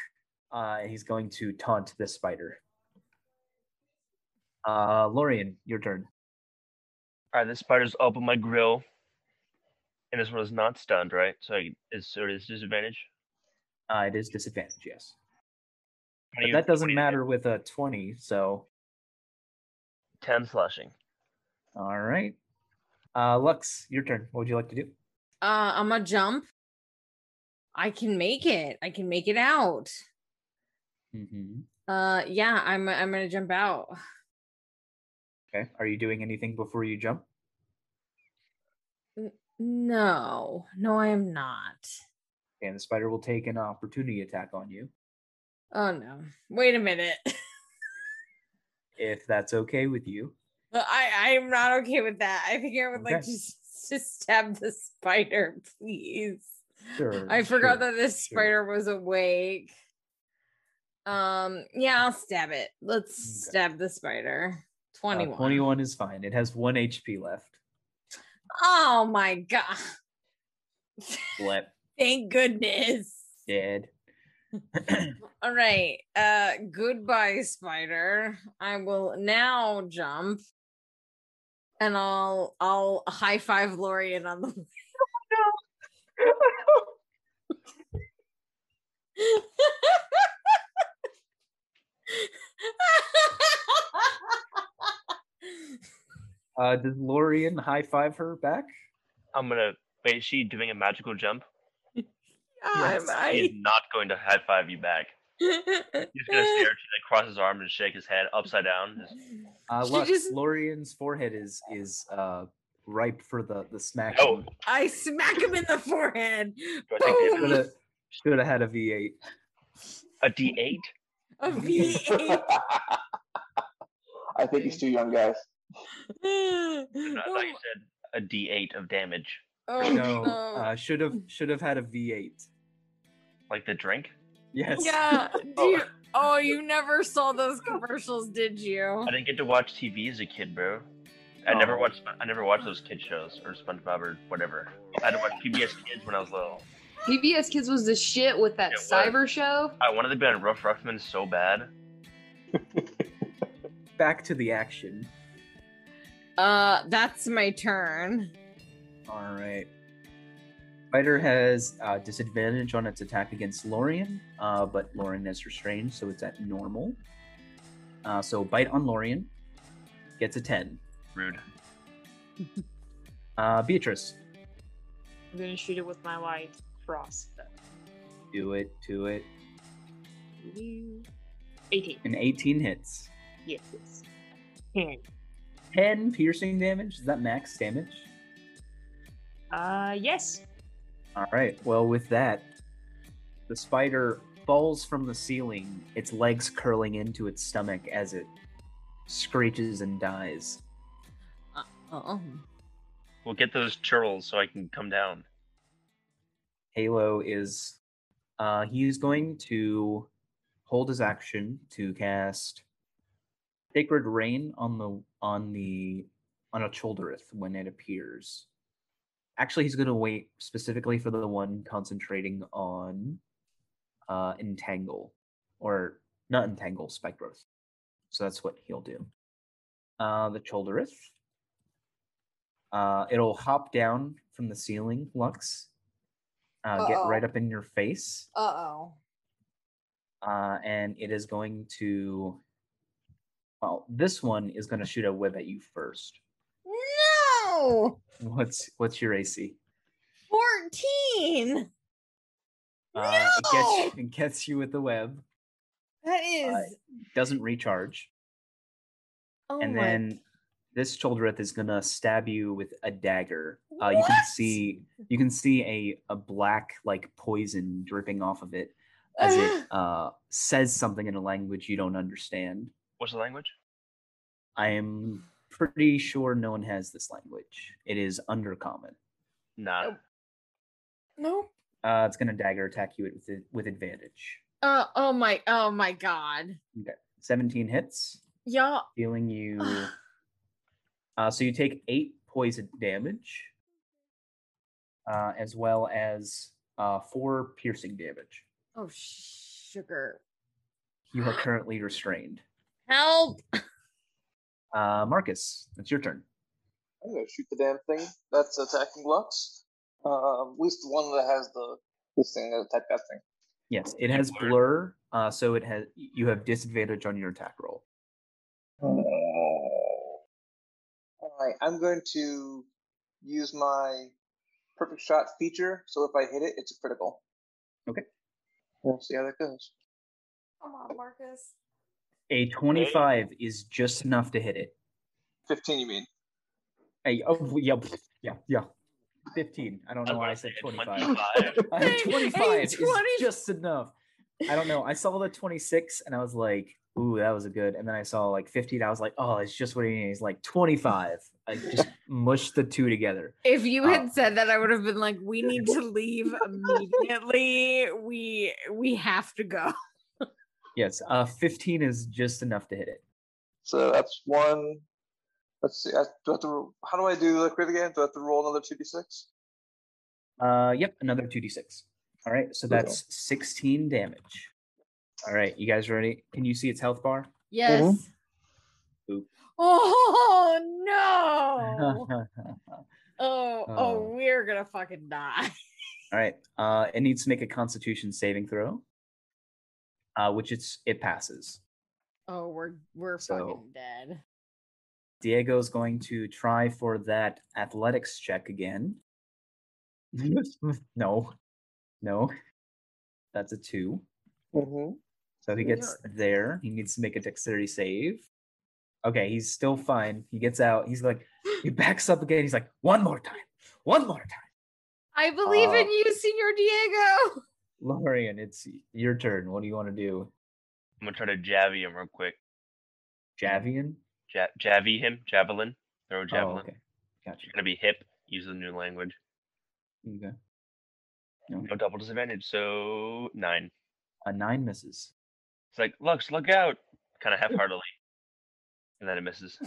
Uh, and he's going to taunt this spider. Uh, Lorian, your turn. All right, this spider's up on my grill, and this one is not stunned, right? So it's so it is disadvantage? Uh, it is disadvantage, yes. But that doesn't matter with a twenty, so... ten slashing. All right. Uh, Lux, your turn. What would you like to do? Uh, I'm going to jump. I can make it. I can make it out. Mm-hmm. Uh, yeah, I'm, I'm going to jump out. Okay. Are you doing anything before you jump? No. No, I am not. And the spider will take an opportunity attack on you. Oh, no. Wait a minute. If that's okay with you. Well, I, I am not okay with that. I think I would okay. like to just stab the spider, please. Sure, I forgot sure, that this sure. spider was awake. Um. Yeah, I'll stab it. Let's okay. stab the spider. twenty-one. Uh, twenty-one is fine. It has one H P left. Oh my god. Flip. Thank goodness. Dead. All right. Uh, goodbye, spider. I will now jump. And I'll I'll high five Lorian on the oh, no. Oh, no. Uh, does Lorian high-five her back? I'm gonna... Wait, is she doing a magical jump? Yes. I... He's not going to high-five you back. He's gonna stare at you, like, cross his arm and shake his head upside down. Just... Uh, Lux, just... Lorian's forehead is is uh, ripe for the, the smack. Oh. I smack him in the forehead! Boom! Should have had a V eight. A D eight? A V eight. I think he's too young, guys. I thought you said a D eight of damage. Oh, no, no. Uh, should have should have had a V eight. Like the drink? Yes. Yeah. Do you, oh, you never saw those commercials, did you? I didn't get to watch T V as a kid, bro. I oh. never watched. I never watched those kid shows or SpongeBob or whatever. I had to watch P B S Kids when I was little. P B S Kids was the shit with that it cyber was. show. I wanted to be on Rough Ruffman so bad. Back to the action. Uh, that's my turn. All right. Fighter has uh, disadvantage on its attack against Lorian, uh, but Lorian is restrained, so it's at normal. Uh, so bite on Lorian gets a ten. Rude. uh, Beatrice. I'm gonna shoot it with my white crossbow. Do it, do it. eighteen. And eighteen hits. Yes, yes. ten. ten piercing damage? Is that max damage? Uh, yes. All right. Well, with that, the spider falls from the ceiling, its legs curling into its stomach as it screeches and dies. Oh. We'll get those churls so I can come down. Halo is... Uh, he's going to hold his action to cast Sacred Rain on the on the on a Choldrith when it appears. Actually, he's going to wait specifically for the one concentrating on uh, Entangle, or not Entangle, Spike Growth. So that's what he'll do. Uh, the Choldrith. Uh, it'll hop down from the ceiling, Lux. Uh, get right up in your face. Uh-oh. Uh, and it is going to... Well, this one is going to shoot a web at you first. No! What's what's your A C? fourteen! Uh, no! It gets, it gets you with the web. That is... Uh, doesn't recharge. Oh and my... then... This Choldrith is gonna stab you with a dagger. Uh, you can see you can see a, a black like poison dripping off of it as it uh, says something in a language you don't understand. What's the language? I am pretty sure no one has this language. It is Undercommon. No. No. Uh, it's gonna dagger attack you with with advantage. Uh oh my oh my god. Okay, seventeen hits. Yeah. Dealing you. Uh, so you take eight poison damage, uh, as well as uh, four piercing damage. Oh, sugar. You are currently restrained. Help! Uh, Marcus, it's your turn. I'm going to shoot the damn thing that's attacking Lux. Uh, at least the one that has the this thing that attacked that thing. Yes, it has blur, uh, so it has you have disadvantage on your attack roll. Uh. Alright, I'm going to use my perfect shot feature, so if I hit it, it's a critical. Okay. We'll see how that goes. Come on, Marcus. A twenty-five eight. Is just enough to hit it. fifteen, you mean? Hey, oh, yeah, yeah, yeah. fifteen. I don't know I why I said twenty-five. twenty-five, twenty-five is just enough. I don't know. I saw the twenty-six, and I was like, ooh, that was a good. And then I saw like fifteen. I was like, oh, it's just what he needs. Like twenty-five. I just mushed the two together. If you had um, said that, I would have been like, we need to leave immediately. We we have to go. Yes, uh, fifteen is just enough to hit it. So that's one. Let's see. I, do I have to, how do I do the crit again? Do I have to roll another two d six? Uh, yep, another two d six. All right, so that's sixteen damage. All right, you guys ready? Can you see its health bar? Yes. Mm-hmm. Oop. Oh, no. oh, oh, oh, we're going to fucking die. All right. Uh, it needs to make a Constitution saving throw, uh, which it's it passes. Oh, we're we're so fucking dead. Diego's going to try for that athletics check again. no. No. That's a two. Mm-hmm. So he gets there. He needs to make a dexterity save. Okay, he's still fine. He gets out. He's like, he backs up again. He's like, one more time. One more time. I believe uh, in you, Señor Diego. Lorian, it's your turn. What do you want to do? I'm going to try to javvy him real quick. Javian? Ja- javvy him? Javelin? Throw a javelin. Oh, okay. Gotcha. You're going to be hip. Use the new language. Okay. No. no double disadvantage, so nine. A nine misses. It's like, Lux, look out! Kind of half-heartedly. And then it misses.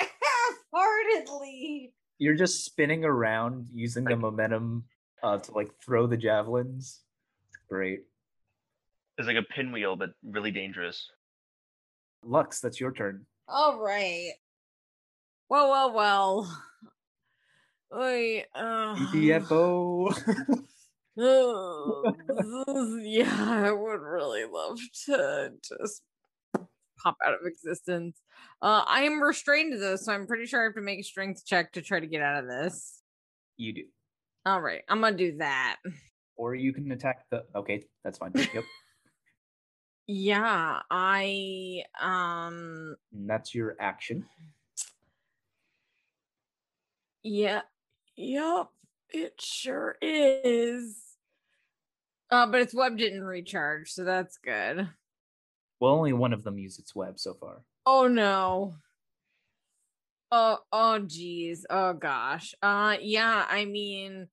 Half-heartedly! You're just spinning around using like, the momentum uh, to, like, throw the javelins. Great. It's like a pinwheel, but really dangerous. Lux, that's your turn. All right. Well, well, well. Oy, uh... E D F O! uh, yeah, I would really love to just pop out of existence. Uh, I am restrained, though, so I'm pretty sure I have to make a strength check to try to get out of this. You do. All right, I'm going to do that. Or you can attack the... Okay, that's fine. Yep. Yeah, I... um. And that's your action. Yeah. Yep. It sure is. Uh, but its web didn't recharge, so that's good. Well, only one of them used its web so far. Oh, no. Oh, oh, geez. Oh, gosh. Uh, yeah, I mean...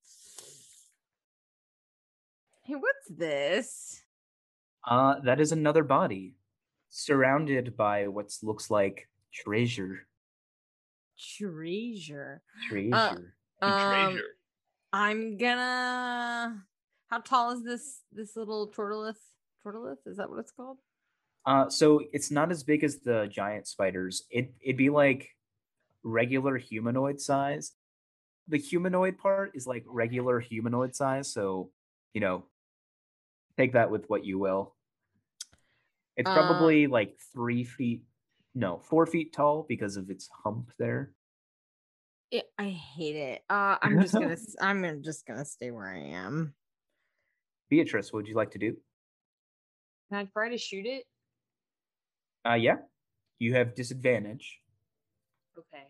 Hey, what's this? Uh, that is another body, surrounded by what looks like treasure. Treasure? Treasure. Uh, um, treasure. I'm gonna... How tall is this this little tortoise? Tortoise? Is that what it's called? Uh, so it's not as big as the giant spiders. It, it'd be like regular humanoid size. The humanoid part is like regular humanoid size, so, you know, take that with what you will. It's probably um, like three feet, no, four feet tall because of its hump there. It, I hate it. Uh, I'm just gonna. I'm just gonna stay where I am. Beatrice, what would you like to do? Can I try to shoot it? Uh, yeah. You have disadvantage. Okay.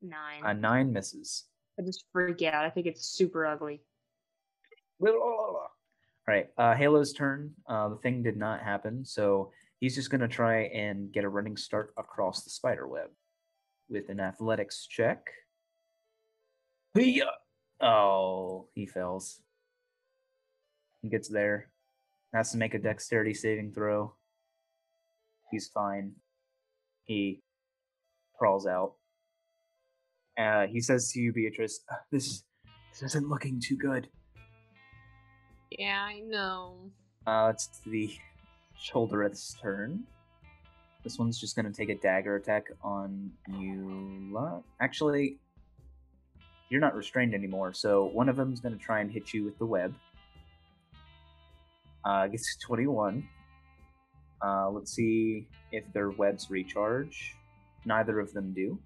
Nine. A nine misses. I just freak out. I think it's super ugly. All right, uh, Halo's turn. Uh, the thing did not happen, so he's just going to try and get a running start across the spider web with an athletics check. Oh, he fails. He gets there. Has to make a dexterity saving throw. He's fine. He crawls out. Uh, he says to you, Beatrice, this, this isn't looking too good. Yeah, I know. Uh, it's the Shouldereth's turn. This one's just going to take a dagger attack on you. Actually, you're not restrained anymore, so one of them's going to try and hit you with the web. Uh, gets twenty-one. Uh, let's see if their webs recharge. Neither of them do.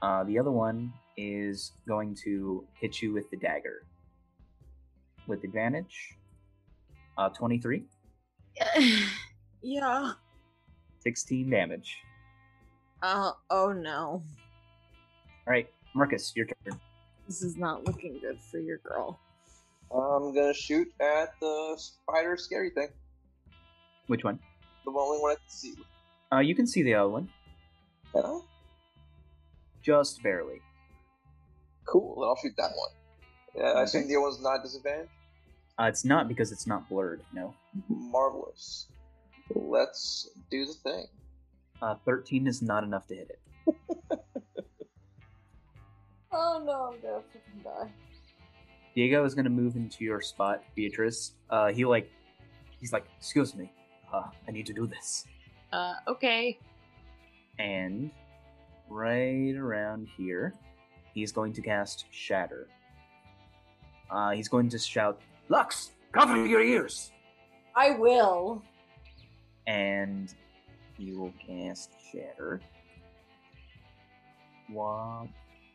Uh, the other one is going to hit you with the dagger. With advantage, uh, twenty-three. Yeah. sixteen damage. Uh, oh no. Alright, Marcus, your turn. This is not looking good for your girl. I'm gonna shoot at the spider scary thing. Which one? The only one I can see. Uh, you can see the other one. Can I? Just barely. Cool, then I'll shoot that one. Yeah, I think the other one's not disadvantaged. Uh, it's not because it's not blurred, no. Marvelous. Let's do the thing. Uh, thirteen is not enough to hit it. Oh no, I'm gonna fucking die. Diego is gonna move into your spot, Beatrice. Uh, he like, he's like, excuse me, uh, I need to do this. Uh, okay. And right around here, he's going to cast Shatter. Uh, he's going to shout, Lux, cover your ears! I will. And you will cast Shatter. Wah,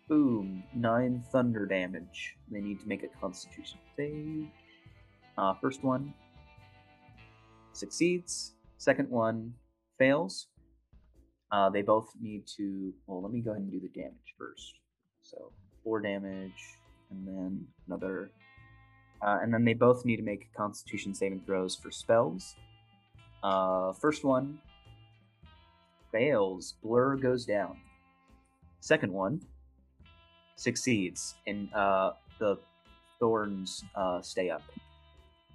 boom. Nine thunder damage. They need to make a constitution save. Uh, first one succeeds. Second one fails. Uh, they both need to... Well, let me go ahead and do the damage first. So, four damage... And then another Uh, and then they both need to make Constitution saving throws for spells. Uh, first one fails. Blur goes down. Second one succeeds, and uh, the thorns uh, stay up.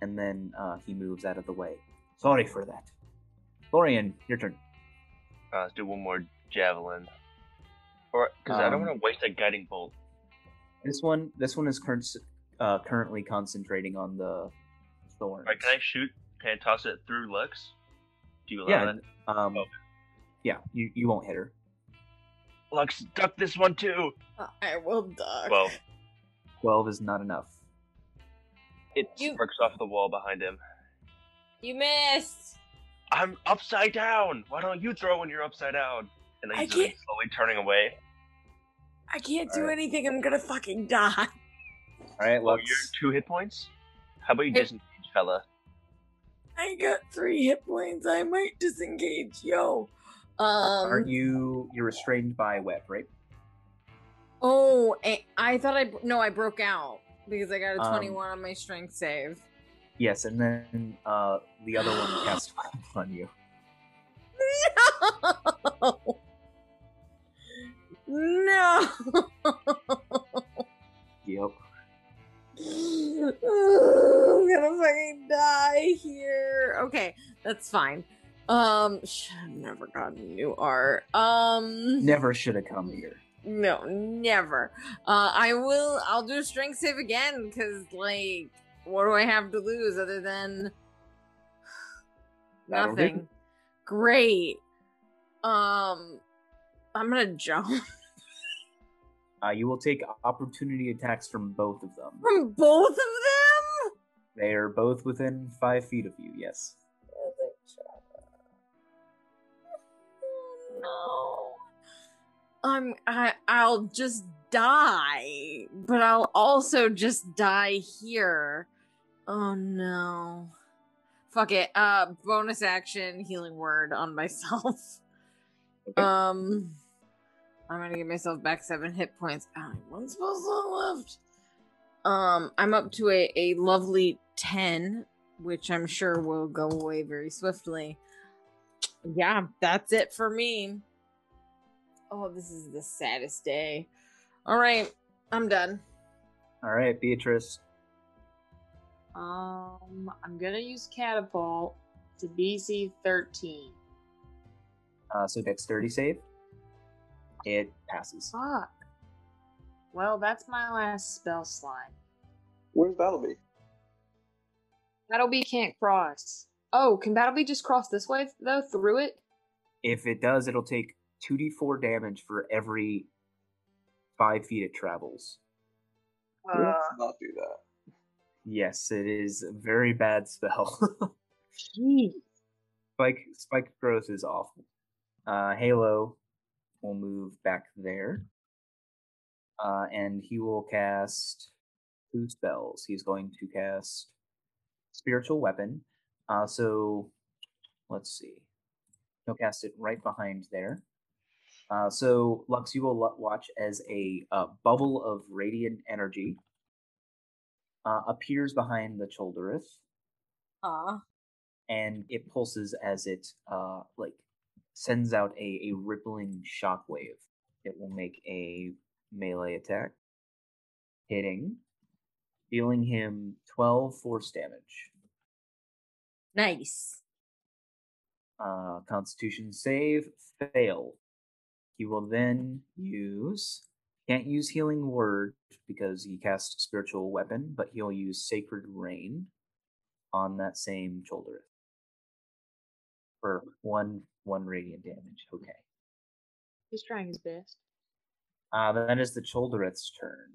And then uh, he moves out of the way. Sorry for that. Lorian, your turn. Uh, let's do one more javelin. Or because um, I don't want to waste a guiding bolt. This one, this one is current. Uh, currently concentrating on the thorns. Right, can I shoot? Can I toss it through Lux? Do you allow yeah, that? Um, oh. Yeah, you, you won't hit her. Lux, duck this one too! I will duck. Well, twelve is not enough. It you... sparks off the wall behind him. You missed! I'm upside down! Why don't you throw when you're upside down? And then he's slowly turning away. I can't All do right. anything, I'm gonna fucking die. Alright, well, you're two hit points? How about you disengage, fella? I got three hit points. I might disengage, yo. Um, Aren't you... You're restrained by web, right? Oh, I thought I... No, I broke out because I got a twenty-one um, on my strength save. Yes, and then uh, the other one cast web on you. No! No! Yep. I'm gonna fucking die here. Okay, that's fine. Um, should have never gotten new art. Um, never should have come here. No, never. Uh, I will. I'll do a strength save again because, like, what do I have to lose other than nothing? Great. Um, I'm gonna jump. Uh, you will take opportunity attacks from both of them. From both of them? They are both within five feet of you, yes. No. Um, I, I'll just die. But I'll also just die here. Oh, no. Fuck it. Uh, bonus action, healing word on myself. Okay. Um... I'm gonna give myself back seven hit points. I only have one spell slot left. Um, I'm up to a, a lovely ten, which I'm sure will go away very swiftly. Yeah, that's it for me. Oh, this is the saddest day. All right, I'm done. All right, Beatrice. Um, I'm gonna use Catapult to B C thirteen. Uh, so dexterity save. It passes. Fuck. Well, that's my last spell slot. Where's Battleby? Battleby can't cross. Oh, can Battleby just cross this way, though, through it? If it does, it'll take two d four damage for every five feet it travels. Uh, Let's not do that. Yes, it is a very bad spell. Jeez. Spike, Spike Growth is awful. Uh, Halo... will move back there, uh, and he will cast two spells. He's going to cast Spiritual Weapon. Uh, so, let's see. He'll cast it right behind there. Uh, so, Lux, you will watch as a uh, bubble of radiant energy uh, appears behind the Choldrith, uh. and it pulses as it uh, like. sends out a, a rippling shockwave. It will make a melee attack, hitting, dealing him twelve force damage. Nice. Uh, Constitution save, fail. He will then use, can't use Healing Word because he cast Spiritual Weapon, but he'll use Sacred Rain on that same shoulder. For one one radiant damage. Okay. He's trying his best. Uh, that is the Choldreth's turn.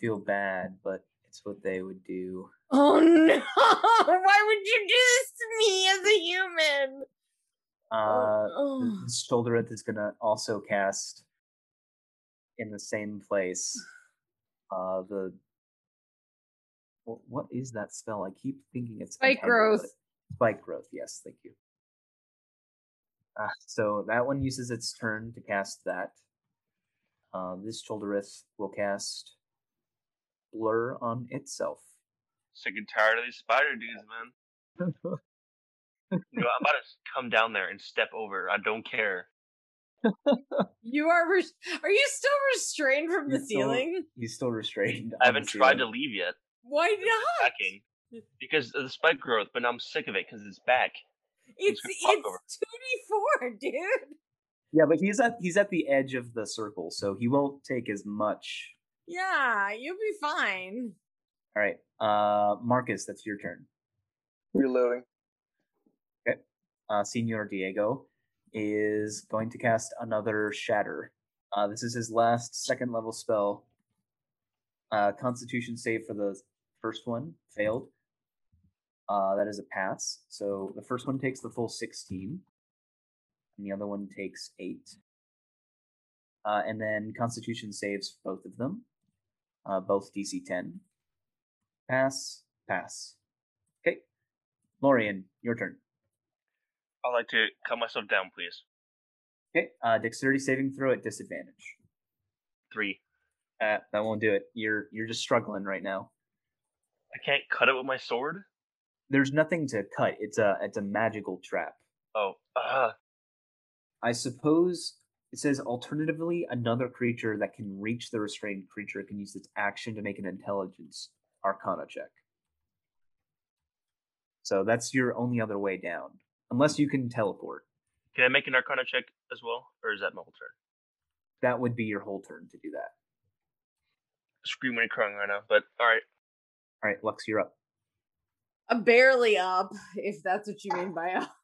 Feel bad, but it's what they would do. Oh no! Why would you do this to me as a human? Uh, oh. This Choldreth is going to also cast in the same place. Uh, the What is that spell? I keep thinking it's... Spike Growth. Spike Growth, yes, thank you. Uh, so that one uses its turn to cast that. Uh, this Choldrith will cast Blur on itself. Sick and tired of these spider dudes, man. You know, I'm about to come down there and step over. I don't care. You are. Re- are you still restrained from he's the still, ceiling? He's still restrained. I haven't tried to leave yet. Why not? Because of the spike growth, but now I'm sick of it because it's back. It's it's two d four, dude. Yeah, but he's at he's at the edge of the circle, so he won't take as much. Yeah, you'll be fine. All right, uh, Marcus, that's your turn. Reloading. Okay. Uh, Senor Diego is going to cast another Shatter. Uh, this is his last second level spell. Uh, Constitution save for the first one failed. Uh, that is a pass. So the first one takes the full sixteen, and the other one takes eight. Uh, and then Constitution saves both of them, uh, both D C ten. Pass, pass. Okay, Lorian, your turn. I'd like to cut myself down, please. Okay, uh, dexterity saving throw at disadvantage. Three. Uh, that won't do it. You're you're just struggling right now. I can't cut it with my sword? There's nothing to cut. It's a it's a magical trap. Oh. Uh. I suppose it says alternatively, another creature that can reach the restrained creature can use its action to make an intelligence arcana check. So that's your only other way down. Unless you can teleport. Can I make an arcana check as well? Or is that my whole turn? That would be your whole turn to do that. Screaming and crying right now, but alright. Alright, Lux, you're up. I'm barely up, if that's what you mean by up.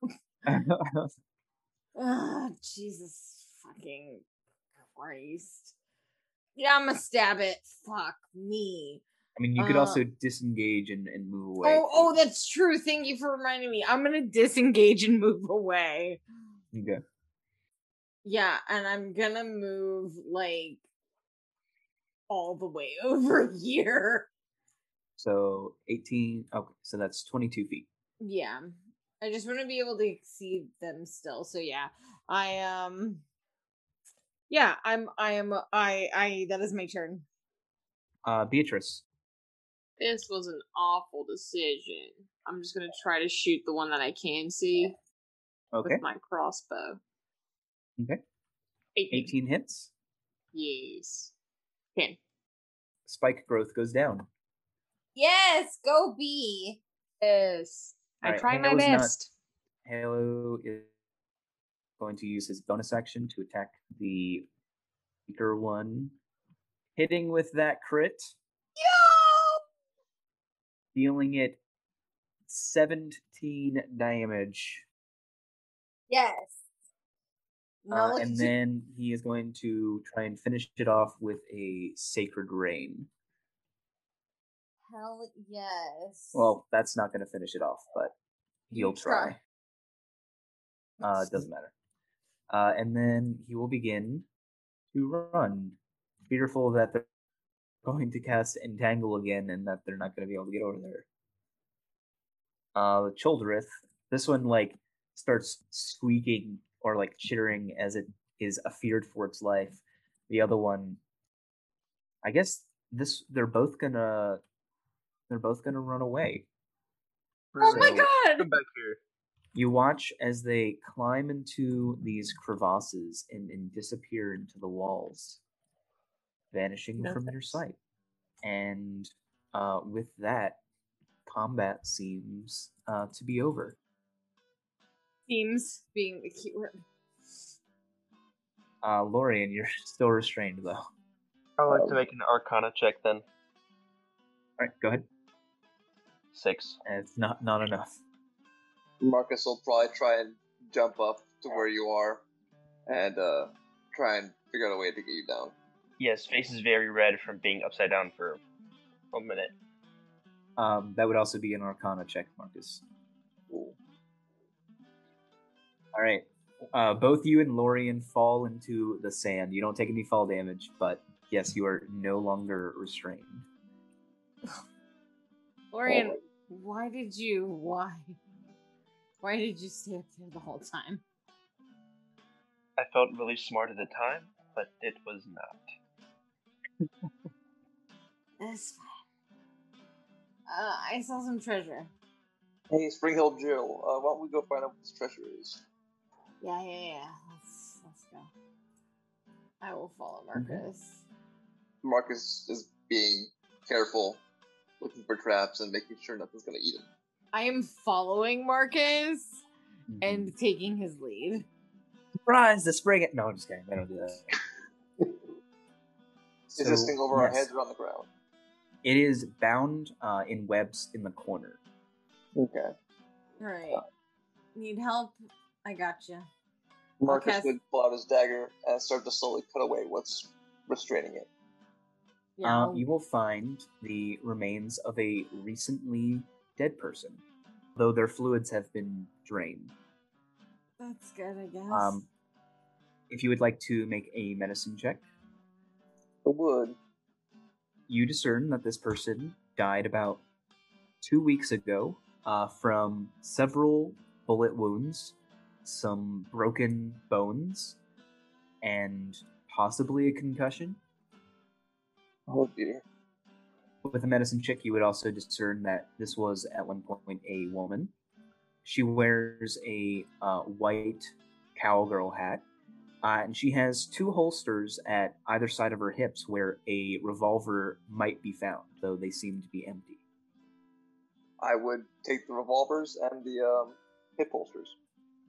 Ugh, Jesus fucking Christ. Yeah, I'm gonna stab it. Fuck me. I mean, you could uh, also disengage and, and move away. Oh, oh, that's true. Thank you for reminding me. I'm gonna disengage and move away. Okay. Yeah, and I'm gonna move, like, all the way over here. So eighteen, okay, so that's twenty-two feet. Yeah. I just want to be able to exceed them still. So yeah, I, um, yeah, I'm, I am, I, I, that is my turn. Uh, Beatrice. This was an awful decision. I'm just going to try to shoot the one that I can see. Okay. With my crossbow. Okay. eighteen, eighteen hits. Yes. ten. Spike growth goes down. Yes, go B. Yes, I right, try Halo's my best. Not, Halo is going to use his bonus action to attack the weaker one, hitting with that crit. Yo! Dealing it seventeen damage. Yes. Uh, and then he is going to try and finish it off with a Sacred Rain. Hell yes. Well, that's not going to finish it off, but he'll try. Uh, doesn't matter. Uh, and then he will begin to run, fearful that they're going to cast Entangle again and that they're not going to be able to get over there. Uh, Choldrith, this one like starts squeaking or like chittering as it is afeared for its life. The other one, I guess this they're both gonna. They're both going to run away. Oh so my god! Come back here. You watch as they climb into these crevasses and, and disappear into the walls, vanishing no, from thanks. your sight. And uh, with that, combat seems uh, to be over. Seems being the key word. Uh, Lorian, you're still restrained, though. I'd like um, to make an Arcana check, then. All right, go ahead. Six. And it's not not enough. Marcus will probably try and jump up to where you are and uh, try and figure out a way to get you down. Yes, face is very red from being upside down for a minute. Um, that would also be an Arcana check, Marcus. Cool. All right. Uh, both you and Lorian fall into the sand. You don't take any fall damage, but yes, you are no longer restrained. Lorian, oh. why did you, why? Why did you stay up there the whole time? I felt really smart at the time, but it was not. That's fine. Uh, I saw some treasure. Hey, Springhill Jill, uh, why don't we go find out what this treasure is? Yeah, yeah, yeah. Let's, let's go. I will follow Marcus. Mm-hmm. Marcus is being careful, looking for traps and making sure nothing's going to eat him. I am following Marcus mm-hmm. and taking his lead. Surprise, the spring... No, I'm just kidding. I don't do that. So, is this thing over yes. our heads or on the ground? It is bound uh, in webs in the corner. Okay. All right. Uh, Need help? I got you. Marcus cast... would pull out his dagger and start to slowly cut away what's restraining it. Yeah, um, you will find the remains of a recently dead person, though their fluids have been drained. That's good, I guess. Um, if you would like to make a medicine check. I would. You discern that this person died about two weeks ago uh, from several bullet wounds, some broken bones, and possibly a concussion. Oh dear. With a medicine check, you would also discern that this was at one point a woman. She wears a uh, white cowgirl hat, uh, and she has two holsters at either side of her hips where a revolver might be found, though they seem to be empty. I would take the revolvers and the um, hip holsters.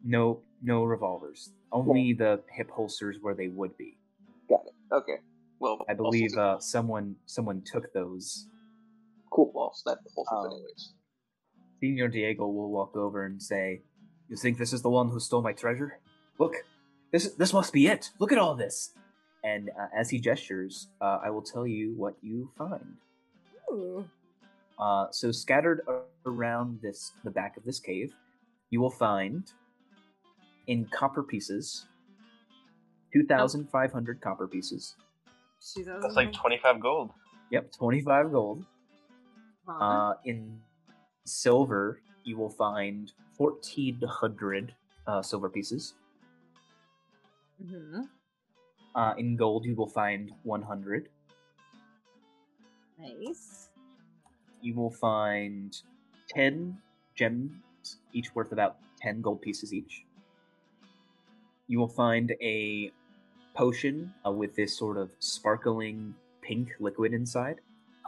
No, no revolvers. Only oh. the hip holsters where they would be. Got it. Okay. Well, I believe uh, someone someone took those. Cool. Well, snap the holsters um, anyways. Senior Diego will walk over and say, "You think this is the one who stole my treasure? Look, this this must be it. Look at all this." And uh, as he gestures, uh, I will tell you what you find. Ooh. Uh, so scattered around this the back of this cave, you will find, in copper pieces, two thousand five hundred oh. copper pieces. That's like twenty-five gold. Yep, twenty-five gold. Huh. Uh, in silver, you will find fourteen hundred uh, silver pieces. Mm-hmm. Uh, in gold, you will find one hundred. Nice. You will find ten gems, each worth about ten gold pieces each. You will find a potion uh, with this sort of sparkling pink liquid inside.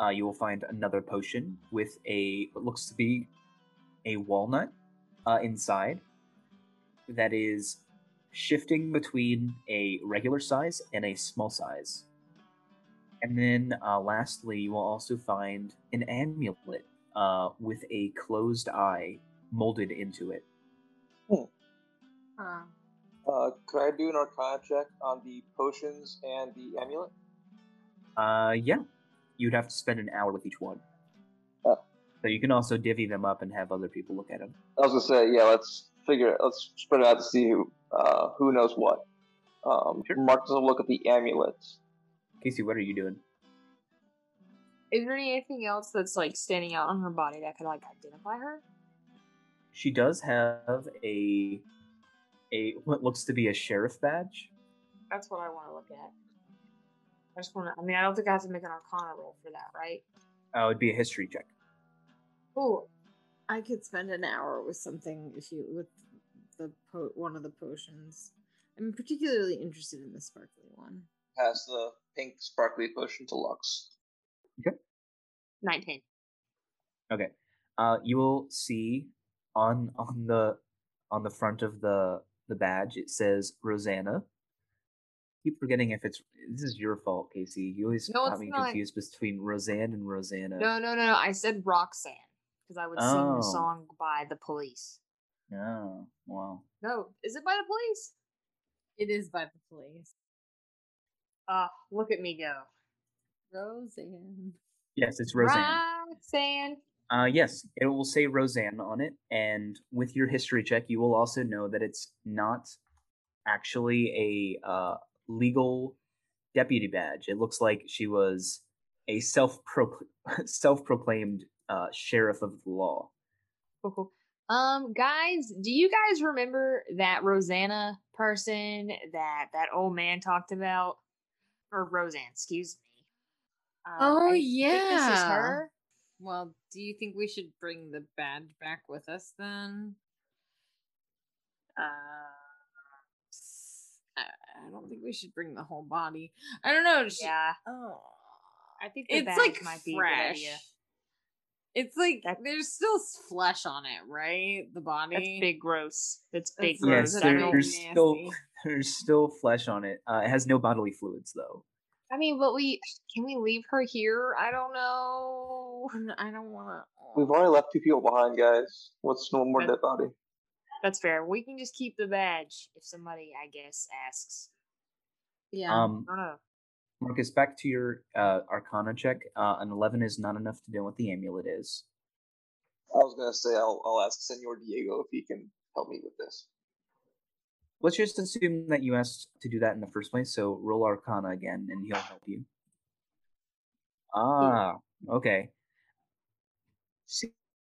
Uh, you will find another potion with a what looks to be a walnut uh, inside that is shifting between a regular size and a small size. And then uh, lastly, you will also find an amulet uh, with a closed eye molded into it. Hmm. Huh. Uh, could I do an arcana check on the potions and the amulet? Uh, yeah. You'd have to spend an hour with each one. Oh. So you can also divvy them up and have other people look at them. I was gonna say, yeah, let's figure it, let's spread it out to see who, uh, who knows what. Um, sure. Mark doesn't look at the amulets. Casey, what are you doing? Is there anything else that's, like, standing out on her body that could, like, identify her? She does have a... A, what looks to be a sheriff badge. That's what I want to look at. I just want to, I mean, I don't think I have to make an arcana roll for that, right? Oh, it'd be a history check. Cool. I could spend an hour with something if you, with the po- one of the potions. I'm particularly interested in the sparkly one. Pass the pink sparkly potion to Lux. Okay. nineteen. Okay. Uh, you will see on on the on the front of the the badge, it says Rosanna. Keep forgetting if it's this is your fault, Casey. You always no, got me not. confused between Roseanne and Rosanna. No, no, no, no. I said Roxanne because I would oh. sing the song by the Police. Oh, wow. No, is it by the Police? It is by the Police. Ah, uh, look at me go, Roseanne. Yes, it's Roseanne. Roxanne. Uh, yes, it will say Roseanne on it, and with your history check, you will also know that it's not actually a uh, legal deputy badge. It looks like she was a self-procl- self-proclaimed uh, sheriff of the law. Cool, cool. Um, guys, do you guys remember that Rosanna person that that old man talked about? Or Roseanne, excuse me. Um, oh, I yeah. Think this is her. Well, do you think we should bring the badge back with us then? Uh, I don't think we should bring the whole body. I don't know. She, yeah. Oh, I think the it's badge like might be fresh. A good idea. It's like that's, there's still flesh on it, right? The body. That's big gross. That's big that's gross. Yes, there, there's nasty. still there's still flesh on it. Uh, it has no bodily fluids though. I mean, but we can we leave her here? I don't know. I don't want to. We've only left two people behind, guys. What's no more dead body? That's fair. We can just keep the badge if somebody, I guess, asks. Yeah. Um, I don't know. Marcus, back to your uh, Arcana check. Uh, an eleven is not enough to know what the amulet is. I was going to say, I'll, I'll ask Senor Diego if he can help me with this. Let's just assume that you asked to do that in the first place, so roll Arcana again, and he'll help you. Ah, okay.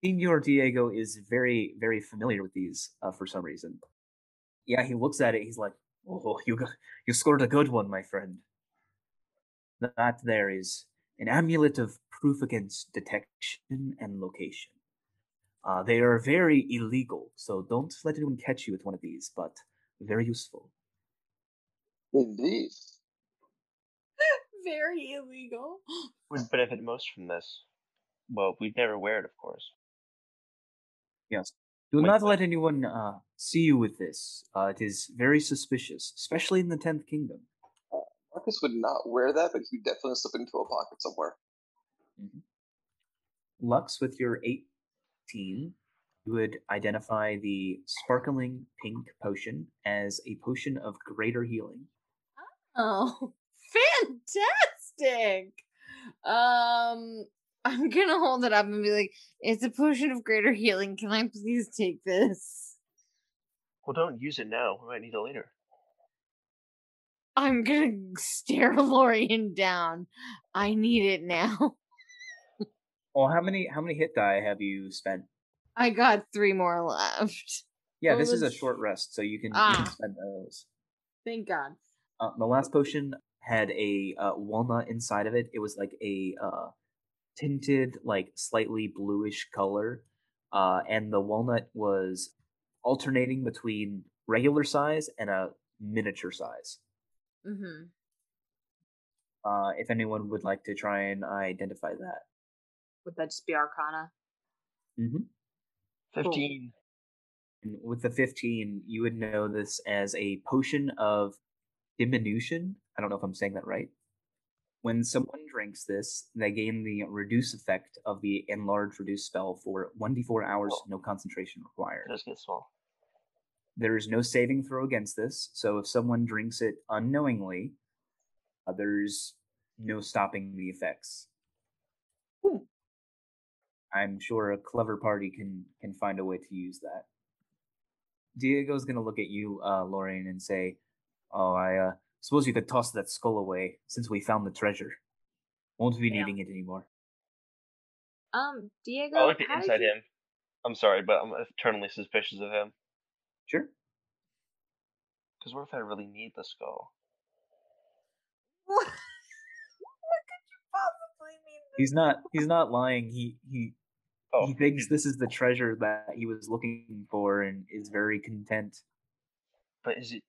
Senor Diego is very, very familiar with these uh, for some reason. Yeah, he looks at it, he's like, oh, you got, you scored a good one, my friend. That there is an amulet of proof against detection and location. Uh, they are very illegal, so don't let anyone catch you with one of these, but... very useful. Indeed. Very illegal. Would benefit most from this. Well, we'd never wear it, of course. Yes. Do Wait, not let anyone uh, see you with this. Uh, it is very suspicious, especially in the tenth Kingdom. Uh, Marcus would not wear that, but he would definitely slip into a pocket somewhere. Mm-hmm. Lux, with your eighteen... you would identify the sparkling pink potion as a potion of greater healing. Oh, fantastic! Um, I'm gonna hold it up and be like, it's a potion of greater healing. Can I please take this? Well, don't use it now. We might need it later. I'm gonna stare Lorian down. I need it now. Well, how many how many hit die have you spent? I got three more left. Yeah, this is a short rest, so you can, ah, you can spend those. Thank God. Uh, the last potion had a uh, walnut inside of it. It was like a uh, tinted, like slightly bluish color, uh, and the walnut was alternating between regular size and a miniature size. Mm-hmm. Uh, if anyone would like to try and identify that, would that just be Arcana? Mm-hmm. fifteen. Cool. With the fifteen, you would know this as a potion of diminution. I don't know if I'm saying that right. When someone drinks this, they gain the reduce effect of the enlarge reduce spell for one d four hours, cool. No concentration required. Just get small. There is no saving throw against this, so if someone drinks it unknowingly, uh, there's no stopping the effects. Cool. I'm sure a clever party can, can find a way to use that. Diego's going to look at you, uh, Lorian, and say, oh, I uh, suppose you could toss that skull away since we found the treasure. Won't be yeah. needing it anymore. Um, Diego, I looked inside you... him. I'm sorry, but I'm eternally suspicious of him. Sure. Because what if I really need the skull? What? He's not. He's not lying. He he oh. he thinks this is the treasure that he was looking for, and is very content. But is it?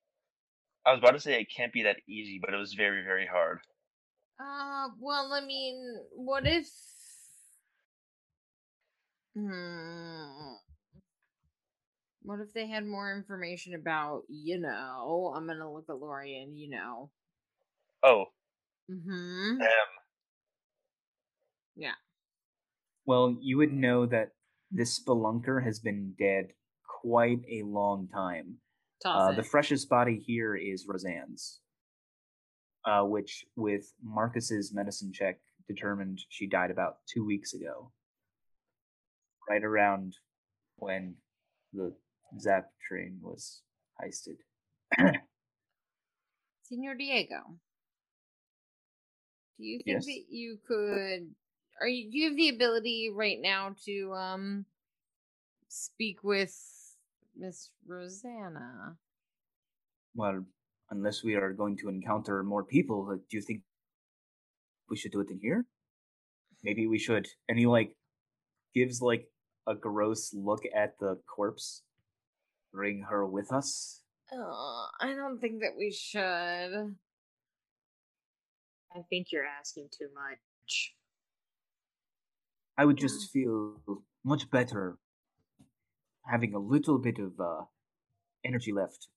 I was about to say it can't be that easy, but it was very, very hard. Uh, well, I mean, what if? Hmm. What if they had more information about, you know? I'm gonna look at Lorian, you know. Oh. Mm-hmm. Um. Yeah. Well, you would know that this spelunker has been dead quite a long time. Uh, the freshest body here is Roseanne's, uh, which, with Marcus's medicine check, determined she died about two weeks ago. Right around when the Zap train was heisted. Senor Diego, do you think yes? that you could... Are you, do you have the ability right now to um speak with Miss Rosanna? Well, unless we are going to encounter more people, do you think we should do it in here? Maybe we should. And he like gives like a gross look at the corpse. Bring her with us. Oh, I don't think that we should. I think you're asking too much. I would just feel much better having a little bit of uh, energy left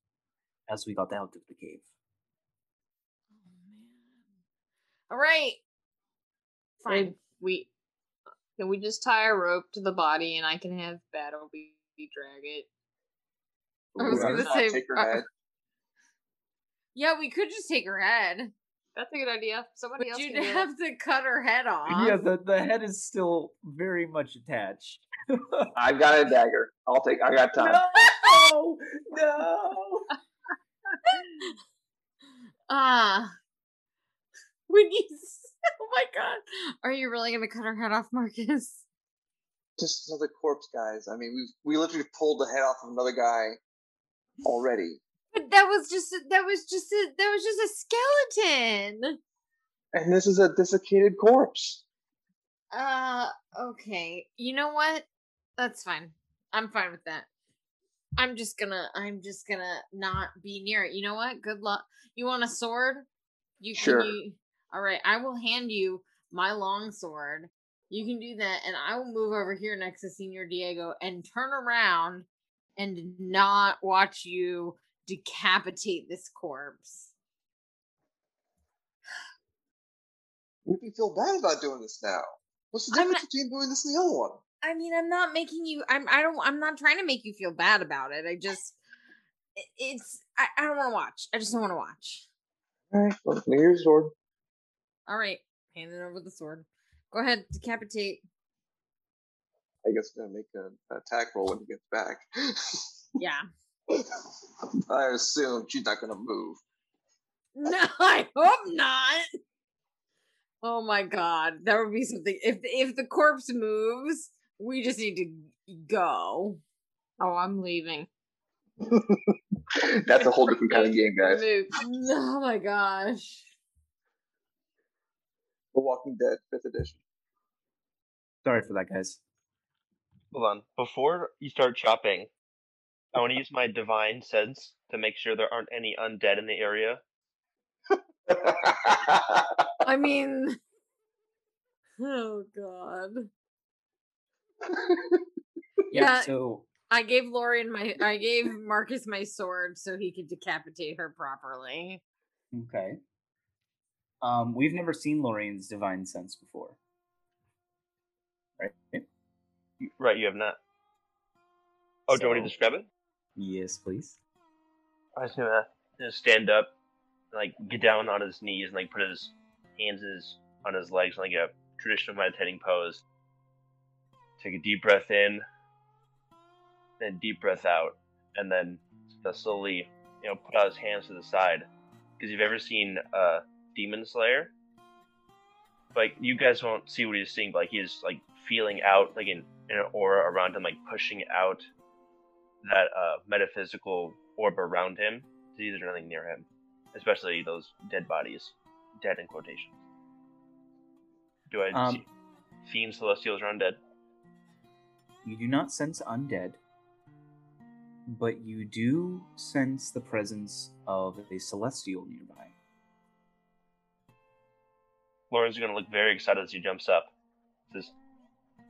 as we got out of the cave. Oh, man. All right. Fine. Can we, can we just tie a rope to the body and I can have Battle be drag it? I was going to say... Take her uh, head. Yeah, we could just take her head. That's a good idea. Somebody but else you'd have it. To cut her head off. Yeah, the, the head is still very much attached. I've got a dagger. I'll take... I got time. No! No! Ah. uh, when you... Oh my god. Are you really going to cut her head off, Marcus? Just another corpse, guys. I mean, we've we literally pulled the head off of another guy. Already, but that was just a, that was just a, that was just a skeleton, and this is a desiccated corpse. Uh, okay. You know what? That's fine. I'm fine with that. I'm just gonna. I'm just gonna not be near it. You know what? Good luck. You want a sword? You can sure. You, all right. I will hand you my long sword. You can do that, and I will move over here next to Señor Diego and turn around. And not watch you decapitate this corpse. Would you feel bad about doing this now? What's the difference not, between doing this and the other one? I mean, I'm not making you. I'm. I don't. I'm not trying to make you feel bad about it. I just. It's. I, I don't want to watch. I just don't want to watch. All right. Well, give me your sword. All right. Hand it over the sword. Go ahead. Decapitate. I guess I'm going to make an attack roll when he gets back. Yeah. I assume she's not going to move. No, I hope not. Oh my god. That would be something. If if the corpse moves, we just need to go. Oh, I'm leaving. That's a whole different kind of game, guys. Oh my gosh. The Walking Dead, fifth edition. Sorry for that, guys. Hold on. Before you start chopping, I want to use my divine sense to make sure there aren't any undead in the area. I mean... Oh, God. Yeah, so... I gave Lorian my... I gave Marcus my sword so he could decapitate her properly. Okay. Um, we've never seen Lorian's divine sense before. Right? Right, you have not. Oh, so, do you want me to describe it? Yes, please. I was gonna stand up, and, like get down on his knees, and like put his hands in his, on his legs, in, like a traditional meditating pose. Take a deep breath in, then deep breath out, and then slowly, you know, put out his hands to the side. Because you've ever seen uh, Demon Slayer, like you guys won't see what he's seeing, but like he is like feeling out, like in. an aura around him, like pushing out that uh, metaphysical orb around him. See, there's nothing near him, especially those dead bodies, dead in quotations. Do I um, see fiends, celestials, or undead? You do not sense undead, but you do sense the presence of a celestial nearby. Lauren's going to look very excited as he jumps up. Says,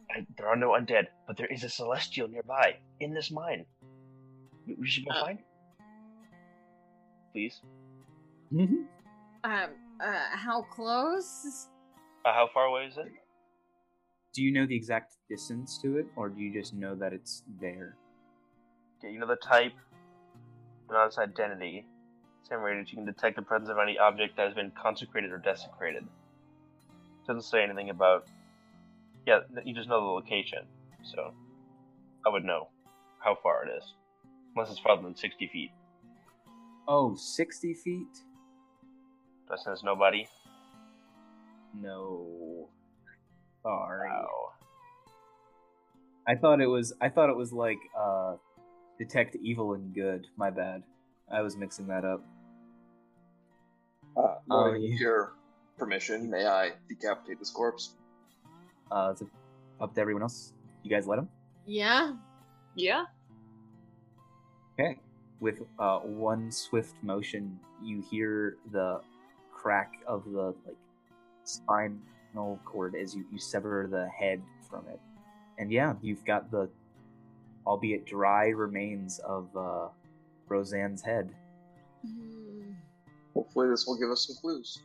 I, there are no undead, but there is a celestial nearby, in this mine. We, we should go uh, find it. Please. Mm-hmm. Um, uh, how close? Uh, how far away is it? Do you know the exact distance to it, or do you just know that it's there? Yeah, you know the type, but not its identity. Same radius, you can detect the presence of any object that has been consecrated or desecrated. Doesn't say anything about... Yeah, you just know the location, so I would know how far it is. Unless it's farther than sixty feet. Oh, sixty feet? Do I sense nobody? No. Sorry. Wow. I thought it was, I thought it was like, uh, detect evil and good. My bad. I was mixing that up. Uh, well, um, with your permission, may I decapitate this corpse? Uh, it's up to everyone else. You guys let him? Yeah. Yeah. Okay. With uh, one swift motion, you hear the crack of the like spinal cord as you, you sever the head from it. And yeah, you've got the, albeit dry, remains of uh, Roseanne's head. Hopefully this will give us some clues.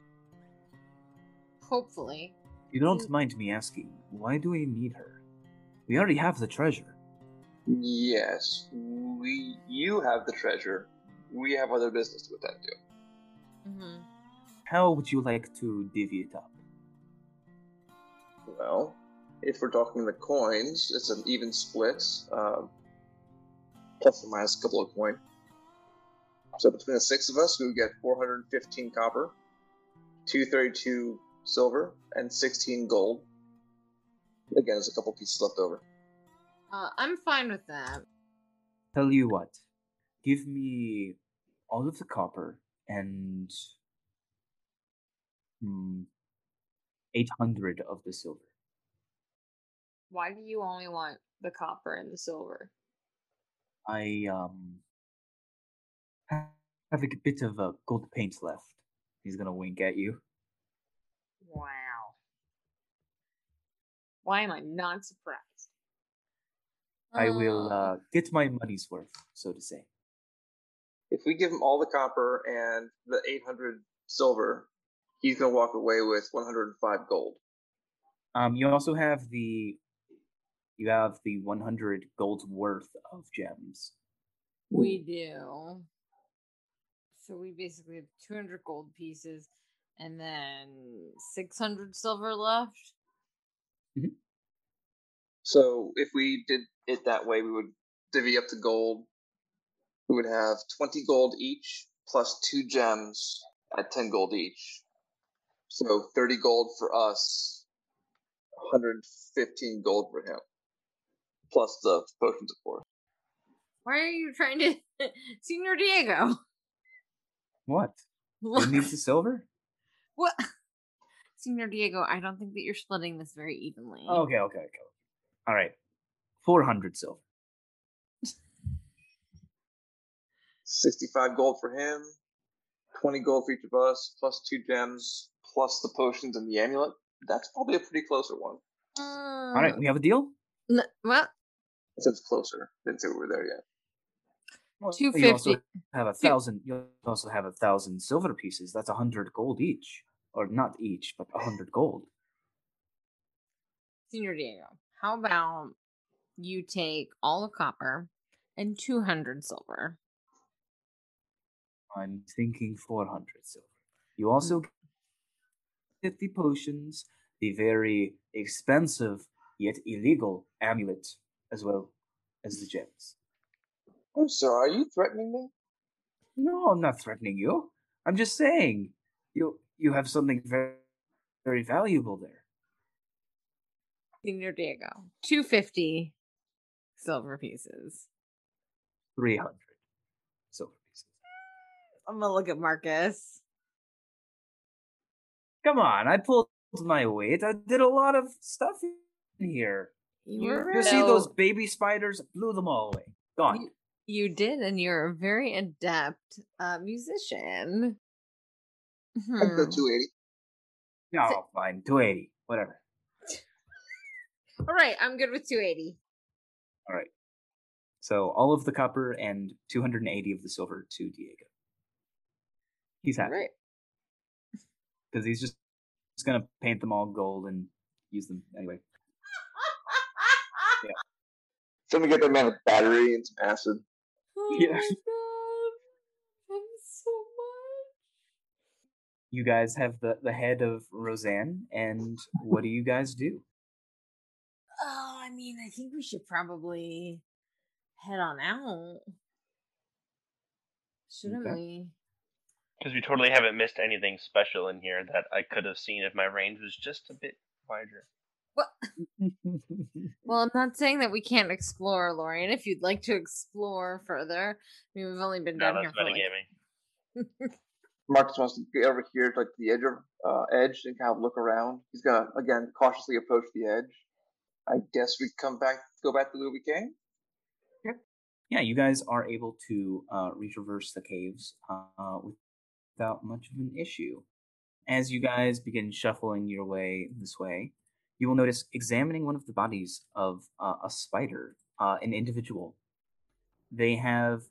Hopefully. You don't mind me asking, why do we need her? We already have the treasure. Yes, we. You have the treasure. We have other business to attend to. Mm-hmm. How would you like to divvy it up? Well, if we're talking the coins, it's an even split, uh, plus or minus a couple of coin. So between the six of us, we would get four hundred fifteen copper, two hundred thirty-two silver, and sixteen gold. Again, there's a couple pieces left over. Uh, I'm fine with that. Tell you what, give me all of the copper and hmm, eight hundred of the silver. Why do you only want the copper and the silver? I um have a bit of uh, gold paint left. He's gonna wink at you. Wow. Why am I not surprised? I uh, will uh, get my money's worth, so to say. If we give him all the copper and the eight hundred silver, he's going to walk away with one hundred five gold. Um, you also have the you have the one hundred gold worth of gems. We do. So we basically have two hundred gold pieces and then six hundred silver left. Mm-hmm. So if we did it that way, we would divvy up the gold. We would have twenty gold each, plus two gems at ten gold each. So thirty gold for us, one hundred fifteen gold for him, plus the potions, of course. Why are you trying to... Señor Diego? What? What? You need the silver? What? Señor Diego, I don't think that you're splitting this very evenly. Okay, okay, okay. All right. four hundred silver. sixty-five gold for him, twenty gold for each of us, plus two gems, plus the potions and the amulet. That's probably a pretty closer one. Uh, All right, we have a deal? N- what? It says closer. Didn't say we were there yet. Well, two hundred fifty. You also have a thousand. You also have a thousand silver pieces. That's one hundred gold each. Or not each, but one hundred gold. Señor Diego, how about you take all the copper and two hundred silver? I'm thinking four hundred silver. You also get the potions, the very expensive yet illegal amulet, as well as the gems. Oh, sir, are you threatening me? No, I'm not threatening you. I'm just saying you you have something very, very valuable there. Señor Diego, two hundred fifty silver pieces. three hundred silver pieces. I'm gonna look at Marcus. Come on, I pulled my weight. I did a lot of stuff in here. You, you, you see those baby spiders? Blew them all away. Gone. You, you did, and you're a very adept uh, musician. Hmm. I've got two hundred eighty. No, so- fine, two hundred eighty. Whatever. All right, I'm good with two hundred eighty. All right. So all of the copper and two hundred eighty of the silver to Diego. He's happy. Right. Because he's just, just going to paint them all gold and use them anyway. Yeah. So we get that man a battery and some acid. Oh yeah. My God. I'm so much. You guys have the, the head of Roseanne, and what do you guys do? Oh, I mean, I think we should probably head on out. Shouldn't okay. we? Because we totally haven't missed anything special in here that I could have seen if my range was just a bit wider. Well, well, I'm not saying that we can't explore, Lorian. If you'd like to explore further, I mean, we've only been no, down here for like... Marcus wants to get over here to like the edge of uh, edge and kind of look around. He's gonna again cautiously approach the edge. I guess we come back, go back to where we came. Yep. Yeah, you guys are able to uh, retraverse the caves uh, without much of an issue. As you guys begin shuffling your way this way, you will notice examining one of the bodies of uh, a spider, uh, an individual. They have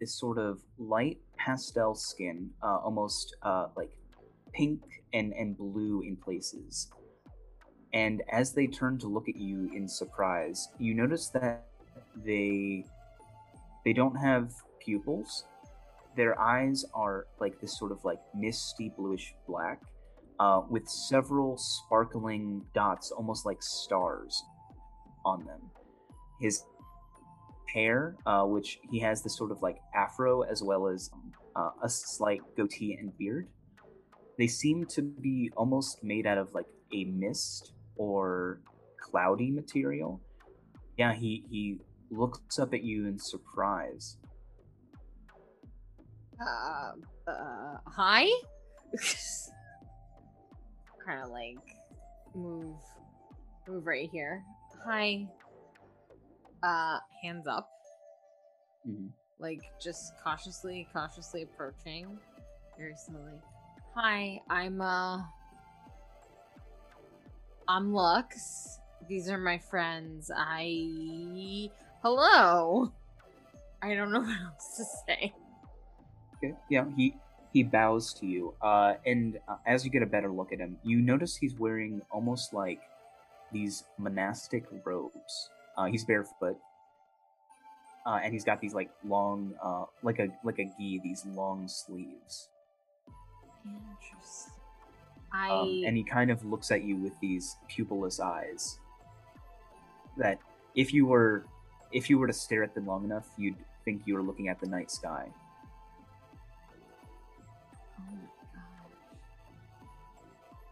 this sort of light pastel skin, uh, almost uh, like pink and, and blue in places. And as they turn to look at you in surprise, you notice that they they don't have pupils. Their eyes are like this sort of like misty bluish black uh, with several sparkling dots, almost like stars on them. His hair, uh, which he has this sort of like afro as well as um, uh, a slight goatee and beard. They seem to be almost made out of like a mist or cloudy material. Yeah, he, he looks up at you in surprise. Uh, uh, hi? Kind of like move, move right here. Hi. Uh, hands up. Mm-hmm. Like just cautiously, cautiously approaching. Very slowly. Hi, I'm, uh, I'm Lux. These are my friends. I... Hello! I don't know what else to say. Okay. Yeah, he, he bows to you. Uh, and uh, as you get a better look at him, you notice he's wearing almost like these monastic robes. Uh, he's barefoot. Uh, and he's got these like long, uh, like a, like a gi, these long sleeves. Interesting. I... Um, and he kind of looks at you with these pupilless eyes that if you were if you were to stare at them long enough, you'd think you were looking at the night sky. Oh my gosh.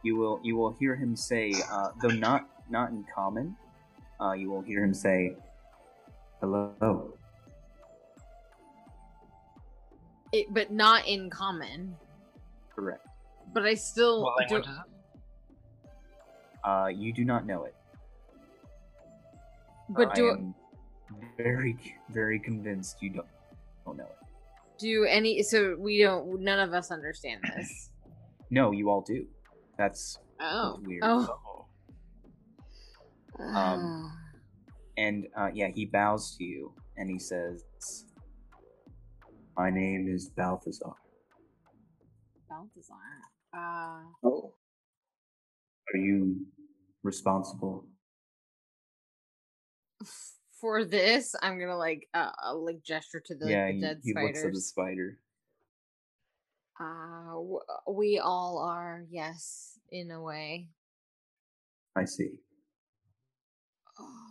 You will you will hear him say, uh, though not not in common, uh, you will hear him say, "Hello." It, but not in common. Correct. But I still what do- Uh, you do not know it. But uh, do- I am very, very convinced you don't, don't know it. Do any- so we don't- none of us understand this. No, you all do. That's oh. weird. Oh. Um, and, uh, yeah, he bows to you, and he says, "My name is Balthazar." Balthazar. Uh, oh. Are you responsible for this? I'm gonna like, uh, like gesture to the, yeah, the dead he, he spiders. Yeah, he looks at the spider. Uh, w- we all are, yes, in a way. I see. Oh.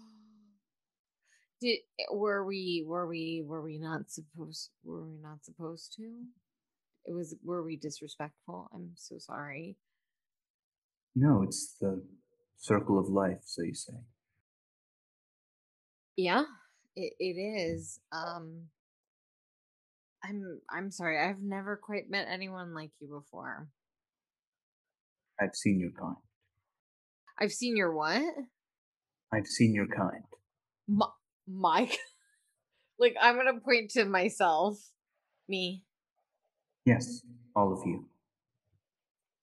Did were we were we were we not supposed were we not supposed to? It was, were we disrespectful? I'm so sorry. No, it's the circle of life, so you say. Yeah, it, it is. Um, I'm I'm sorry. I've never quite met anyone like you before. I've seen your kind. I've seen your what? I've seen your kind. My, my like, I'm gonna point to myself, me. Yes, all of you.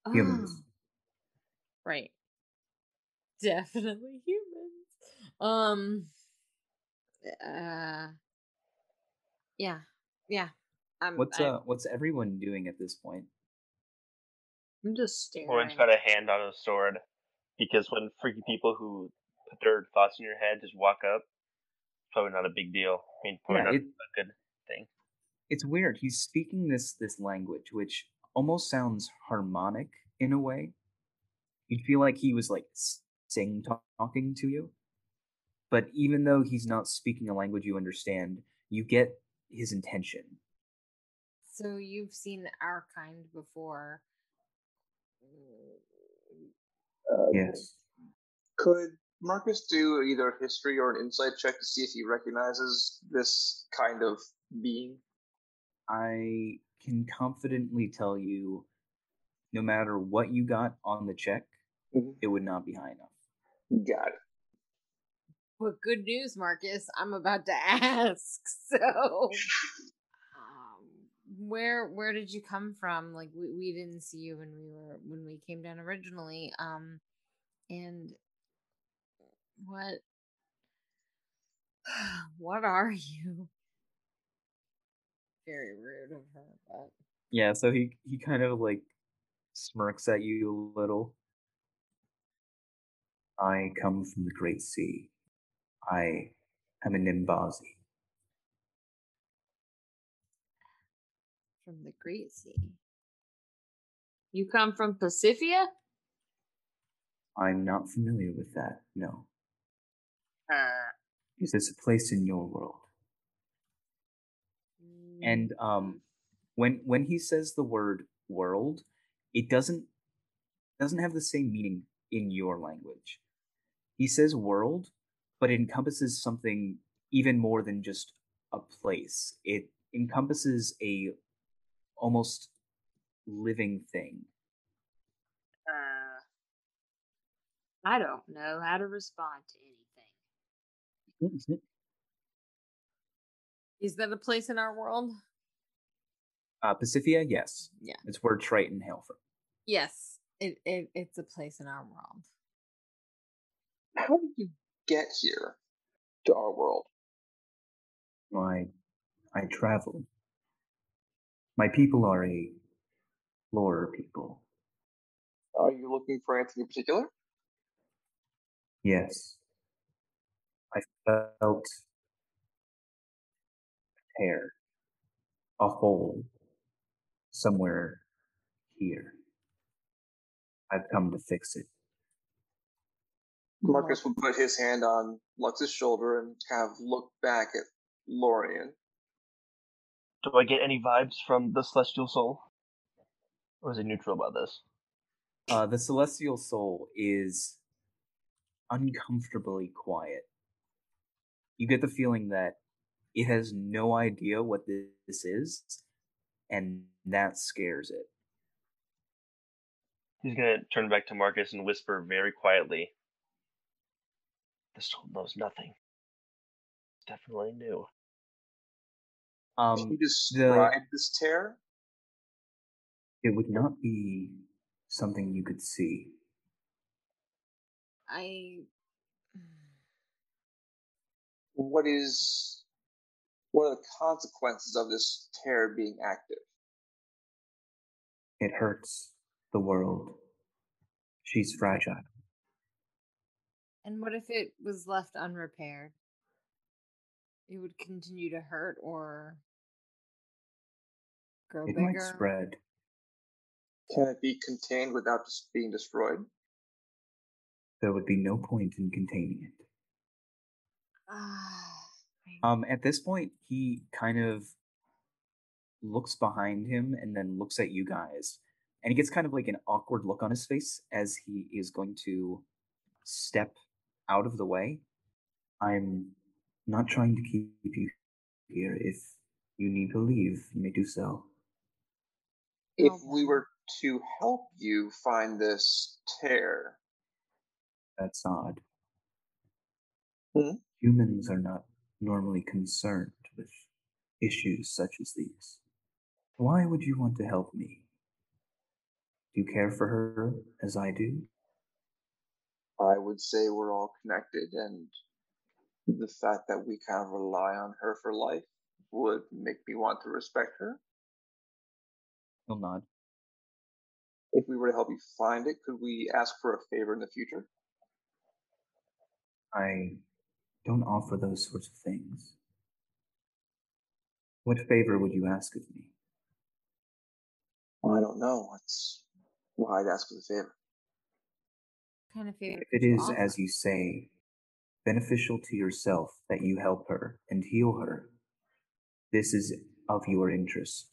Oh. Humans. Right. Definitely humans. Um. Uh. Yeah. Yeah. I'm, what's I'm, uh? What's everyone doing at this point? I'm just staring. Owen's got a hand on his sword, because when freaky people who put their thoughts in your head just walk up, it's probably not a big deal. I mean, probably yeah, not it, a good thing. It's weird. He's speaking this this language, which almost sounds harmonic in a way. You'd feel like he was like sing talking to you, but even though he's not speaking a language you understand, you get his intention. So you've seen our kind before. Uh, yes. Could Marcus do either a history or an insight check to see if he recognizes this kind of being? I can confidently tell you, no matter what you got on the check, mm-hmm. it would not be high enough. Got it. But good news, Marcus, I'm about to ask. So, um, where where did you come from? Like, we, we didn't see you when we were when we came down originally. Um, and what what are you? Very rude of her, but yeah. So he he kind of like smirks at you a little. I come from the Great Sea. I am a Nimbazi. From the Great Sea? You come from Pacifica? I'm not familiar with that, no. Uh, Is this a place in your world? Mm. And um, when when he says the word world, it doesn't doesn't have the same meaning in your language. He says world, but it encompasses something even more than just a place. It encompasses a almost living thing. Uh, I don't know how to respond to anything. Is that a place in our world? Uh, Pacifica, yes. Yeah. It's where Triton hail from. Yes, it, it it's a place in our world. How did you get here to our world? I, I travel. My people are a lore people. Are you looking for anything in particular? Yes. I felt a tear, a hole, somewhere here. I've come to fix it. Marcus would put his hand on Lux's shoulder and kind of look back at Lorian. Do I get any vibes from the Celestial Soul? Or is it neutral about this? Uh, the Celestial Soul is uncomfortably quiet. You get the feeling that it has no idea what this is, and that scares it. He's going to turn back to Marcus and whisper very quietly. The soul knows nothing. It's definitely new. Um, Can you describe the, this tear? It would not be something you could see. I... What is... What are the consequences of this tear being active? It hurts the world. She's fragile. And what if it was left unrepaired? It would continue to hurt or grow bigger? It might spread. Can it be contained without being destroyed? There would be no point in containing it. Uh, um, at this point, he kind of looks behind him and then looks at you guys. And he gets kind of like an awkward look on his face as he is going to step out of the way. I'm not trying to keep you here. If you need to leave, you may do so. If we were to help you find this tear. That's odd. Hmm? Humans are not normally concerned with issues such as these. Why would you want to help me? Do you care for her as I do? I would say we're all connected, and the fact that we kind of rely on her for life would make me want to respect her. He'll nod. If we were to help you find it, could we ask for a favor in the future? I don't offer those sorts of things. What favor would you ask of me? Well, I don't know. That's why I'd ask for the favor. Kind of if it is, awesome. As you say, beneficial to yourself that you help her and heal her, this is of your interest.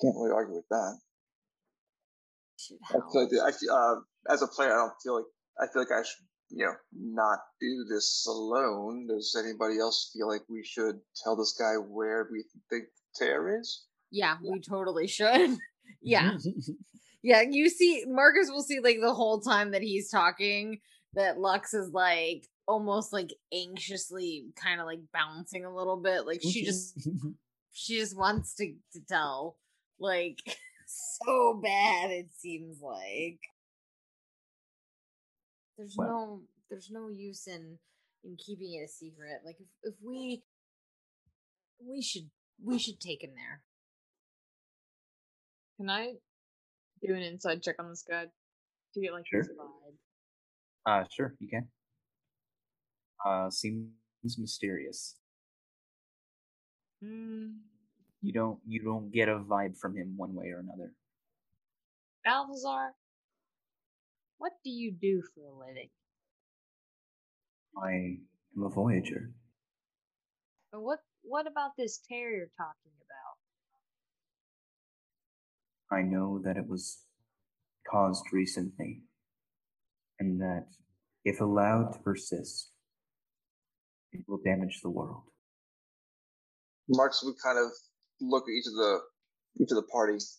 Can't really argue with that. I feel like the, I feel, uh, as a player, I don't feel like I feel like I should, you know, not do this alone. Does anybody else feel like we should tell this guy where we think the tear is? Yeah, yeah, we totally should. Yeah. Yeah, you see, Marcus will see, like, the whole time that he's talking that Lux is like, almost like anxiously kind of like bouncing a little bit. Like she just, she just wants to, to tell like so bad. It seems like there's well. no, there's no use in, in keeping it a secret. Like if, if we, we should, we should take him there. Can I do an inside check on this guy to get like sure. his vibe? Uh, sure, you can. Uh, seems mysterious. Mm. You don't, you don't get a vibe from him one way or another. Balthazar, what do you do for a living? I am a voyager. But what, what about this tear you're talking about? I know that it was caused recently, and that if allowed to persist, it will damage the world. Marcus would kind of look at each of the each of the parties,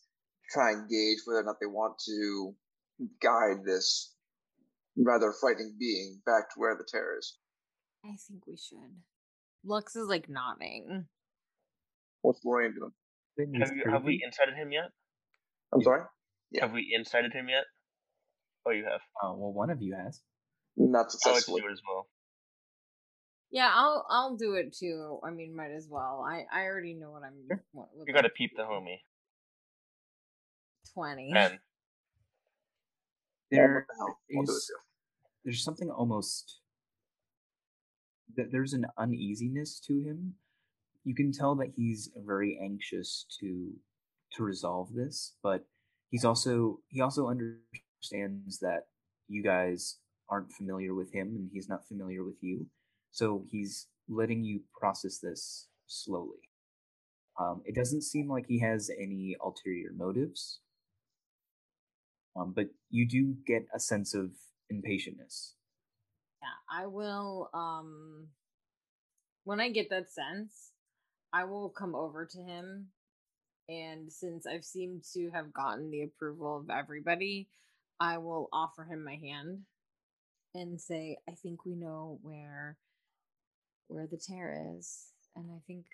try and gauge whether or not they want to guide this rather frightening being back to where the terror is. I think we should. Lux is like nodding. What's Lorian doing? Have, you, have we incited him yet? I'm yeah. sorry? Yeah. Have we incited him yet? Oh, you have. Oh, well, one of you has. Not successfully. I like to do it as well. Yeah, I'll I'll do it too. I mean, might as well. I, I already know what I'm. What, what you gotta I'm peep doing. The homie. Twenty. Ten. There yeah, is, there's something almost. There's an uneasiness to him. You can tell that he's very anxious to to resolve this, but he's also he also understands that you guys aren't familiar with him, and he's not familiar with you. So he's letting you process this slowly. Um, it doesn't seem like he has any ulterior motives, um, but you do get a sense of impatientness. Yeah, I will, um, when I get that sense, I will come over to him. And since I've seemed to have gotten the approval of everybody, I will offer him my hand and say, I think we know where... where the tear is, and I think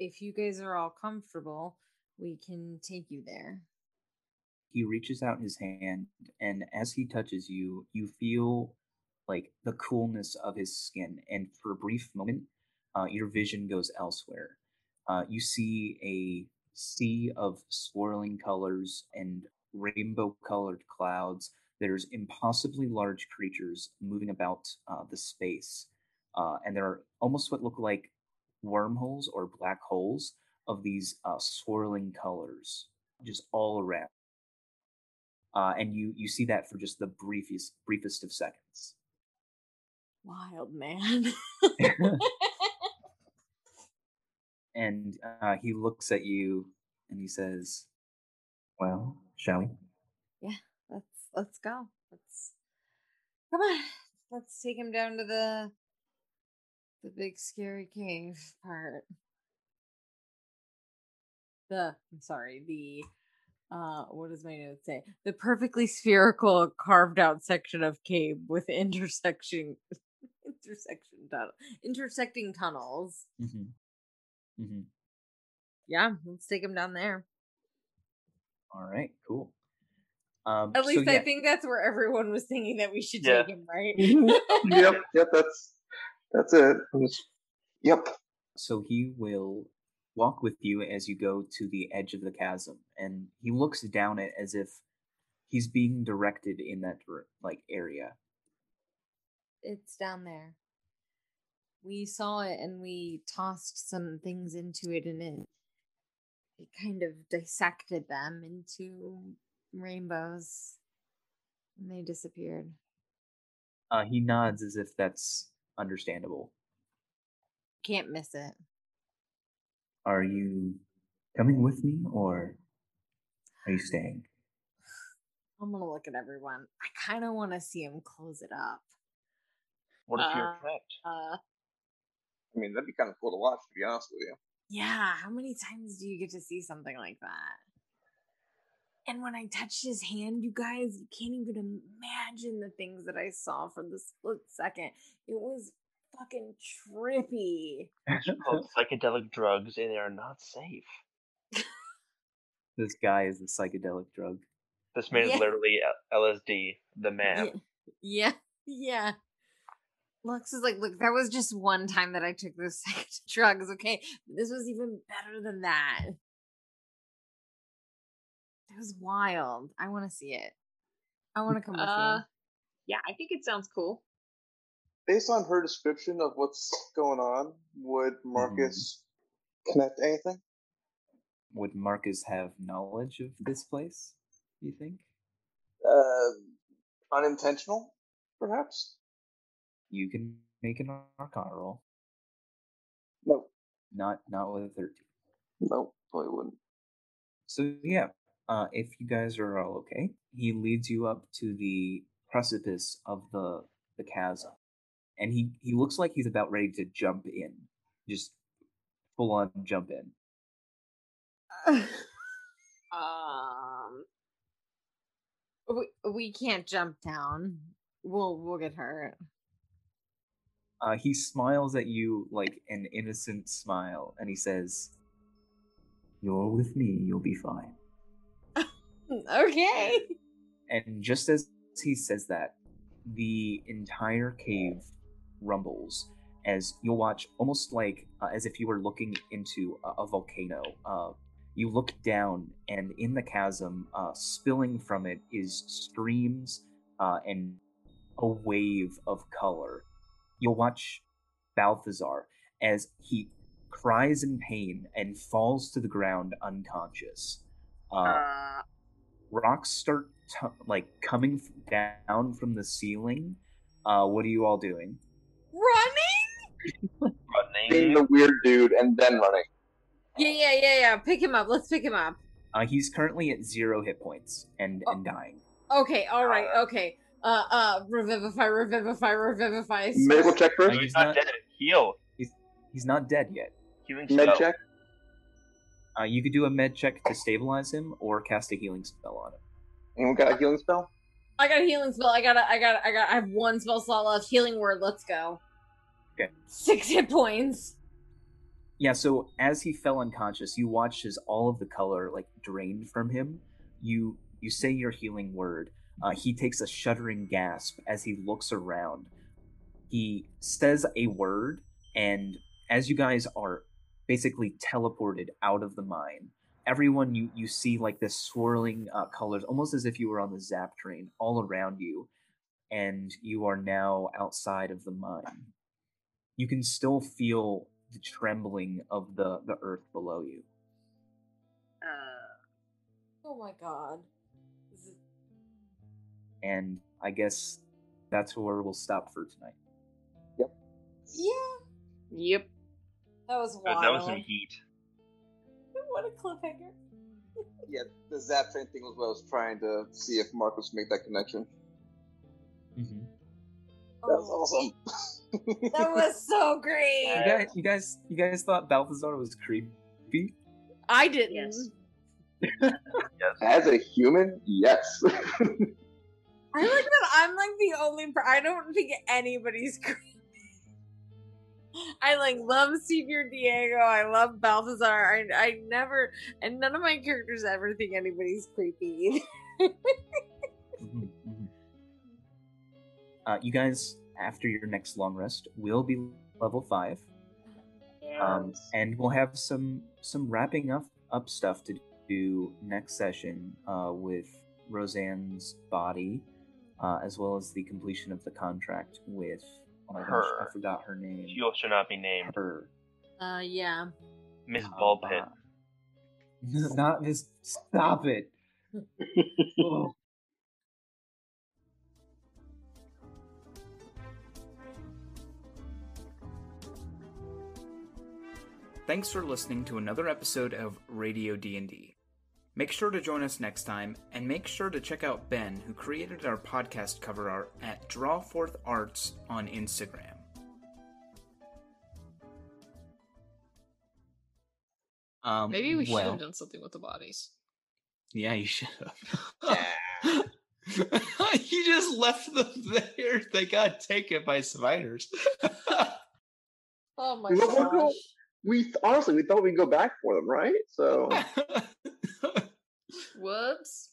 if you guys are all comfortable, we can take you there. He reaches out his hand, and as he touches you, you feel like the coolness of his skin, and for a brief moment, uh, your vision goes elsewhere. Uh, you see a sea of swirling colors and rainbow-colored clouds. There's impossibly large creatures moving about uh, the space. Uh, and there are almost what look like wormholes or black holes of these uh, swirling colors just all around. Uh, and you, you see that for just the briefest briefest of seconds. Wild, man. And uh, he looks at you and he says, well, shall we? Yeah, let's, let's go. Let's, come on, let's take him down to the... the big scary cave part. The, I'm sorry, the, uh, what does my note say? The perfectly spherical carved out section of cave with intersection, intersection tunnel, intersecting tunnels. Mm-hmm. Mm-hmm. Yeah, let's take them down there. All right, cool. Um, At least so, yeah. I think that's where everyone was thinking that we should yeah. take him, right? yep, yep, that's... That's it. Yep. So he will walk with you as you go to the edge of the chasm, and he looks down it as if he's being directed in that like area. It's down there. We saw it, and we tossed some things into it, and it it kind of dissected them into rainbows, and they disappeared. Uh, he nods as if that's understandable. Can't miss it. Are you coming with me, or are you staying? I'm gonna look at everyone. I kind of want to see him close it up. What if uh, you're trapped? Uh, I mean, that'd be kind of cool to watch, to be honest with you. Yeah, how many times do you get to see something like that? And when I touched his hand, you guys, you can't even imagine the things that I saw for the split second. It was fucking trippy. It's called psychedelic drugs, and they are not safe. This guy is the psychedelic drug. This man yeah. is literally L S D, the man. Yeah. Yeah. Lux is like, look, that was just one time that I took those psychedelic drugs, okay? This was even better than that. It was wild. I want to see it. I want to come with uh, you. Yeah, I think it sounds cool. Based on her description of what's going on, would Marcus mm. connect anything? Would Marcus have knowledge of this place, do you think? Uh, unintentional, perhaps? You can make an Arcana roll. No. Not not with a thirteen. No, probably wouldn't. So, yeah. Uh, if you guys are all okay, he leads you up to the precipice of the the chasm, and he, he looks like he's about ready to jump in, just full on jump in. Uh, um, we we can't jump down. We'll we'll get hurt. Uh, he smiles at you like an innocent smile, and he says, "You're with me. You'll be fine." Okay. And just as he says that, the entire cave rumbles as you'll watch, almost like uh, as if you were looking into a, a volcano. Uh, you look down, and in the chasm, uh, spilling from it is streams uh, and a wave of color. You'll watch Balthazar as he cries in pain and falls to the ground unconscious. Uh... uh... Rocks start, t- like, coming f- down from the ceiling. Uh, what are you all doing? Running? running. Being the weird dude and then running. Yeah, yeah, yeah, yeah. Pick him up. Let's pick him up. Uh, he's currently at zero hit points and, oh. and dying. Okay, all right, okay. Uh, uh, revivify, revivify, revivify. Medical check first? No, he's, he's not, not dead. Heal. He's, he's not dead yet. Healing med check? Uh, you could do a med check to stabilize him, or cast a healing spell on him. Anyone got a healing spell? I got a healing spell. I got. A, I got. A, I got. A, I have one spell slot left. Healing word. Let's go. Okay. Six hit points. Yeah. So as he fell unconscious, you watched as all of the color like drained from him. You you say your healing word. Uh, he takes a shuddering gasp as he looks around. He says a word, and as you guys are basically teleported out of the mine. Everyone, you, you see like this swirling uh, colors, almost as if you were on the Zap train, all around you, and you are now outside of the mine. You can still feel the trembling of the, the earth below you. Uh, oh my god. Is it... And I guess that's where we'll stop for tonight. Yep. Yeah. Yep. That was wild. That was some heat. What a cliffhanger. Yeah, the Zap train thing was what I was trying to see if Marcus would make that connection. Mm-hmm. That oh. was awesome. That was so great. You guys, you guys, you guys thought Balthazar was creepy? I didn't. Yes. Yes. As a human, yes. I like that. I'm like the only. Per- I don't think anybody's creepy. I like love Señor Diego. I love Balthazar. I I never, and none of my characters ever think anybody's creepy either. mm-hmm, mm-hmm. Uh, you guys, after your next long rest, will be level five, yes. um, and we'll have some some wrapping up up stuff to do next session uh, with Roseanne's body, uh, as well as the completion of the contract with. Oh my her. Gosh, I forgot her name. She should not be named. Her. Uh, yeah. Miss uh, Ballpit. Not Miss... Stop it! Oh. Thanks for listening to another episode of Radio D and D. Make sure to join us next time, and make sure to check out Ben, who created our podcast cover art, at Drawforth Arts on Instagram. Um, Maybe we well, should have done something with the bodies. Yeah, you should have. Yeah. You just left them there. They got taken by spiders. Oh my well, gosh. We'll go, we honestly we thought we'd go back for them, right? So whoops.